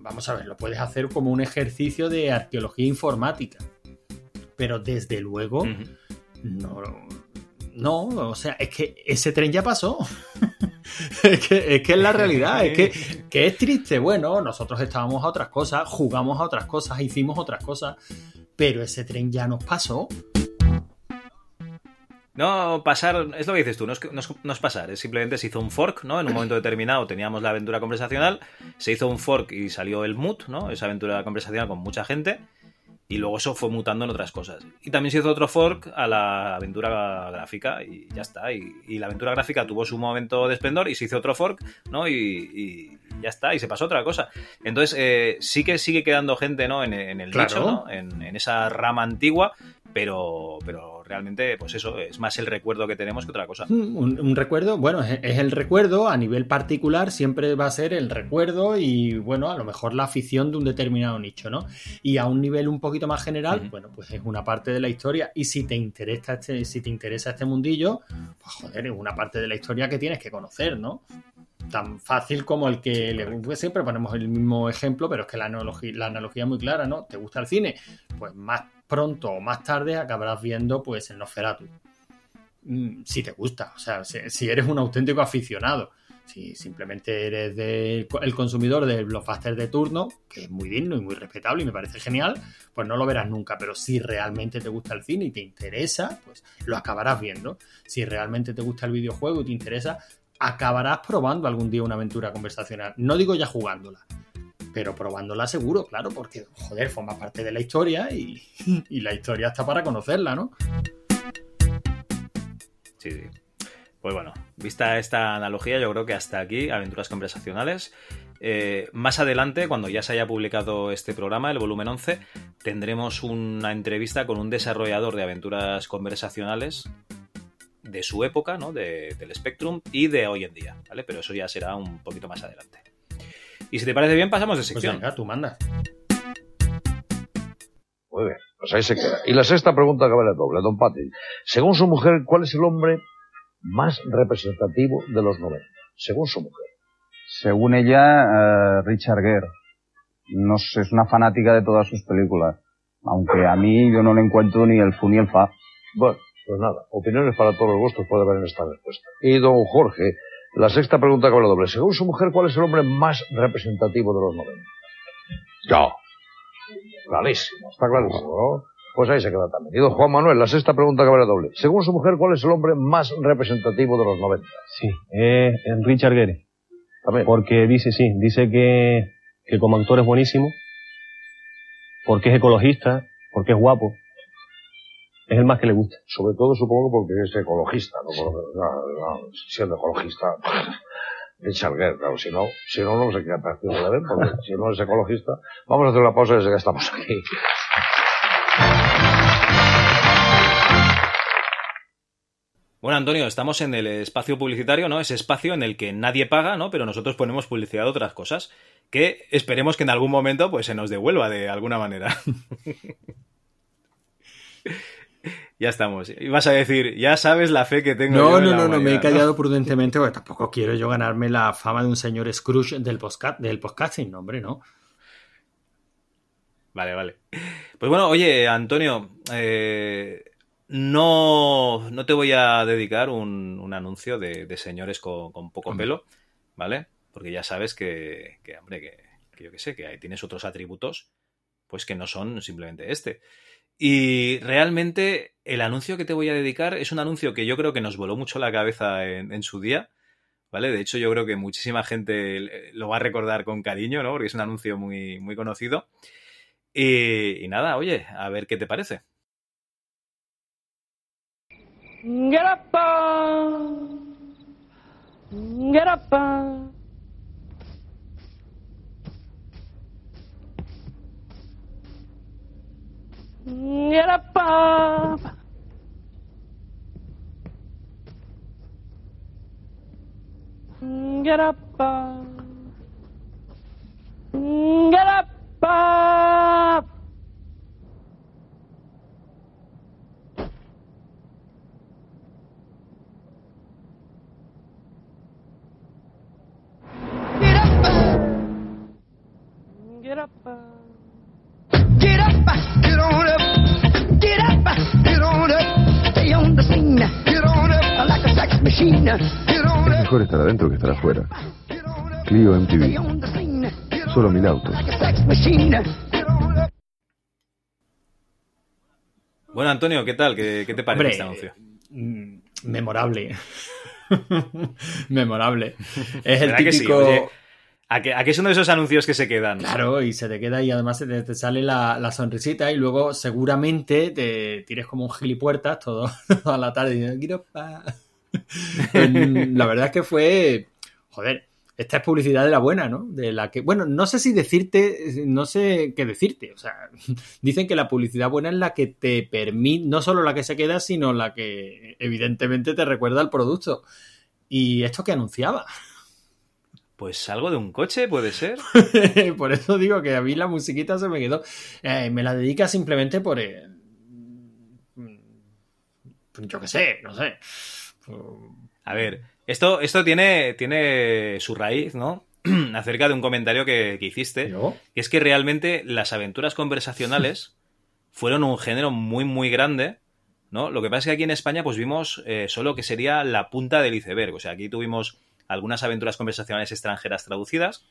Vamos a ver, lo puedes hacer como un ejercicio de arqueología informática, pero desde luego No, o sea, es que ese tren ya pasó. es que es la realidad, es que es triste. Bueno, nosotros estábamos a otras cosas, jugamos a otras cosas, hicimos otras cosas, pero ese tren ya nos pasó. No, pasar, es lo que dices tú, no es pasar, simplemente se hizo un fork, ¿no? En un momento determinado teníamos la aventura conversacional, se hizo un fork y salió el MUT, ¿no? Esa aventura conversacional con mucha gente. Y luego eso fue mutando en otras cosas. Y también se hizo otro fork a la aventura gráfica y ya está. Y la aventura gráfica tuvo su momento de esplendor y se hizo otro fork, ¿no? Y ya está, y se pasó otra cosa. Entonces sí que sigue quedando gente, ¿no? En el nicho, ¿no? En esa rama antigua, pero realmente, pues eso, es más el recuerdo que tenemos que otra cosa. Un recuerdo, bueno, es el recuerdo a nivel particular, siempre va a ser el recuerdo y, bueno, a lo mejor la afición de un determinado nicho, ¿no? Y a un nivel un poquito más general, bueno, pues es una parte de la historia y si te interesa este mundillo, pues joder, es una parte de la historia que tienes que conocer, ¿no? tan fácil como el que sí, le... Siempre ponemos el mismo ejemplo, pero es que la analogía es muy clara, ¿no? ¿Te gusta el cine? Pues más pronto o más tarde acabarás viendo pues el Nosferatu. Si te gusta, o sea, si eres un auténtico aficionado. Si simplemente eres el consumidor del blockbuster de turno, que es muy digno y muy respetable y me parece genial, pues no lo verás nunca. Pero si realmente te gusta el cine y te interesa, pues lo acabarás viendo. Si realmente te gusta el videojuego y te interesa, acabarás probando algún día una aventura conversacional. No digo ya jugándola, pero probándola seguro, claro, porque, joder, forma parte de la historia y la historia está para conocerla, ¿no? Sí, sí. Pues bueno, vista esta analogía, yo creo que hasta aquí, Aventuras Conversacionales. Más adelante, cuando ya se haya publicado este programa, el volumen 11, tendremos una entrevista con un desarrollador de Aventuras Conversacionales de su época, ¿no? Del Spectrum y de hoy en día, ¿vale? Pero eso ya será un poquito más adelante. Y si te parece bien, pasamos de sección. Pues venga, tú mandas. Muy bien, pues ahí se queda. Y la sexta pregunta que vale doble, don Patrick. Según su mujer, ¿cuál es el hombre más representativo de los 90, según su mujer? Según ella, Richard Gere. No sé, es una fanática de todas sus películas. Aunque a mí yo no le encuentro ni el fu ni el fa. Bueno, pues nada, opiniones para todos los gustos puede haber en esta respuesta. Y don Jorge, la sexta pregunta que vale doble. Según su mujer, ¿cuál es el hombre más representativo de los 90? Yo. Clarísimo, está clarísimo, ¿no? Pues ahí se queda también. Y don Juan Manuel, la sexta pregunta que vale doble. Según su mujer, ¿cuál es el hombre más representativo de los 90? Sí, Richard Gere. También. Porque dice que como actor es buenísimo, porque es ecologista, porque es guapo. Es el más que le gusta. Sobre todo, supongo, porque es ecologista, ¿no? Sí. No, siendo ecologista, Richard Gere, claro, si no, no sé qué partido le ven, porque si no es ecologista. Vamos a hacer una pausa desde que estamos aquí. Bueno, Antonio, estamos en el espacio publicitario, ¿no? Ese espacio en el que nadie paga, ¿no? Pero nosotros ponemos publicidad de otras cosas que esperemos que en algún momento pues se nos devuelva de alguna manera. Ya estamos. Ibas a decir, ya sabes la fe que tengo. No, me he callado prudentemente porque tampoco quiero yo ganarme la fama de un señor Scrooge del podcasting, no, hombre, ¿no? Vale. Pues bueno, oye, Antonio, no te voy a dedicar un anuncio de señores con poco pelo, ¿vale? Porque ya sabes que hombre, que yo qué sé, que ahí tienes otros atributos, pues que no son simplemente este. Y realmente el anuncio que te voy a dedicar es un anuncio que yo creo que nos voló mucho la cabeza en su día, ¿vale? De hecho, yo creo que muchísima gente lo va a recordar con cariño, ¿no? Porque es un anuncio muy, muy conocido. Y nada, oye, a ver qué te parece. Garapa. Garapa. Garapa. Garapa. Es mejor estar adentro que estar afuera. Clio MTV. Solo 1000 autos. Bueno, Antonio, ¿qué tal? ¿Qué te parece este anuncio? Memorable. Memorable. Es el típico... Que sí, oye. ¿A qué es uno de esos anuncios que se quedan? Claro, y se te queda y además te sale la sonrisita y luego seguramente te tires como un gilipuertas toda la tarde diciendo La verdad es que fue... Joder, esta es publicidad de la buena, ¿no? De la que... Bueno, no sé qué decirte. O sea, dicen que la publicidad buena es la que te permite... No solo la que se queda, sino la que evidentemente te recuerda al producto. ¿Y esto que anunciaba? Pues algo de un coche, puede ser. Por eso digo que a mí la musiquita se me quedó. Me la dedica simplemente por... yo qué sé, no sé. A ver, Esto tiene su raíz, ¿no? Acerca de un comentario que hiciste. ¿Yo? Que es que realmente las aventuras conversacionales fueron un género muy, muy grande, ¿no? Lo que pasa es que aquí en España pues vimos solo que sería la punta del iceberg. O sea, aquí tuvimos algunas aventuras conversacionales extranjeras traducidas,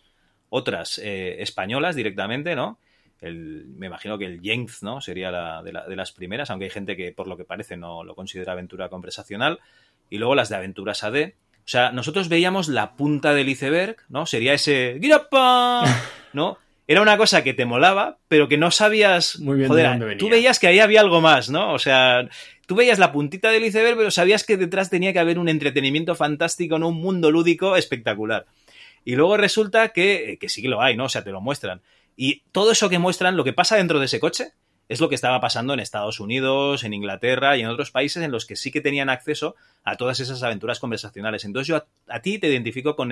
otras españolas directamente, ¿no? Me imagino que el Jenks, ¿no? Sería de las primeras, aunque hay gente que por lo que parece no lo considera aventura conversacional. Y luego las de Aventuras AD. O sea, nosotros veíamos la punta del iceberg, ¿no? Sería ese... ¡Girapa! ¿No? Era una cosa que te molaba, pero que no sabías... Muy bien, joder, de dónde venía. Tú veías que ahí había algo más, ¿no? O sea, tú veías la puntita del iceberg, pero sabías que detrás tenía que haber un entretenimiento fantástico, ¿no? Un mundo lúdico espectacular. Y luego resulta que sí que lo hay, ¿no? O sea, te lo muestran. Y todo eso que muestran, lo que pasa dentro de ese coche, es lo que estaba pasando en Estados Unidos, en Inglaterra y en otros países en los que sí que tenían acceso a todas esas aventuras conversacionales. Entonces yo a ti te identifico con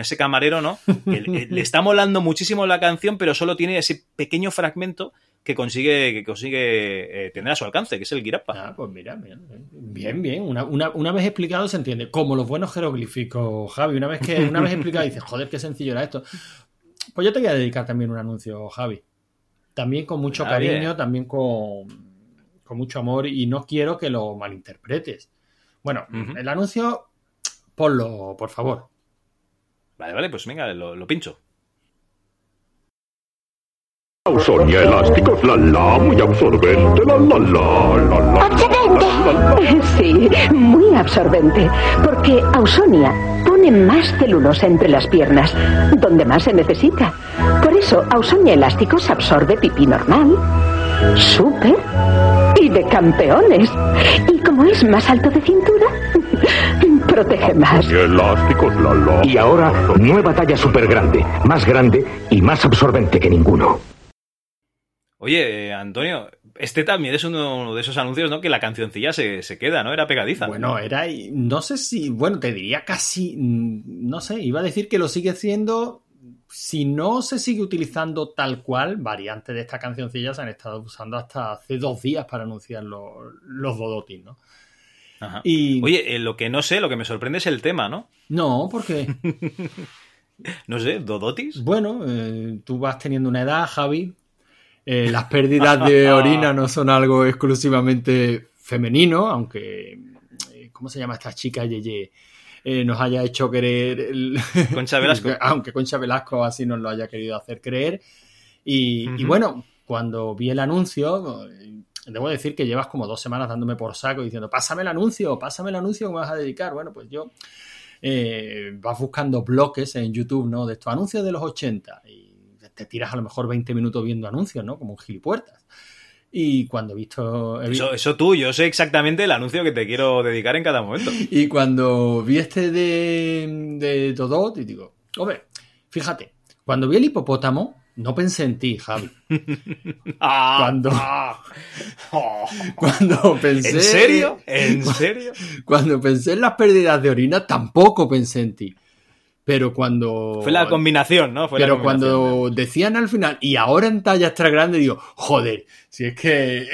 ese camarero, ¿no? Que le está molando muchísimo la canción, pero solo tiene ese pequeño fragmento que consigue tener a su alcance, que es el guirapa. Ah, pues mira, bien. Una vez explicado se entiende. Como los buenos jeroglíficos, Javi. Una vez explicado dices, joder, qué sencillo era esto. Pues yo te voy a dedicar también un anuncio, Javi. También con mucho cariño, también con mucho amor, y no quiero que lo malinterpretes. Bueno, el anuncio, ponlo, por favor. Vale, pues venga, lo pincho. Sonia elásticos, la, muy absorbente, la. ¿Absorbente? Sí, muy absorbente, porque Ausonia pone más celulosa entre las piernas, donde más se necesita. Por eso Ausonia elásticos absorbe pipí normal, súper y de campeones. Y como es más alto de cintura, protege más. Y ahora, nueva talla súper grande y más absorbente que ninguno. Oye, Antonio, este también es uno de esos anuncios, ¿no? Que la cancioncilla se queda, ¿no? Era pegadiza. Bueno, era... No sé si... Bueno, te diría casi... No sé, iba a decir que lo sigue siendo... Si no se sigue utilizando tal cual, variantes de esta cancioncilla se han estado usando hasta hace 2 días para anunciar los bodotis, ¿no? Ajá. Y... Oye, lo que no sé, lo que me sorprende es el tema, ¿no? No, ¿por qué? No sé, ¿dodotis? Bueno, tú vas teniendo una edad, Javi... las pérdidas de orina no son algo exclusivamente femenino, aunque, ¿cómo se llama esta chica, Yeye? Nos haya hecho creer... Concha Velasco. Aunque Concha Velasco así nos lo haya querido hacer creer. Y bueno, cuando vi el anuncio, debo decir que llevas como 2 semanas dándome por saco diciendo, pásame el anuncio que me vas a dedicar. Bueno, pues yo vas buscando bloques en YouTube, ¿no? De estos anuncios de los 80 y te tiras a lo mejor 20 minutos viendo anuncios, ¿no? Como un gilipuertas. Y cuando he visto... Eso tú, yo sé exactamente el anuncio que te quiero dedicar en cada momento. Y cuando vi este de Dodot, y digo, hombre, fíjate, cuando vi el hipopótamo, no pensé en ti, Javi. Cuando pensé... ¿En serio? Cuando pensé en las pérdidas de orina, tampoco pensé en ti. Pero cuando... Fue la combinación, ¿no? Cuando decían al final, y ahora en talla extra grande, digo, joder, si es que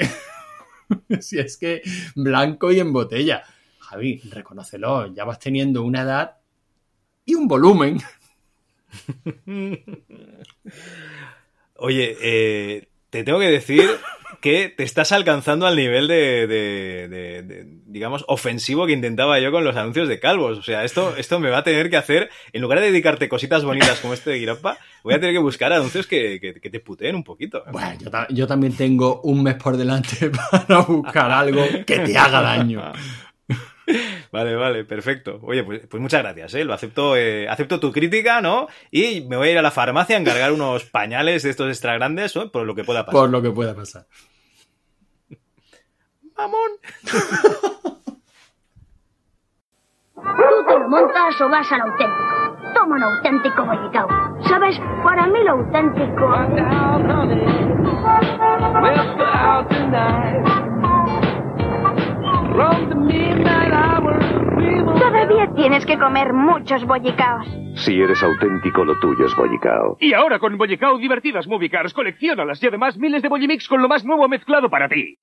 blanco y en botella. Javi, reconócelo, ya vas teniendo una edad y un volumen. Oye, te tengo que decir que te estás alcanzando al nivel de digamos, ofensivo que intentaba yo con los anuncios de calvos. O sea, esto me va a tener que hacer, en lugar de dedicarte cositas bonitas como este de Guirappa, voy a tener que buscar anuncios que te puteen un poquito. Bueno, yo también tengo un mes por delante para buscar algo que te haga daño. Vale, perfecto. Oye, pues muchas gracias, ¿eh? Lo acepto, acepto tu crítica, ¿no? Y me voy a ir a la farmacia a encargar unos pañales de estos extra grandes, ¿no? Por lo que pueda pasar. ¡Mamón! Tú te lo montas o vas al auténtico. Toma un auténtico bollicao. ¿Sabes? Para mí lo auténtico... Todavía tienes que comer muchos bollicaos. Si eres auténtico, lo tuyo es bollicao. Y ahora con bollicao divertidas movie cars, colecciónalas y además miles de bollimix con lo más nuevo mezclado para ti.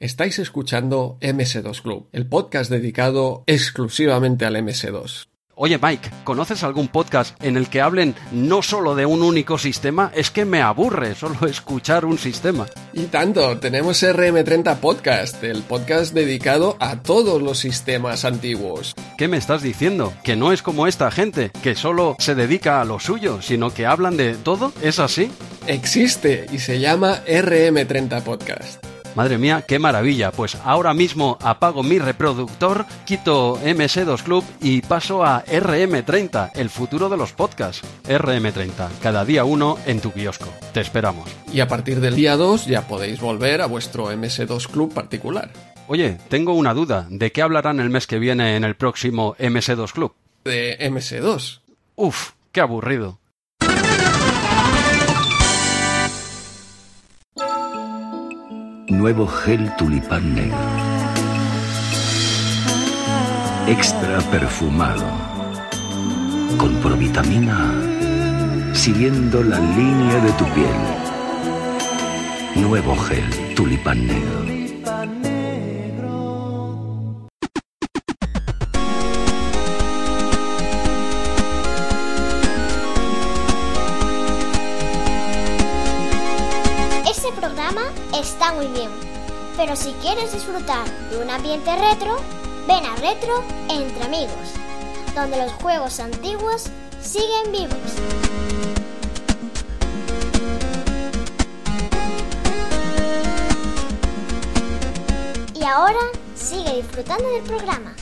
Estáis escuchando MS-DOS Club, el podcast dedicado exclusivamente al MS-DOS. Oye Mike, ¿conoces algún podcast en el que hablen no solo de un único sistema? Es que me aburre solo escuchar un sistema. Y tanto, tenemos RM30 Podcast, el podcast dedicado a todos los sistemas antiguos. ¿Qué me estás diciendo? ¿Que no es como esta gente, que solo se dedica a lo suyo, sino que hablan de todo? ¿Es así? Existe y se llama RM30 Podcast. Madre mía, qué maravilla. Pues ahora mismo apago mi reproductor, quito MS-DOS Club y paso a RM30, el futuro de los podcasts. RM30, cada día uno en tu kiosco. Te esperamos. Y a partir del día 2 ya podéis volver a vuestro MS-DOS Club particular. Oye, tengo una duda. ¿De qué hablarán el mes que viene en el próximo MS-DOS Club? De MS-DOS. Uf, qué aburrido. Nuevo gel tulipán negro. Extra perfumado. Con provitamina A, siguiendo la línea de tu piel. Nuevo gel tulipán negro. Este programa está muy bien, pero si quieres disfrutar de un ambiente retro, ven a Retro Entre Amigos, donde los juegos antiguos siguen vivos. Y ahora sigue disfrutando del programa.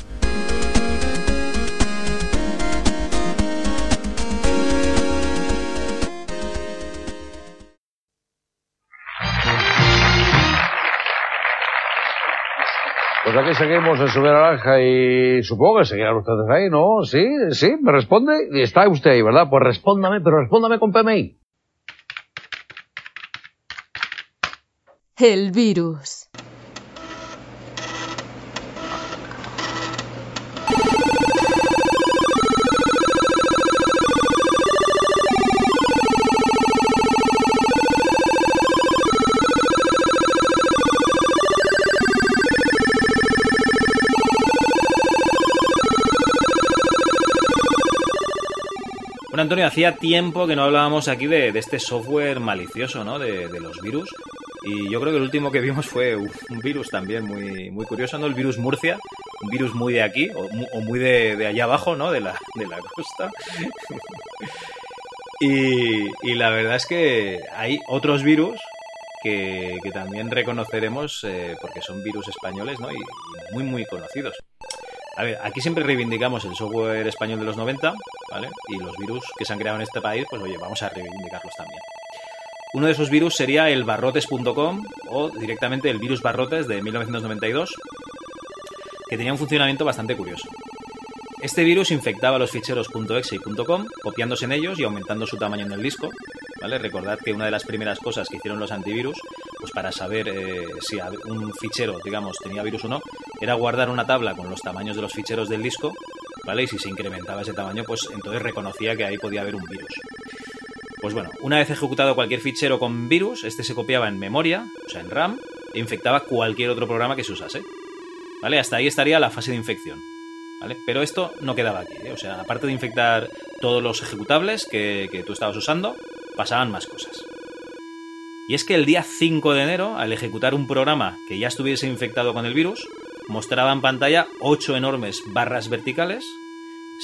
Pues aquí seguimos en su naranja y supongo que seguirán ustedes ahí, ¿no? Sí, me responde y está usted ahí, ¿verdad? Pues respóndame, pero respóndame con PMI. El virus. Antonio, hacía tiempo que no hablábamos aquí de este software malicioso, ¿no? De los virus. Y yo creo que el último que vimos fue un virus también muy, muy curioso, ¿no? El virus Murcia, un virus muy de aquí, o muy de allá abajo, ¿no? De la costa. Y la verdad es que hay otros virus que también reconoceremos porque son virus españoles, ¿no? Y muy, muy conocidos. A ver, aquí siempre reivindicamos el software español de los 90, ¿vale? Y los virus que se han creado en este país, pues oye, vamos a reivindicarlos también. Uno de esos virus sería el barrotes.com o directamente el virus Barrotes de 1992, que tenía un funcionamiento bastante curioso. Este virus infectaba los ficheros .exe y .com, copiándose en ellos y aumentando su tamaño en el disco, ¿vale? Recordad que una de las primeras cosas que hicieron los antivirus, pues para saber si un fichero, digamos, tenía virus o no, era guardar una tabla con los tamaños de los ficheros del disco, ¿vale? Y si se incrementaba ese tamaño, pues entonces reconocía que ahí podía haber un virus. Pues bueno, una vez ejecutado cualquier fichero con virus, este se copiaba en memoria, o sea, en RAM, e infectaba cualquier otro programa que se usase, ¿vale? Hasta ahí estaría la fase de infección, ¿vale? Pero esto no quedaba aquí, ¿eh? O sea, aparte de infectar todos los ejecutables que tú estabas usando, pasaban más cosas. Y es que el día 5 de enero, al ejecutar un programa que ya estuviese infectado con el virus, mostraba en pantalla 8 enormes barras verticales,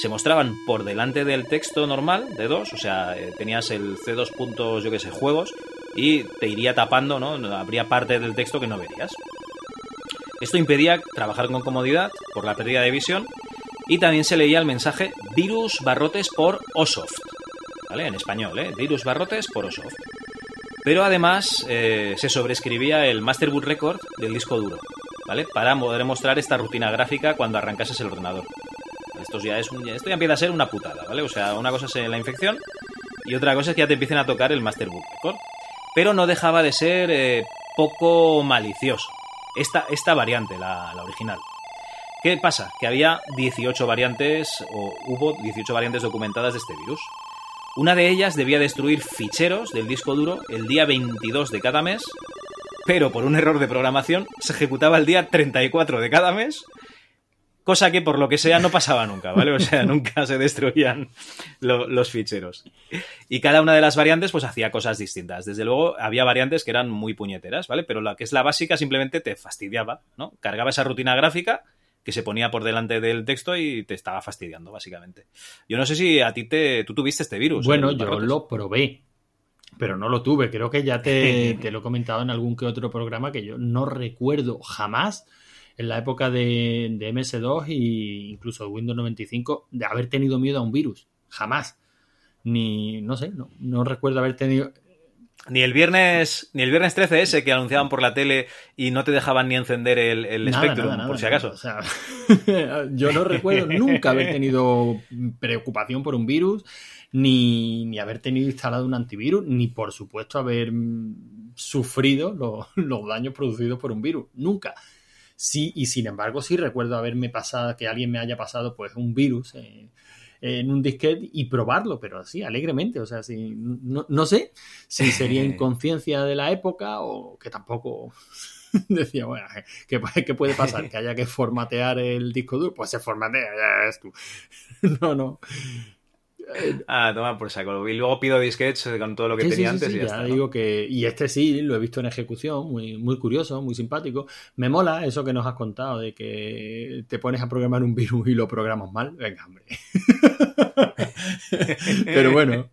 se mostraban por delante del texto normal de 2, o sea, tenías el C2 puntos, yo que sé, juegos, y te iría tapando, ¿no? Habría parte del texto que no verías. Esto impedía trabajar con comodidad por la pérdida de visión, y también se leía el mensaje virus barrotes por Osoft, ¿vale? En español, virus barrotes por Osoft. Pero además se sobrescribía el master boot record del disco duro, ¿vale? Para poder mostrar esta rutina gráfica cuando arrancases el ordenador. Esto ya empieza a ser una putada, ¿vale? O sea, una cosa es la infección y otra cosa es que ya te empiecen a tocar el Master Boot Record. Pero no dejaba de ser poco malicioso esta variante, la original. ¿Qué pasa? Que había 18 variantes, o hubo 18 variantes documentadas de este virus. Una de ellas debía destruir ficheros del disco duro el día 22 de cada mes, pero por un error de programación se ejecutaba el día 34 de cada mes, cosa que por lo que sea no pasaba nunca, ¿vale? O sea, nunca se destruían los ficheros. Y cada una de las variantes pues hacía cosas distintas. Desde luego había variantes que eran muy puñeteras, ¿vale? Pero la que es la básica simplemente te fastidiaba, ¿no? Cargaba esa rutina gráfica que se ponía por delante del texto y te estaba fastidiando, básicamente. Yo no sé si a ti tú tuviste este virus. Bueno, yo lo probé, pero no lo tuve. Creo que ya te lo he comentado en algún que otro programa, que yo no recuerdo jamás, en la época de MS-DOS e incluso de Windows 95, de haber tenido miedo a un virus. Jamás. Ni, no sé, no recuerdo haber tenido... Ni el viernes 13S que anunciaban por la tele y no te dejaban ni encender el Spectrum, por si acaso. Nada, o sea, yo no recuerdo nunca haber tenido preocupación por un virus, ni haber tenido instalado un antivirus, ni por supuesto haber sufrido los daños producidos por un virus. Nunca. Sí, y sin embargo sí recuerdo haberme pasado, que alguien me haya pasado pues un virus en un disquete y probarlo, pero así, alegremente. O sea, sí, no sé si sería inconsciencia de la época o que tampoco decía, bueno, ¿qué puede pasar? Que haya que formatear el disco duro, pues se formatea, ya ves tú. No. Toma por saco. Y luego pido disquetes con todo lo que tenía antes. Y ya está, ¿no? Digo que... Y este sí, lo he visto en ejecución, muy, muy curioso, muy simpático. Me mola eso que nos has contado de que te pones a programar un virus y lo programas mal. Venga, hombre. Pero bueno.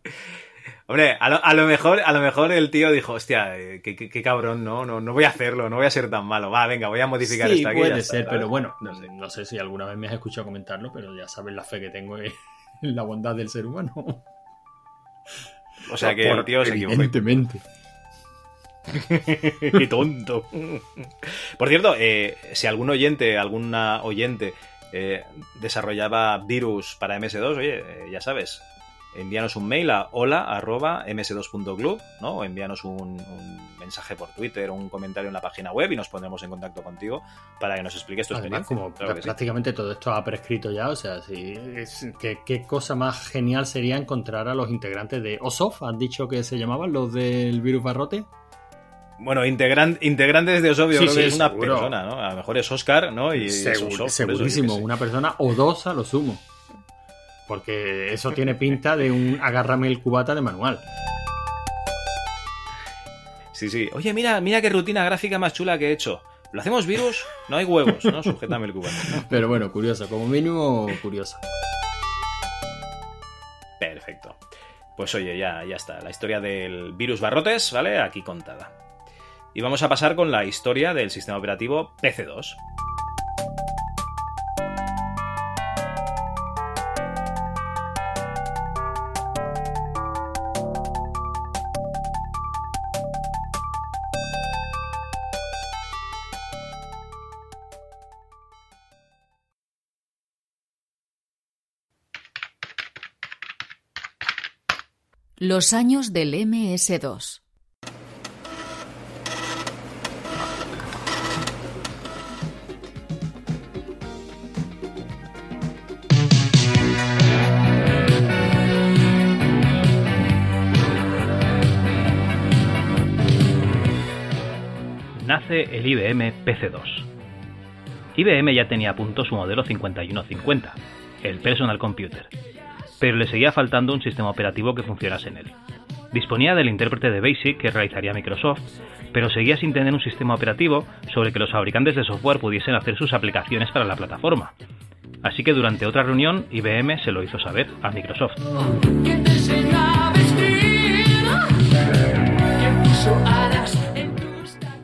Hombre, a lo mejor el tío dijo, hostia, qué cabrón, no voy a hacerlo, no voy a ser tan malo. Va, venga, voy a modificar esta aquí. Sí, puede ser, pero bueno, no sé si alguna vez me has escuchado comentarlo, pero ya sabes la fe que tengo que... la bondad del ser humano. O sea que el tío se equivocó. Evidentemente. ¡Qué tonto! Por cierto, si alguna oyente desarrollaba virus para MS2, oye, ya sabes, envíanos un mail a hola@ms2.club, ¿no? O envíanos un mensaje por Twitter o un comentario en la página web y nos pondremos en contacto contigo para que nos expliques tu experiencia. Como claro prácticamente sí. Todo esto ha prescrito ya, o sea, sí, qué cosa más genial sería encontrar a los integrantes de OSOF, ¿has dicho que se llamaban los del virus barrote? Bueno, integrantes de Osof, yo creo que es una seguro. Persona, ¿no? A lo mejor es Oscar, ¿no? Y Osof, segurísimo, sí. Una persona o dos a lo sumo. Porque eso tiene pinta de un agárrame el cubata de manual. Sí. Oye, mira qué rutina gráfica más chula que he hecho. ¿Lo hacemos virus? No hay huevos, ¿no? Sujétame el cubata. Pero bueno, curioso. Como mínimo, curioso. Perfecto. Pues oye, ya está. La historia del virus barrotes, ¿vale? Aquí contada. Y vamos a pasar con la historia del sistema operativo PC2. Los años del MS-DOS. Nace el IBM PC2. IBM ya tenía a punto su modelo 5150, el Personal Computer, pero le seguía faltando un sistema operativo que funcionase en él. Disponía del intérprete de BASIC que realizaría Microsoft, pero seguía sin tener un sistema operativo sobre el que los fabricantes de software pudiesen hacer sus aplicaciones para la plataforma. Así que durante otra reunión, IBM se lo hizo saber a Microsoft.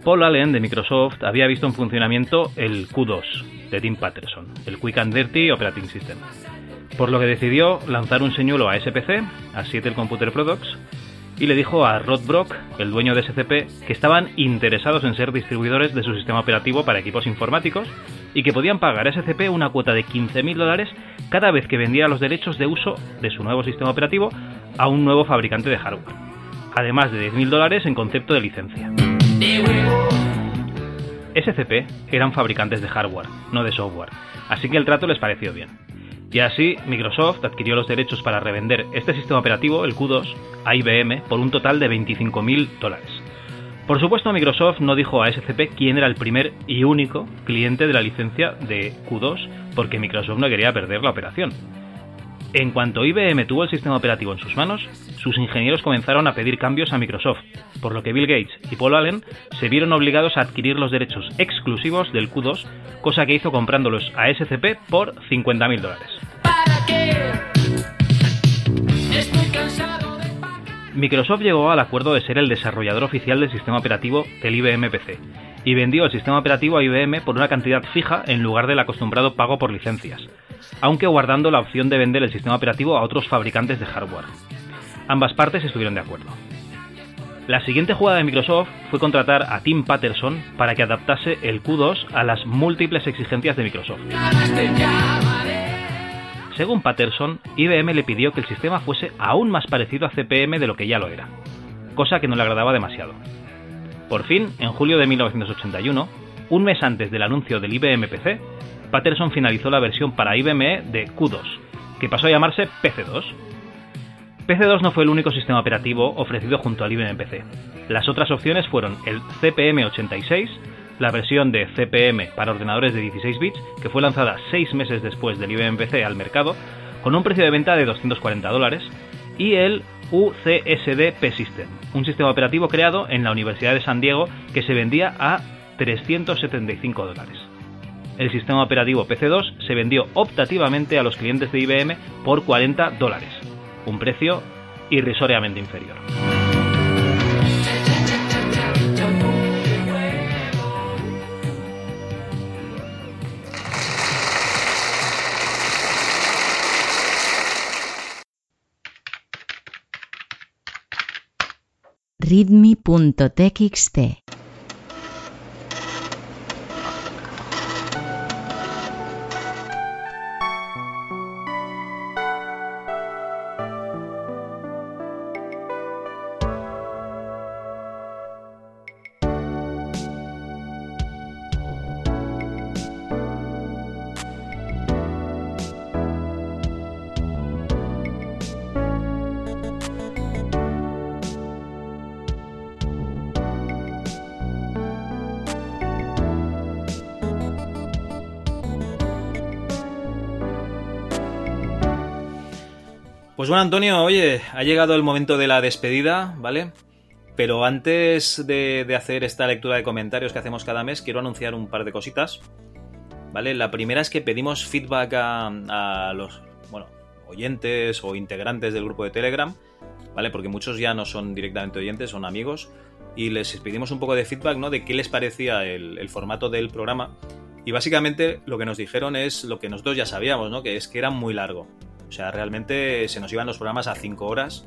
Paul Allen de Microsoft había visto en funcionamiento el Q2 de Tim Patterson, el Quick and Dirty Operating System, por lo que decidió lanzar un señuelo a SPC, a Seattle Computer Products, y le dijo a Rod Brock, el dueño de SCP, que estaban interesados en ser distribuidores de su sistema operativo para equipos informáticos y que podían pagar a SCP una cuota de $15,000 cada vez que vendiera los derechos de uso de su nuevo sistema operativo a un nuevo fabricante de hardware, además de $10,000 en concepto de licencia. SCP eran fabricantes de hardware, no de software, así que el trato les pareció bien. Y así, Microsoft adquirió los derechos para revender este sistema operativo, el Q2, a IBM por un total de $25,000, Por supuesto, Microsoft no dijo a SCP quién era el primer y único cliente de la licencia de Q2, porque Microsoft no quería perder la operación. En cuanto IBM tuvo el sistema operativo en sus manos, sus ingenieros comenzaron a pedir cambios a Microsoft, por lo que Bill Gates y Paul Allen se vieron obligados a adquirir los derechos exclusivos del Q2, cosa que hizo comprándolos a SCP por $50.000. Microsoft llegó al acuerdo de ser el desarrollador oficial del sistema operativo del IBM PC y vendió el sistema operativo a IBM por una cantidad fija en lugar del acostumbrado pago por licencias, aunque guardando la opción de vender el sistema operativo a otros fabricantes de hardware. Ambas partes estuvieron de acuerdo. La siguiente jugada de Microsoft fue contratar a Tim Patterson para que adaptase el Q2 a las múltiples exigencias de Microsoft. Según Patterson, IBM le pidió que el sistema fuese aún más parecido a CPM de lo que ya lo era, cosa que no le agradaba demasiado. Por fin, en julio de 1981, un mes antes del anuncio del IBM PC, Patterson finalizó la versión para IBMe de Q2, que pasó a llamarse PC2. PC2 no fue el único sistema operativo ofrecido junto al IBM PC. Las otras opciones fueron el CPM-86, la versión de CPM para ordenadores de 16 bits, que fue lanzada 6 meses después del IBM PC al mercado, con un precio de venta de $240, y el UCSD P-System, un sistema operativo creado en la Universidad de San Diego que se vendía a $375. El sistema operativo PC2 se vendió optativamente a los clientes de IBM por $40, un precio irrisoriamente inferior. Readme.txt. Pues bueno, Antonio, oye, ha llegado el momento de la despedida, ¿vale? Pero antes de hacer esta lectura de comentarios que hacemos cada mes, quiero anunciar un par de cositas, ¿vale? La primera es que pedimos feedback a los, bueno, oyentes o integrantes del grupo de Telegram, ¿vale? Porque muchos ya no son directamente oyentes, son amigos, y les pedimos un poco de feedback, ¿no? De qué les parecía el formato del programa. Y básicamente lo que nos dijeron es lo que nosotros ya sabíamos, ¿no? Que es que era muy largo. O sea, realmente se nos iban los programas a 5 horas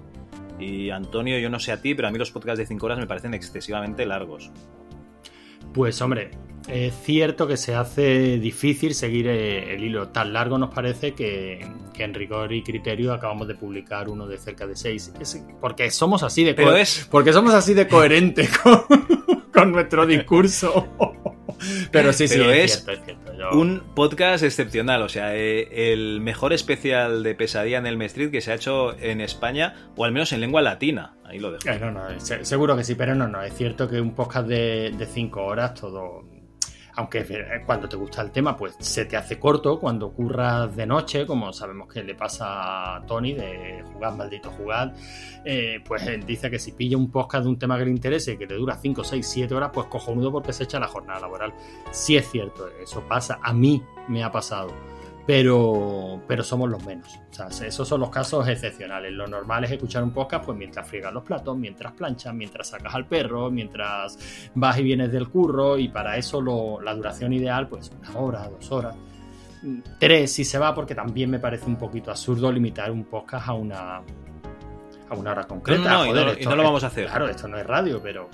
y, Antonio, yo no sé a ti, pero a mí los podcasts de 5 horas me parecen excesivamente largos. Pues, hombre, es cierto que se hace difícil seguir el hilo. Tan largo nos parece que en rigor y criterio acabamos de publicar uno de cerca de 6. Porque somos así de coherentes con nuestro discurso. Pero sí, pero sí, es cierto. Un podcast excepcional, o sea, el mejor especial de pesadilla en el Mestrid que se ha hecho en España, o al menos en lengua latina. Ahí lo dejo. Seguro que sí, pero no, es cierto que un podcast de 5 horas, todo. Aunque cuando te gusta el tema, pues se te hace corto. Cuando curras de noche, como sabemos que le pasa a Tony de jugar, maldito jugar, pues dice que si pilla un podcast de un tema que le interese, que le dura 5, 6, 7 horas, pues cojonudo porque se echa la jornada laboral. Sí es cierto, eso pasa, a mí me ha pasado, pero somos los menos. O sea, esos son los casos excepcionales. Lo normal es escuchar un podcast pues mientras friegas los platos, mientras planchas, mientras sacas al perro, mientras vas y vienes del curro, y para eso la duración ideal pues 1 hora, 2 horas, 3 si se va, porque también me parece un poquito absurdo limitar un podcast a una hora concreta. No, joder, y no lo vamos a hacer. Claro, esto no es radio, pero...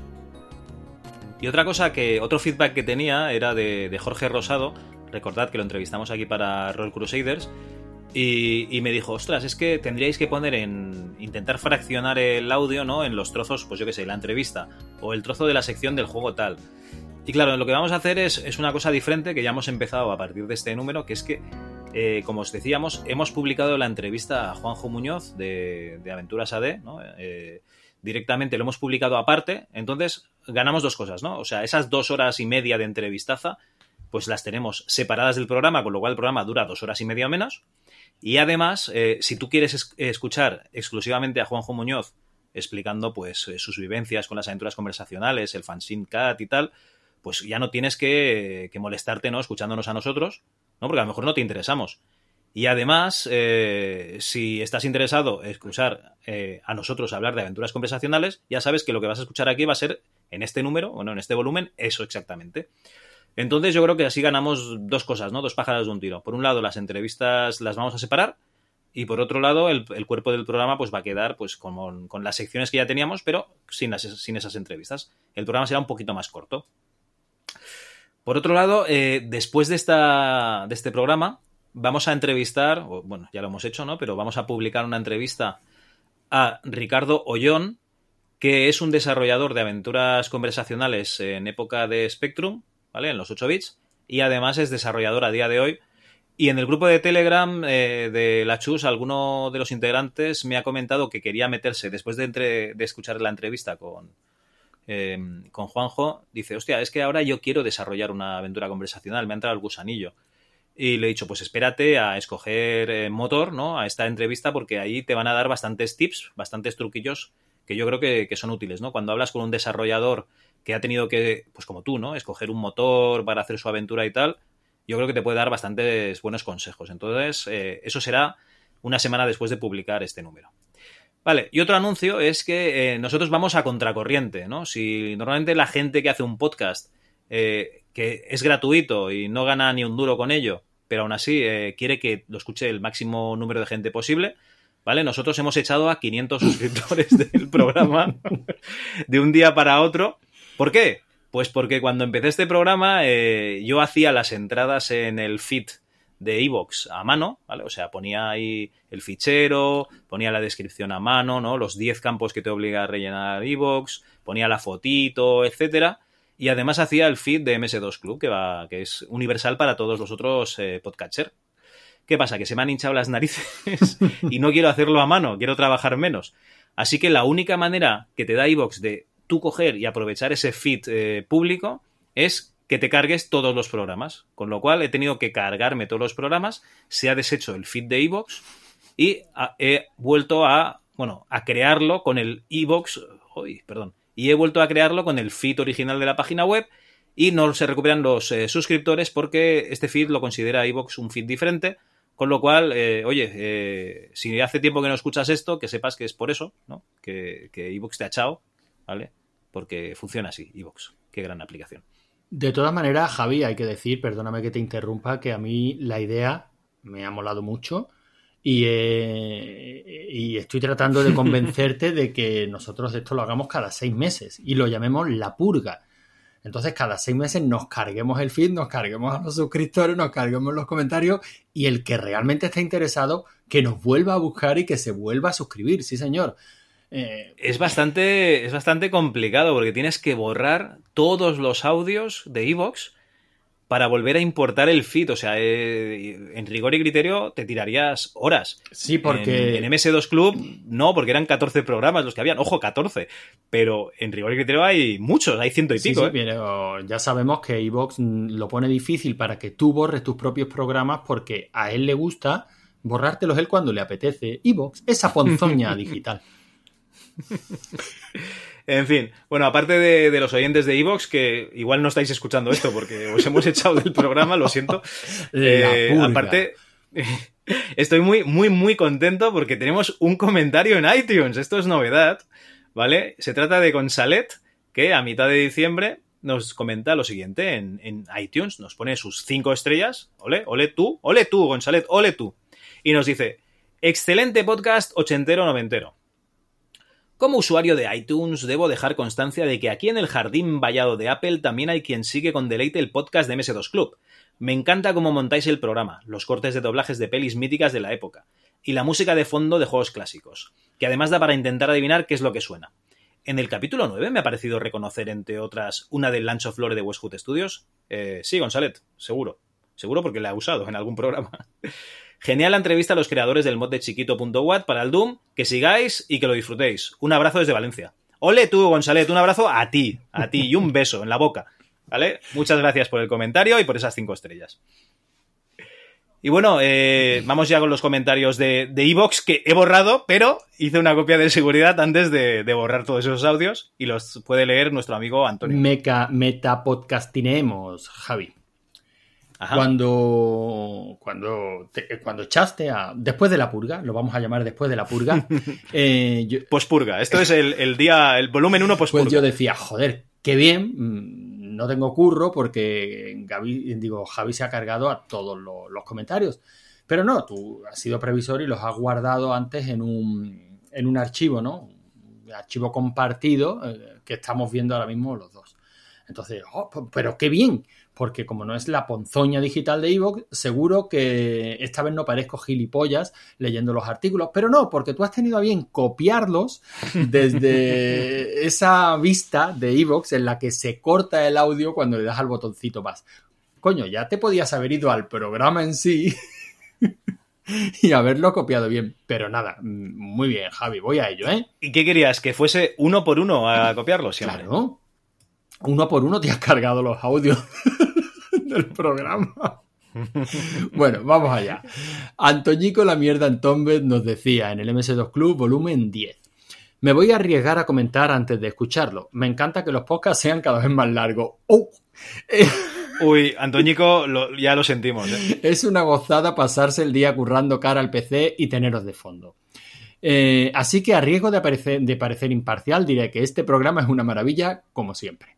Y otra cosa otro feedback que tenía era de Jorge Rosado. Recordad que lo entrevistamos aquí para Roll Crusaders y me dijo, ostras, es que tendríais que poner intentar fraccionar el audio, ¿no? En los trozos, pues yo qué sé, la entrevista o el trozo de la sección del juego tal. Y claro, lo que vamos a hacer es una cosa diferente que ya hemos empezado a partir de este número, que es que, como os decíamos, hemos publicado la entrevista a Juanjo Muñoz de Aventuras AD, ¿no? Directamente lo hemos publicado aparte, entonces ganamos dos cosas, ¿no? O sea, esas 2 horas y media de entrevistaza, pues las tenemos separadas del programa, con lo cual el programa dura 2 horas y media o menos. Y además, si tú quieres escuchar exclusivamente a Juanjo Muñoz explicando pues sus vivencias con las aventuras conversacionales, el fanzine cat y tal, pues ya no tienes que molestarte, ¿no?, escuchándonos a nosotros, ¿no?, porque a lo mejor no te interesamos. Y además, si estás interesado en escuchar a nosotros hablar de aventuras conversacionales, ya sabes que lo que vas a escuchar aquí va a ser en este número, o no, en este volumen, eso exactamente. Entonces yo creo que así ganamos dos cosas, ¿no? Dos pájaros de un tiro. Por un lado, las entrevistas las vamos a separar, y por otro lado, el cuerpo del programa pues va a quedar pues con las secciones que ya teníamos, pero sin esas entrevistas. El programa será un poquito más corto. Por otro lado, después de este programa, vamos a entrevistar, bueno, ya lo hemos hecho, ¿no?, pero vamos a publicar una entrevista a Ricardo Ollón, que es un desarrollador de aventuras conversacionales en época de Spectrum, ¿vale?, en los 8 bits, y además es desarrollador a día de hoy. Y en el grupo de Telegram de la Chus, alguno de los integrantes me ha comentado que quería meterse, después de escuchar la entrevista con Juanjo, dice, hostia, es que ahora yo quiero desarrollar una aventura conversacional, me ha entrado el gusanillo. Y le he dicho, pues espérate a escoger motor, ¿no?, a esta entrevista, porque ahí te van a dar bastantes tips, bastantes truquillos que yo creo que son útiles, ¿no? Cuando hablas con un desarrollador que ha tenido que, pues como tú, ¿no?, escoger un motor para hacer su aventura y tal, yo creo que te puede dar bastantes buenos consejos. Entonces, eso será una semana después de publicar este número. Vale, y otro anuncio es que nosotros vamos a contracorriente, ¿no? Si normalmente la gente que hace un podcast que es gratuito y no gana ni un duro con ello, pero aún así quiere que lo escuche el máximo número de gente posible, ¿vale? Nosotros hemos echado a 500 suscriptores del programa de un día para otro. ¿Por qué? Pues porque cuando empecé este programa yo hacía las entradas en el feed de iVoox a mano, ¿vale? O sea, ponía ahí el fichero, ponía la descripción a mano, ¿no?, los 10 campos que te obliga a rellenar iVoox, ponía la fotito, etcétera, y además hacía el feed de MS-DOS Club, que es universal para todos los otros podcatchers. ¿Qué pasa? Que se me han hinchado las narices y no quiero hacerlo a mano, quiero trabajar menos. Así que la única manera que te da iVoox de tú coger y aprovechar ese feed público es que te cargues todos los programas, con lo cual he tenido que cargarme todos los programas, se ha deshecho el feed de iVoox y he vuelto a crearlo con el iVoox, y he vuelto a crearlo con el feed original de la página web, y no se recuperan los suscriptores porque este feed lo considera iVoox un feed diferente, con lo cual, si hace tiempo que no escuchas esto, que sepas que es por eso, ¿no?, que iVoox te ha echado, ¿vale?, porque funciona así iVoox, qué gran aplicación. De todas maneras, Javi, hay que decir, perdóname que te interrumpa, que a mí la idea me ha molado mucho y estoy tratando de convencerte de que nosotros esto lo hagamos cada 6 meses y lo llamemos La Purga. Entonces, cada 6 meses nos carguemos el feed, nos carguemos a los suscriptores, nos carguemos los comentarios y el que realmente está interesado que nos vuelva a buscar y que se vuelva a suscribir, sí señor. Es bastante complicado porque tienes que borrar todos los audios de iVoox para volver a importar el feed. O sea, en rigor y criterio te tirarías horas. Sí, porque... En MS2 Club no, porque eran 14 programas los que habían. Ojo, 14. Pero en rigor y criterio hay muchos, hay 100 y pico. Sí, pero ya sabemos que iVoox lo pone difícil para que tú borres tus propios programas porque a él le gusta borrártelos él cuando le apetece. iVoox, esa ponzoña digital. En fin, bueno, aparte de los oyentes de iVoox, que igual no estáis escuchando esto porque os hemos echado del programa, lo siento. Aparte, estoy muy, muy, muy contento porque tenemos un comentario en iTunes. Esto es novedad, ¿vale? Se trata de Gonzalet, que a mitad de diciembre nos comenta lo siguiente en iTunes. Nos pone sus 5 estrellas. Ole tú, Gonzalet, ole tú. Y nos dice, excelente podcast ochentero-noventero. Como usuario de iTunes, debo dejar constancia de que aquí en el jardín vallado de Apple también hay quien sigue con deleite el podcast de MS2 Club. Me encanta cómo montáis el programa, los cortes de doblajes de pelis míticas de la época y la música de fondo de juegos clásicos, que además da para intentar adivinar qué es lo que suena. En el capítulo 9 me ha parecido reconocer, entre otras, una del Lunch of Lore de West Hood Studios. Sí, Gonzalet, seguro. Seguro porque la ha usado en algún programa. Genial la entrevista a los creadores del mod de chiquito.watt para el Doom. Que sigáis y que lo disfrutéis. Un abrazo desde Valencia. Ole tú, Gonzalet, un abrazo a ti y un beso en la boca, ¿vale? Muchas gracias por el comentario y por esas 5 estrellas. Y bueno, vamos ya con los comentarios de iVoox, que he borrado, pero hice una copia de seguridad antes de borrar todos esos audios y los puede leer nuestro amigo Antonio. Metapodcastinemos, Javi. Ajá. Cuando echaste a... Después de la purga, lo vamos a llamar después de la purga. Pospurga, esto es el día, el volumen 1 pospurga. Pues yo decía, joder, qué bien... No tengo curro porque Javi se ha cargado a todos los comentarios. Pero no, tú has sido previsor y los has guardado antes en un archivo, ¿no? Un archivo compartido que estamos viendo ahora mismo los dos. Entonces, pero qué bien, porque como no es la ponzoña digital de iVoox, seguro que esta vez no parezco gilipollas leyendo los artículos, pero no, porque tú has tenido a bien copiarlos desde esa vista de iVoox en la que se corta el audio cuando le das al botoncito más. Coño, ya te podías haber ido al programa en sí y haberlo copiado bien, pero nada, muy bien, Javi, voy a ello, ¿eh? ¿Y qué querías? ¿Que fuese uno por uno a copiarlo siempre? Claro. Uno por uno te has cargado los audios del programa. Bueno, vamos allá. Antoñico la mierda Antombet nos decía en el MS2 Club, volumen 10. Me voy a arriesgar a comentar antes de escucharlo. Me encanta que los podcasts sean cada vez más largos. ¡Oh! Uy, Antoñico, ya lo sentimos, ¿eh? Es una gozada pasarse el día currando cara al PC y teneros de fondo. Así que a riesgo de parecer imparcial, diré que este programa es una maravilla, como siempre.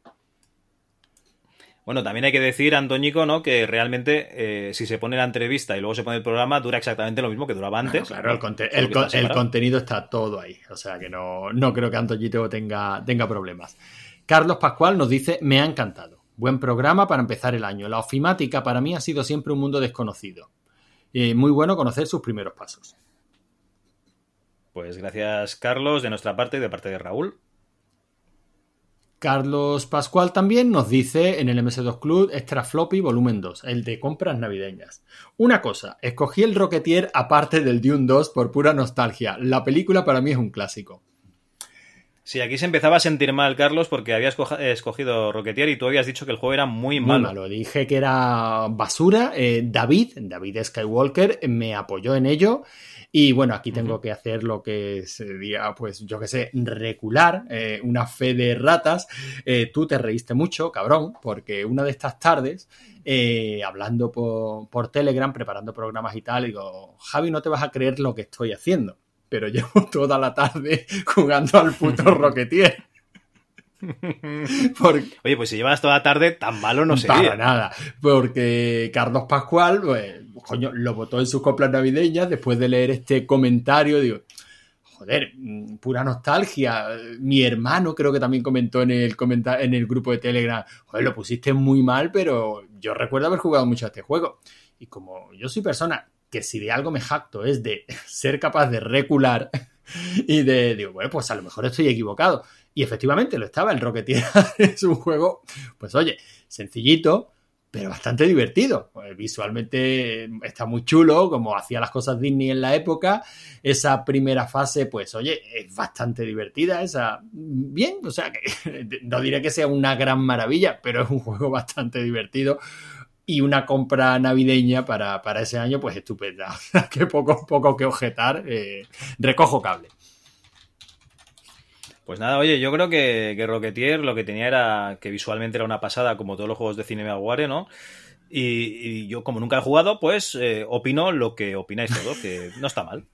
Bueno, también hay que decir, Antoñico, ¿no?, que realmente si se pone la entrevista y luego se pone el programa, dura exactamente lo mismo que duraba antes. Claro, el contenido está todo ahí. O sea que no creo que Antoñito tenga problemas. Carlos Pascual nos dice, me ha encantado. Buen programa para empezar el año. La ofimática para mí ha sido siempre un mundo desconocido. Muy bueno conocer sus primeros pasos. Pues gracias, Carlos, de nuestra parte y de parte de Raúl. Carlos Pascual también nos dice en el MS2 Club Extra Floppy volumen 2, el de compras navideñas. Una cosa, escogí el Rocketeer aparte del Dune 2 por pura nostalgia. La película para mí es un clásico. Sí, aquí se empezaba a sentir mal, Carlos, porque habías escogido Rocketeer y tú habías dicho que el juego era muy malo. Muy malo, dije que era basura. David Skywalker me apoyó en ello. Y bueno, aquí tengo que hacer lo que sería, pues yo qué sé, recular, una fe de ratas. Tú te reíste mucho, cabrón, porque una de estas tardes, hablando por Telegram, preparando programas y tal, digo, Javi, no te vas a creer lo que estoy haciendo, pero llevo toda la tarde jugando al puto Rocketeer. Porque, oye, pues si llevas toda la tarde, tan malo no sería. Para nada, porque Carlos Pascual, pues, coño, lo votó en sus compras navideñas después de leer este comentario. Digo, joder, pura nostalgia. Mi hermano creo que también comentó en el grupo de Telegram, joder, lo pusiste muy mal, pero yo recuerdo haber jugado mucho a este juego. Y como yo soy persona que si de algo me jacto es de ser capaz de recular y digo, bueno, pues a lo mejor estoy equivocado. Y efectivamente lo estaba, el Rocketeer es un juego, pues oye, sencillito, pero bastante divertido. Pues visualmente está muy chulo, como hacía las cosas Disney en la época. Esa primera fase, pues oye, es bastante divertida, esa bien, o sea, que no diré que sea una gran maravilla, pero es un juego bastante divertido y una compra navideña para ese año, pues estupenda. O sea, que poco que objetar, recojo cable. Pues nada, oye, yo creo que Rocketeer lo que tenía era que visualmente era una pasada, como todos los juegos de CineMaguare, ¿no? Y yo, como nunca he jugado, pues opino lo que opináis todos, que no está mal.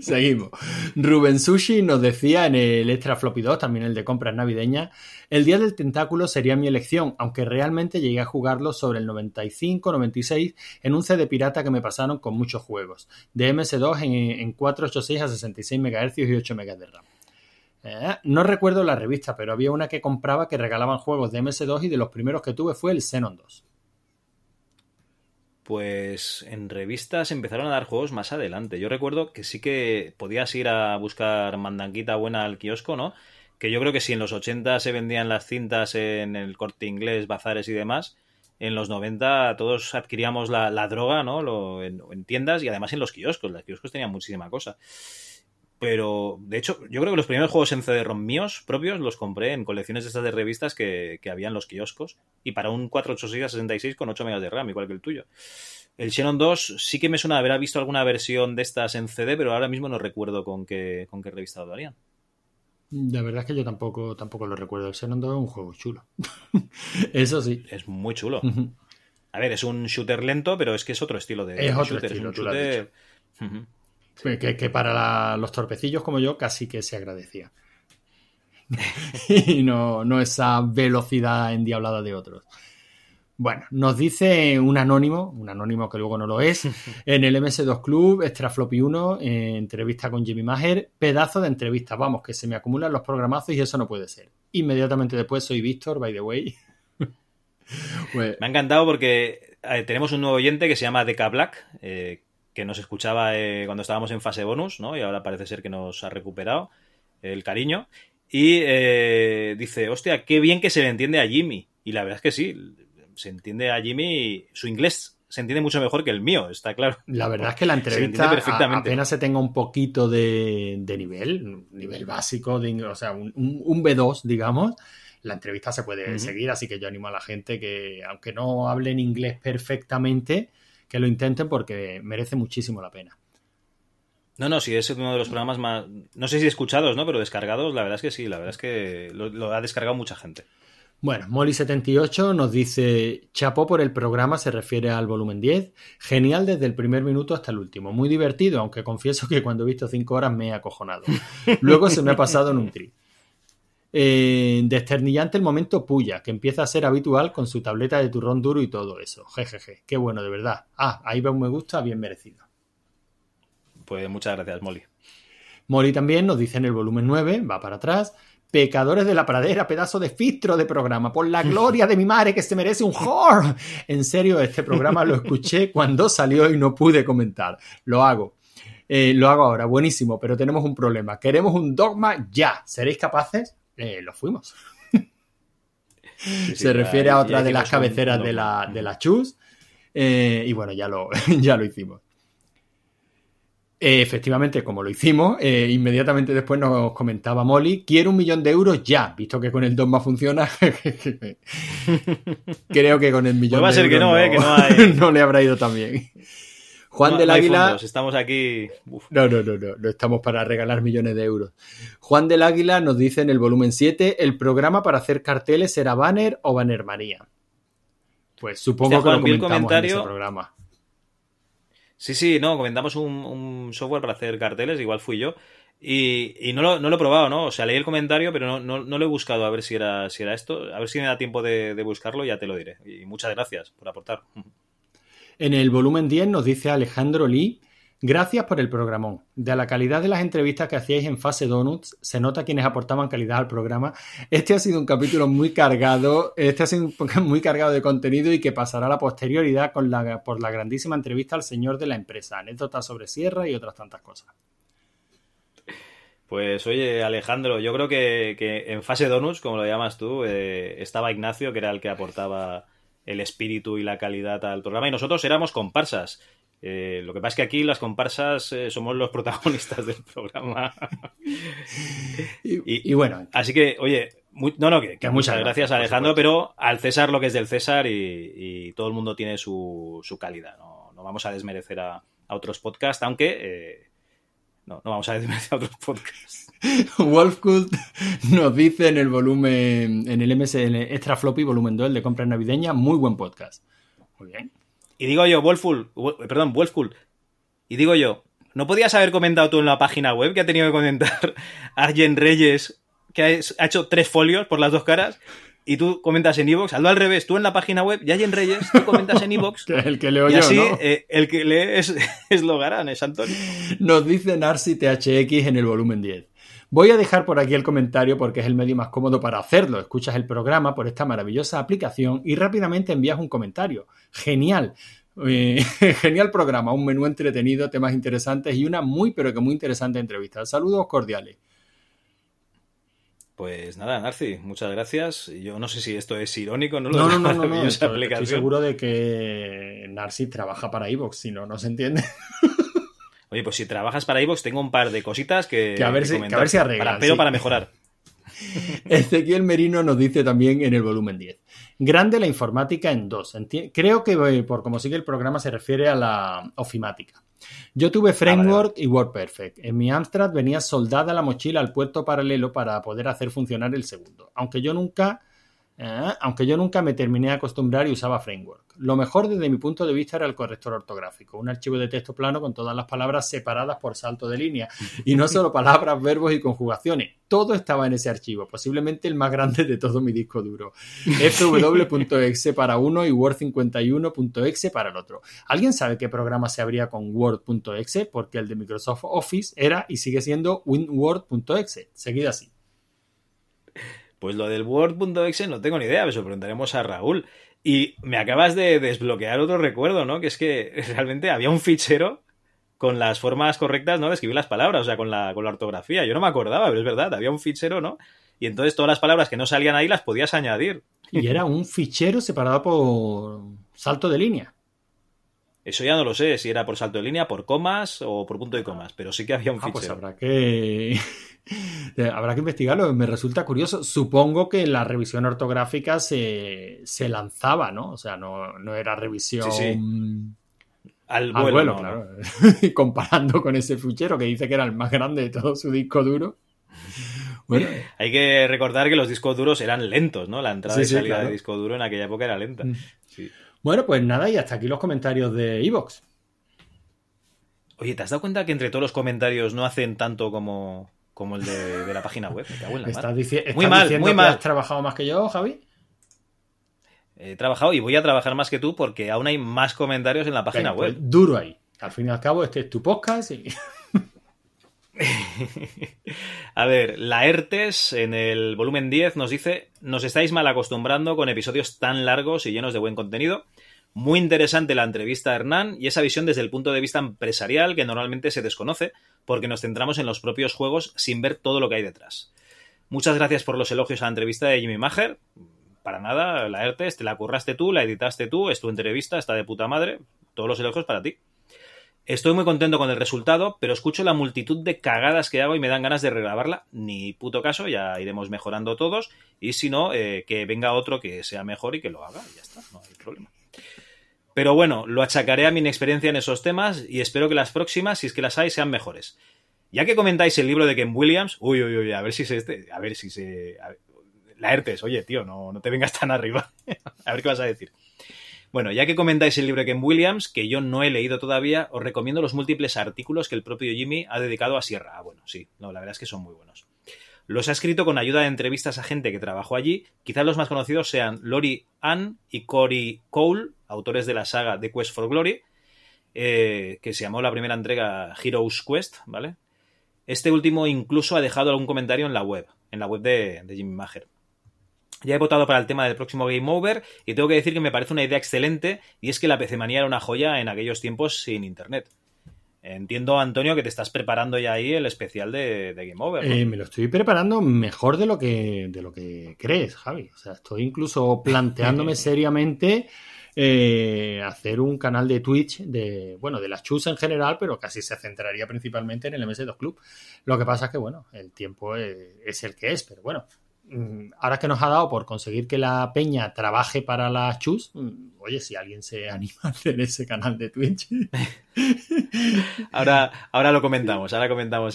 Seguimos. Rubén Sushi nos decía en el Extra Floppy 2, también el de compras navideñas, el Día del Tentáculo sería mi elección, aunque realmente llegué a jugarlo sobre el 95-96 en un CD pirata que me pasaron con muchos juegos, de MS2 en 486 a 66 MHz y 8 MB de RAM. No recuerdo la revista, pero había una que compraba que regalaban juegos de MS2 y de los primeros que tuve fue el Xenon 2. Pues en revistas empezaron a dar juegos más adelante. Yo recuerdo que sí que podías ir a buscar mandanguita buena al kiosco, ¿no? Que yo creo que si en los 80 se vendían las cintas en el Corte Inglés, bazares y demás, en los 90 todos adquiríamos la droga, ¿no? En tiendas y además en los kioscos. Los kioscos tenían muchísima cosa. Pero, de hecho, yo creo que los primeros juegos en CD-ROM míos propios los compré en colecciones de estas de revistas que había en los kioscos. Y para un 486-66 con 8 MB de RAM, igual que el tuyo. El Xenon 2 sí que me suena de haber visto alguna versión de estas en CD, pero ahora mismo no recuerdo con qué revista lo harían. La verdad es que yo tampoco lo recuerdo. El Xenon 2 es un juego chulo. Eso sí. Es muy chulo. Uh-huh. A ver, es un shooter lento, pero es que es otro estilo de es otro shooter. Estilo, es un shooter... tú lo has dicho. Uh-huh. Que para los torpecillos como yo casi que se agradecía. Y no esa velocidad endiablada de otros. Bueno, nos dice un anónimo que luego no lo es, en el MS-DOS Club, Extra Floppy 1, entrevista con Jimmy Maher, pedazo de entrevista, vamos, que se me acumulan los programazos y eso no puede ser. Inmediatamente después soy Víctor, by the way. Bueno. Me ha encantado porque tenemos un nuevo oyente que se llama Deca Black, que nos escuchaba cuando estábamos en fase bonus, ¿no? Y ahora parece ser que nos ha recuperado el cariño. Y dice, hostia, qué bien que se le entiende a Jimmy. Y la verdad es que sí, se entiende a Jimmy, su inglés se entiende mucho mejor que el mío, está claro. La verdad es que la entrevista apenas se tenga un poquito de nivel básico, o sea, un B2, digamos. La entrevista se puede seguir, así que yo animo a la gente que, aunque no hablen inglés perfectamente, que lo intenten porque merece muchísimo la pena. No, sí, es uno de los programas más... No sé si escuchados, ¿no? Pero descargados, la verdad es que sí, la verdad es que lo ha descargado mucha gente. Bueno, Molly78 nos dice, chapó por el programa, se refiere al volumen 10, genial desde el primer minuto hasta el último, muy divertido, aunque confieso que cuando he visto 5 horas me he acojonado. Luego se me ha pasado en un tri. Desternillante el momento puya, que empieza a ser habitual con su tableta de turrón duro y todo eso. Jejeje, qué bueno, de verdad. Ah, ahí va un me gusta bien merecido. Pues muchas gracias, Molly. Molly también nos dice en el volumen 9, va para atrás, pecadores de la pradera, pedazo de filtro de programa, por la gloria de mi madre que se merece un whore. En serio, este programa lo escuché cuando salió y no pude comentar. Lo hago ahora, buenísimo, pero tenemos un problema. Queremos un dogma ya. ¿Seréis capaces? Lo fuimos. Sí, se refiere a otra de las cabeceras de la Chus. Y bueno, ya lo hicimos. Efectivamente, como lo hicimos, inmediatamente después nos comentaba Molly, quiero 1 millón de euros ya, visto que con el dogma funciona. Creo que con el millón pues va a ser de euros que no hay... no le habrá ido tan bien. Juan del Águila... Fondos, estamos aquí... Uf. No estamos para regalar millones de euros. Juan del Águila nos dice en el volumen 7, el programa para hacer carteles era Banner o Bannermanía. Pues supongo que lo comentamos en ese programa. Sí, no, comentamos un software para hacer carteles, igual fui yo, y no lo he probado, ¿no? O sea, leí el comentario, pero no lo he buscado a ver si era esto, a ver si me da tiempo de buscarlo, ya te lo diré. Y muchas gracias por aportar. En el volumen 10 nos dice Alejandro Lee, gracias por el programón. De la calidad de las entrevistas que hacíais en Fase Donuts, se nota quienes aportaban calidad al programa. Este ha sido un capítulo muy cargado, de contenido y que pasará a la posterioridad por la grandísima entrevista al señor de la empresa, anécdotas sobre Sierra y otras tantas cosas. Pues oye, Alejandro, yo creo que en Fase Donuts, como lo llamas tú, estaba Ignacio, que era el que aportaba el espíritu y la calidad al programa, y nosotros éramos comparsas. Lo que pasa es que aquí las comparsas somos los protagonistas del programa. y bueno. Así que, oye, muchas gracias, Alejandro, pero al César lo que es del César y todo el mundo tiene su calidad. No vamos a desmerecer a otros podcasts, aunque... No vamos a desmerecer a otros podcasts. Wolfcut nos dice en el volumen, en el MSN Extra Floppy, volumen 2, el de compras navideñas, muy buen podcast. Muy bien. Y digo yo, Wolfcool, y digo yo, ¿no podías haber comentado tú en la página web que ha tenido que comentar a Jen Reyes, que ha hecho 3 folios por las 2 caras, y tú comentas en iVoox? Hazlo al revés, tú en la página web, y a Jen Reyes, tú comentas en iVoox. El que leo yo, así, ¿no? El que lee es Logarán, es Antonio. Nos dice Narcy THX en el volumen 10. Voy a dejar por aquí el comentario porque es el medio más cómodo para hacerlo. Escuchas el programa por esta maravillosa aplicación y rápidamente envías un comentario. Genial. Genial programa, un menú entretenido, temas interesantes y una muy interesante entrevista. Saludos cordiales. Pues nada, Narci, muchas gracias. Yo no sé si esto es irónico, no, estoy seguro de que Narci trabaja para iVoox, si no se entiende. Oye, pues si trabajas para iVoox, tengo un par de cositas que a ver si arreglan. Para mejorar. Ezequiel Merino nos dice también en el volumen 10. Grande la informática en 2. Creo que por como sigue el programa se refiere a la ofimática. Yo tuve Framework y WordPerfect. En mi Amstrad venía soldada la mochila al puerto paralelo para poder hacer funcionar el segundo. Aunque yo nunca me terminé de acostumbrar y usaba Framework. Lo mejor desde mi punto de vista era el corrector ortográfico, un archivo de texto plano con todas las palabras separadas por salto de línea y no solo palabras, verbos y conjugaciones. Todo estaba en ese archivo, posiblemente el más grande de todo mi disco duro. fw.exe para uno y word51.exe para el otro. ¿Alguien sabe qué programa se abría con word.exe? Porque el de Microsoft Office era y sigue siendo winword.exe. Seguida así. Pues lo del Word.exe no tengo ni idea, pero preguntaremos a Raúl. Y me acabas de desbloquear otro recuerdo, ¿no? Que es que realmente había un fichero con las formas correctas, ¿no? De escribir las palabras, o sea, con la ortografía. Yo no me acordaba, pero es verdad, había un fichero, ¿no? Y entonces todas las palabras que no salían ahí las podías añadir. Y era un fichero separado por salto de línea. Eso ya no lo sé, si era por salto de línea, por comas o por punto de comas, pero sí que había un fichero. Pues habrá que investigarlo, me resulta curioso. Supongo que la revisión ortográfica se lanzaba, ¿no? O sea, no era revisión sí. al vuelo, claro. ¿No? Comparando con ese fichero que dice que era el más grande de todo su disco duro. Bueno, hay que recordar que los discos duros eran lentos, ¿no? La entrada y salida claro. de disco duro en aquella época era lenta. Sí. Bueno, pues nada, y hasta aquí los comentarios de iVoox. Oye, ¿te has dado cuenta que entre todos los comentarios no hacen tanto como el de la página web? Me cago en la mar. ¿Estás diciendo que has trabajado más que yo, Javi? He trabajado y voy a trabajar más que tú porque aún hay más comentarios en la página web. Pues duro ahí. Al fin y al cabo, este es tu podcast y... A ver, la Ertes en el volumen 10 nos dice: nos estáis mal acostumbrando con episodios tan largos y llenos de buen contenido. Muy interesante la entrevista a Hernán y esa visión desde el punto de vista empresarial que normalmente se desconoce porque nos centramos en los propios juegos sin ver todo lo que hay detrás. Muchas gracias por los elogios a la entrevista de Jimmy Maher. Para nada, la Ertes, te la curraste tú, la editaste tú, es tu entrevista, está de puta madre. Todos los elogios para ti. Estoy muy contento con el resultado, pero escucho la multitud de cagadas que hago y me dan ganas de regrabarla. Ni puto caso, ya iremos mejorando todos. Y si no, que venga otro que sea mejor y que lo haga. Y ya está, no hay problema. Pero bueno, lo achacaré a mi inexperiencia en esos temas y espero que las próximas, si es que las hay, sean mejores. Ya que comentáis el libro de Ken Williams... Uy, Laertes, oye, tío, no te vengas tan arriba. A ver qué vas a decir. Bueno, ya que comentáis el libro de Ken Williams, que yo no he leído todavía, os recomiendo los múltiples artículos que el propio Jimmy ha dedicado a Sierra. Ah, bueno, sí, no, la verdad es que son muy buenos. Los ha escrito con ayuda de entrevistas a gente que trabajó allí. Quizás los más conocidos sean Lori Ann y Corey Cole, autores de la saga The Quest for Glory, que se llamó la primera entrega Heroes Quest, ¿vale? Este último incluso ha dejado algún comentario en la web de Jimmy Maher. Ya he votado para el tema del próximo Game Over y tengo que decir que me parece una idea excelente y es que la PC-manía era una joya en aquellos tiempos sin internet. Entiendo, Antonio, que te estás preparando ya ahí el especial de Game Over, ¿no? Me lo estoy preparando mejor de lo que crees, Javi. O sea, estoy incluso planteándome seriamente hacer un canal de Twitch de las chus en general, pero casi se centraría principalmente en el MS-DOS Club. Lo que pasa es que, bueno, el tiempo es el que es, pero bueno... Ahora que nos ha dado por conseguir que la peña trabaje para las chus, oye, si alguien se anima a hacer ese canal de Twitch. ahora comentamos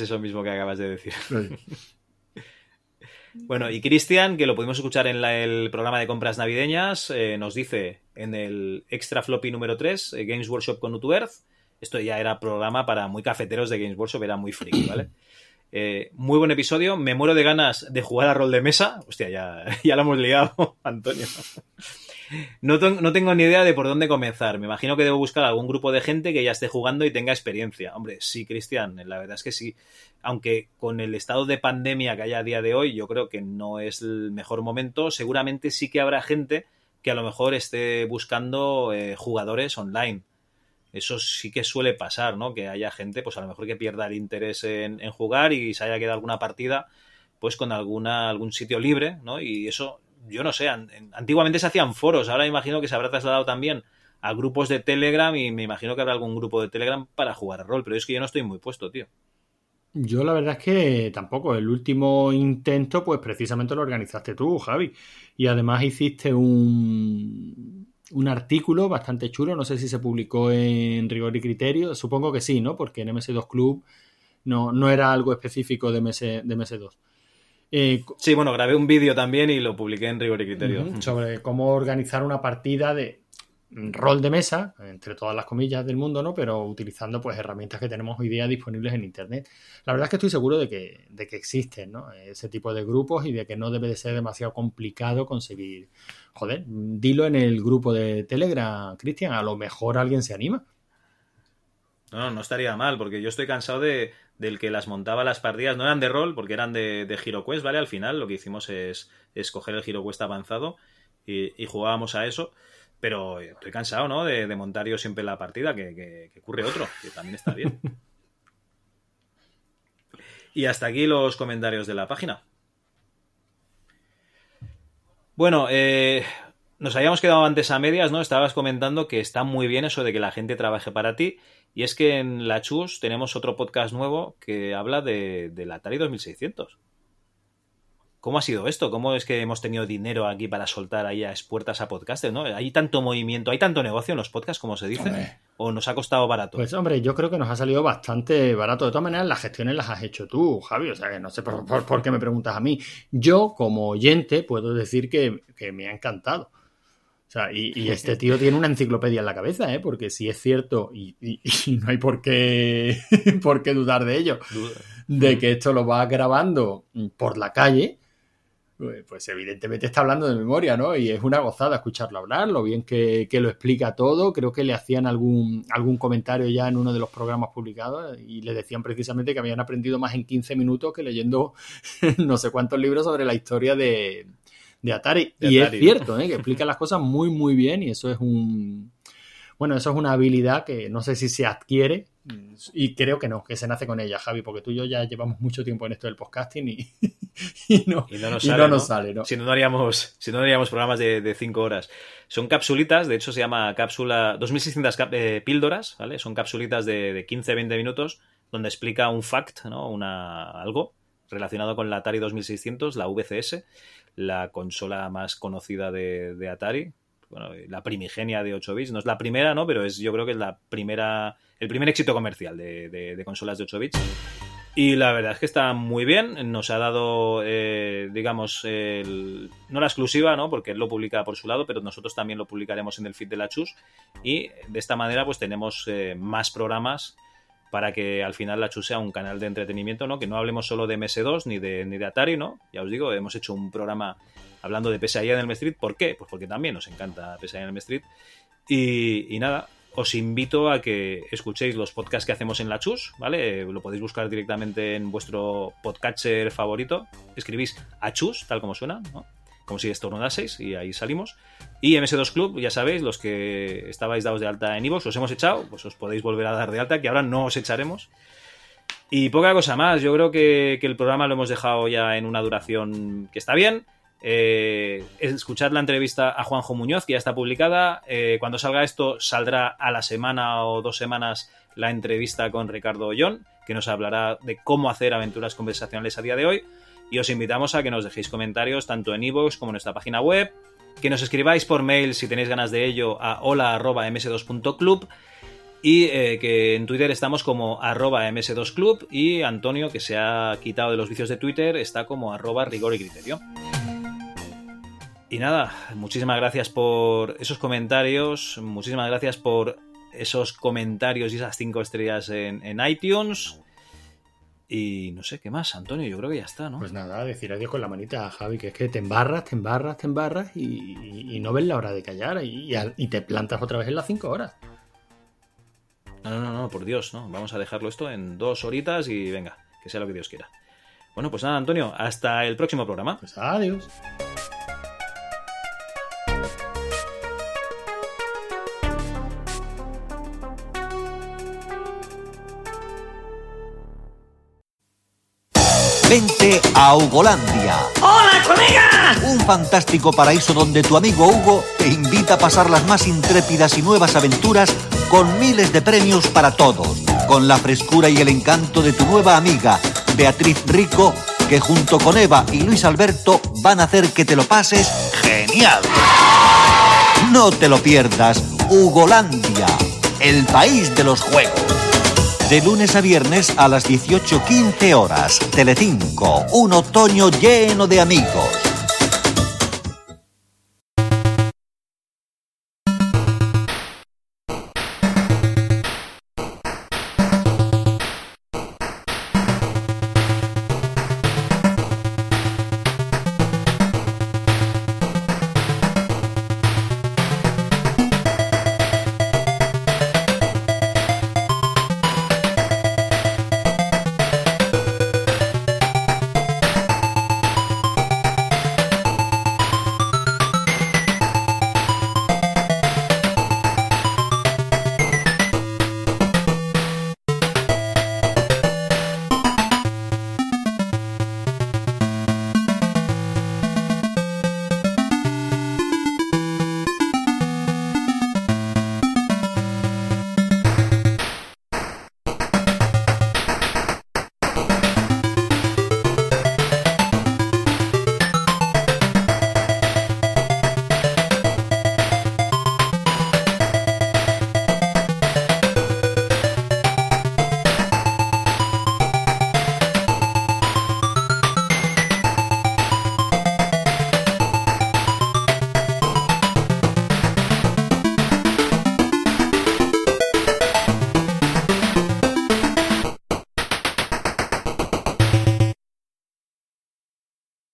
eso mismo que acabas de decir. Bueno, y Cristian, que lo pudimos escuchar en el programa de compras navideñas, nos dice en el extra floppy número 3, Games Workshop con U2Earth, esto ya era programa para muy cafeteros de Games Workshop, era muy friki, ¿vale? Muy buen episodio, me muero de ganas de jugar a rol de mesa. Hostia, ya la hemos liado, Antonio. No tengo ni idea de por dónde comenzar. Me imagino que debo buscar algún grupo de gente que ya esté jugando y tenga experiencia. Hombre, sí, Cristian, la verdad es que sí. Aunque con el estado de pandemia que hay a día de hoy, yo creo que no es el mejor momento. Seguramente sí que habrá gente que a lo mejor esté buscando jugadores online. Eso sí que suele pasar, ¿no? Que haya gente, pues a lo mejor que pierda el interés en jugar y se haya quedado alguna partida, pues con algún sitio libre, ¿no? Y eso, yo no sé, antiguamente se hacían foros, ahora imagino que se habrá trasladado también a grupos de Telegram, y me imagino que habrá algún grupo de Telegram para jugar a rol, pero es que yo no estoy muy puesto, tío. Yo la verdad es que tampoco. El último intento, pues precisamente lo organizaste tú, Javi. Y además hiciste un artículo bastante chulo. No sé si se publicó en Rigor y Criterio. Supongo que sí, ¿no? Porque en MS-DOS Club no era algo específico de MS-DOS. Sí, bueno, grabé un vídeo también y lo publiqué en Rigor y Criterio. Sobre cómo organizar una partida de rol de mesa, entre todas las comillas del mundo, ¿no? Pero utilizando pues herramientas que tenemos hoy día disponibles en internet. La verdad es que estoy seguro de que existen, ¿no?, ese tipo de grupos, y de que no debe de ser demasiado complicado conseguir. Joder, dilo en el grupo de Telegram, Cristian, a lo mejor alguien se anima. No estaría mal, porque yo estoy cansado del que las montaba las partidas. No eran de rol, porque eran de HeroQuest, ¿vale? Al final lo que hicimos es coger el HeroQuest avanzado y jugábamos a eso. Pero estoy cansado, ¿no?, de montar yo siempre la partida, que ocurre otro, que también está bien. Y hasta aquí los comentarios de la página. Bueno, nos habíamos quedado antes a medias, ¿no? Estabas comentando que está muy bien eso de que la gente trabaje para ti. Y es que en La Chus tenemos otro podcast nuevo que habla del Atari 2600. ¿Cómo ha sido esto? ¿Cómo es que hemos tenido dinero aquí para soltar ahí a expuertas a podcasters, ¿no? ¿Hay tanto movimiento, hay tanto negocio en los podcasts, como se dice? Hombre. ¿O nos ha costado barato? Pues, hombre, yo creo que nos ha salido bastante barato. De todas maneras, las gestiones las has hecho tú, Javi. O sea, que no sé por qué me preguntas a mí. Yo, como oyente, puedo decir que me ha encantado. O sea, y este tío tiene una enciclopedia en la cabeza, ¿eh? Porque si es cierto, y no hay por qué dudar de ello, de que esto lo va grabando por la calle, pues evidentemente está hablando de memoria, ¿no? Y es una gozada escucharlo hablar, lo bien que lo explica todo. Creo que le hacían algún comentario ya en uno de los programas publicados, y le decían precisamente que habían aprendido más en 15 minutos que leyendo no sé cuántos libros sobre la historia de Atari. Y es cierto, ¿eh?, que explica las cosas muy muy bien, y eso es una habilidad que no sé si se adquiere, y creo que no, que se nace con ella, Javi, porque tú y yo ya llevamos mucho tiempo en esto del podcasting y no nos sale, ¿no? Si no haríamos programas de 5 horas. Son capsulitas, de hecho se llama cápsula 2600 píldoras, ¿vale? Son capsulitas de 15-20 minutos donde explica un fact, ¿no?, algo relacionado con la Atari 2600, la VCS, la consola más conocida de Atari, bueno, la primigenia de 8 bits, no es la primera, ¿no?, pero yo creo que es el primer éxito comercial de consolas de 8 bits. Y la verdad es que está muy bien, nos ha dado, digamos, no la exclusiva, ¿no?, porque él lo publica por su lado, pero nosotros también lo publicaremos en el feed de La Chus, y de esta manera pues tenemos más programas para que al final La Chus sea un canal de entretenimiento, ¿no? Que no hablemos solo de MS2 ni de Atari, ¿no? Ya os digo, hemos hecho un programa hablando de pesadilla en el Elm Street. ¿Por qué? Pues porque también nos encanta pesadilla en el Elm Street. Y nada, os invito a que escuchéis los podcasts que hacemos en La Chus, ¿vale? Lo podéis buscar directamente en vuestro podcatcher favorito. Escribís Achus, tal como suena, ¿no?, como si estornudaseis, y ahí salimos. Y MS2 Club, ya sabéis, los que estabais dados de alta en iVoox, os hemos echado, pues os podéis volver a dar de alta, que ahora no os echaremos. Y poca cosa más, yo creo que el programa lo hemos dejado ya en una duración que está bien. Escuchad la entrevista a Juanjo Muñoz, que ya está publicada. Cuando salga esto, saldrá a la semana o 2 semanas la entrevista con Ricardo Ollón, que nos hablará de cómo hacer aventuras conversacionales a día de hoy. Y os invitamos a que nos dejéis comentarios tanto en iVoox como en nuestra página web, que nos escribáis por mail si tenéis ganas de ello a hola@ms2.club, y que en Twitter estamos como @ms2club, y Antonio, que se ha quitado de los vicios de Twitter, está como @rigor y criterio. Y nada, muchísimas gracias por esos comentarios, muchísimas gracias por esos comentarios y esas 5 estrellas en iTunes. Y no sé qué más, Antonio, yo creo que ya está, ¿no? Pues nada, decir adiós con la manita, Javi, que es que te embarras y no ves la hora de callar, y te plantas otra vez en las 5 horas. No, por Dios, no. Vamos a dejarlo esto en 2 horitas y venga, que sea lo que Dios quiera. Bueno, pues nada, Antonio, hasta el próximo programa. Pues adiós. Vente a Hugolandia. ¡Hola, colega! Un fantástico paraíso donde tu amigo Hugo te invita a pasar las más intrépidas y nuevas aventuras con miles de premios para todos. Con la frescura y el encanto de tu nueva amiga, Beatriz Rico, que junto con Eva y Luis Alberto van a hacer que te lo pases genial. No te lo pierdas, Hugolandia, el país de los juegos. De lunes a viernes a las 18:15 horas. Telecinco, un otoño lleno de amigos.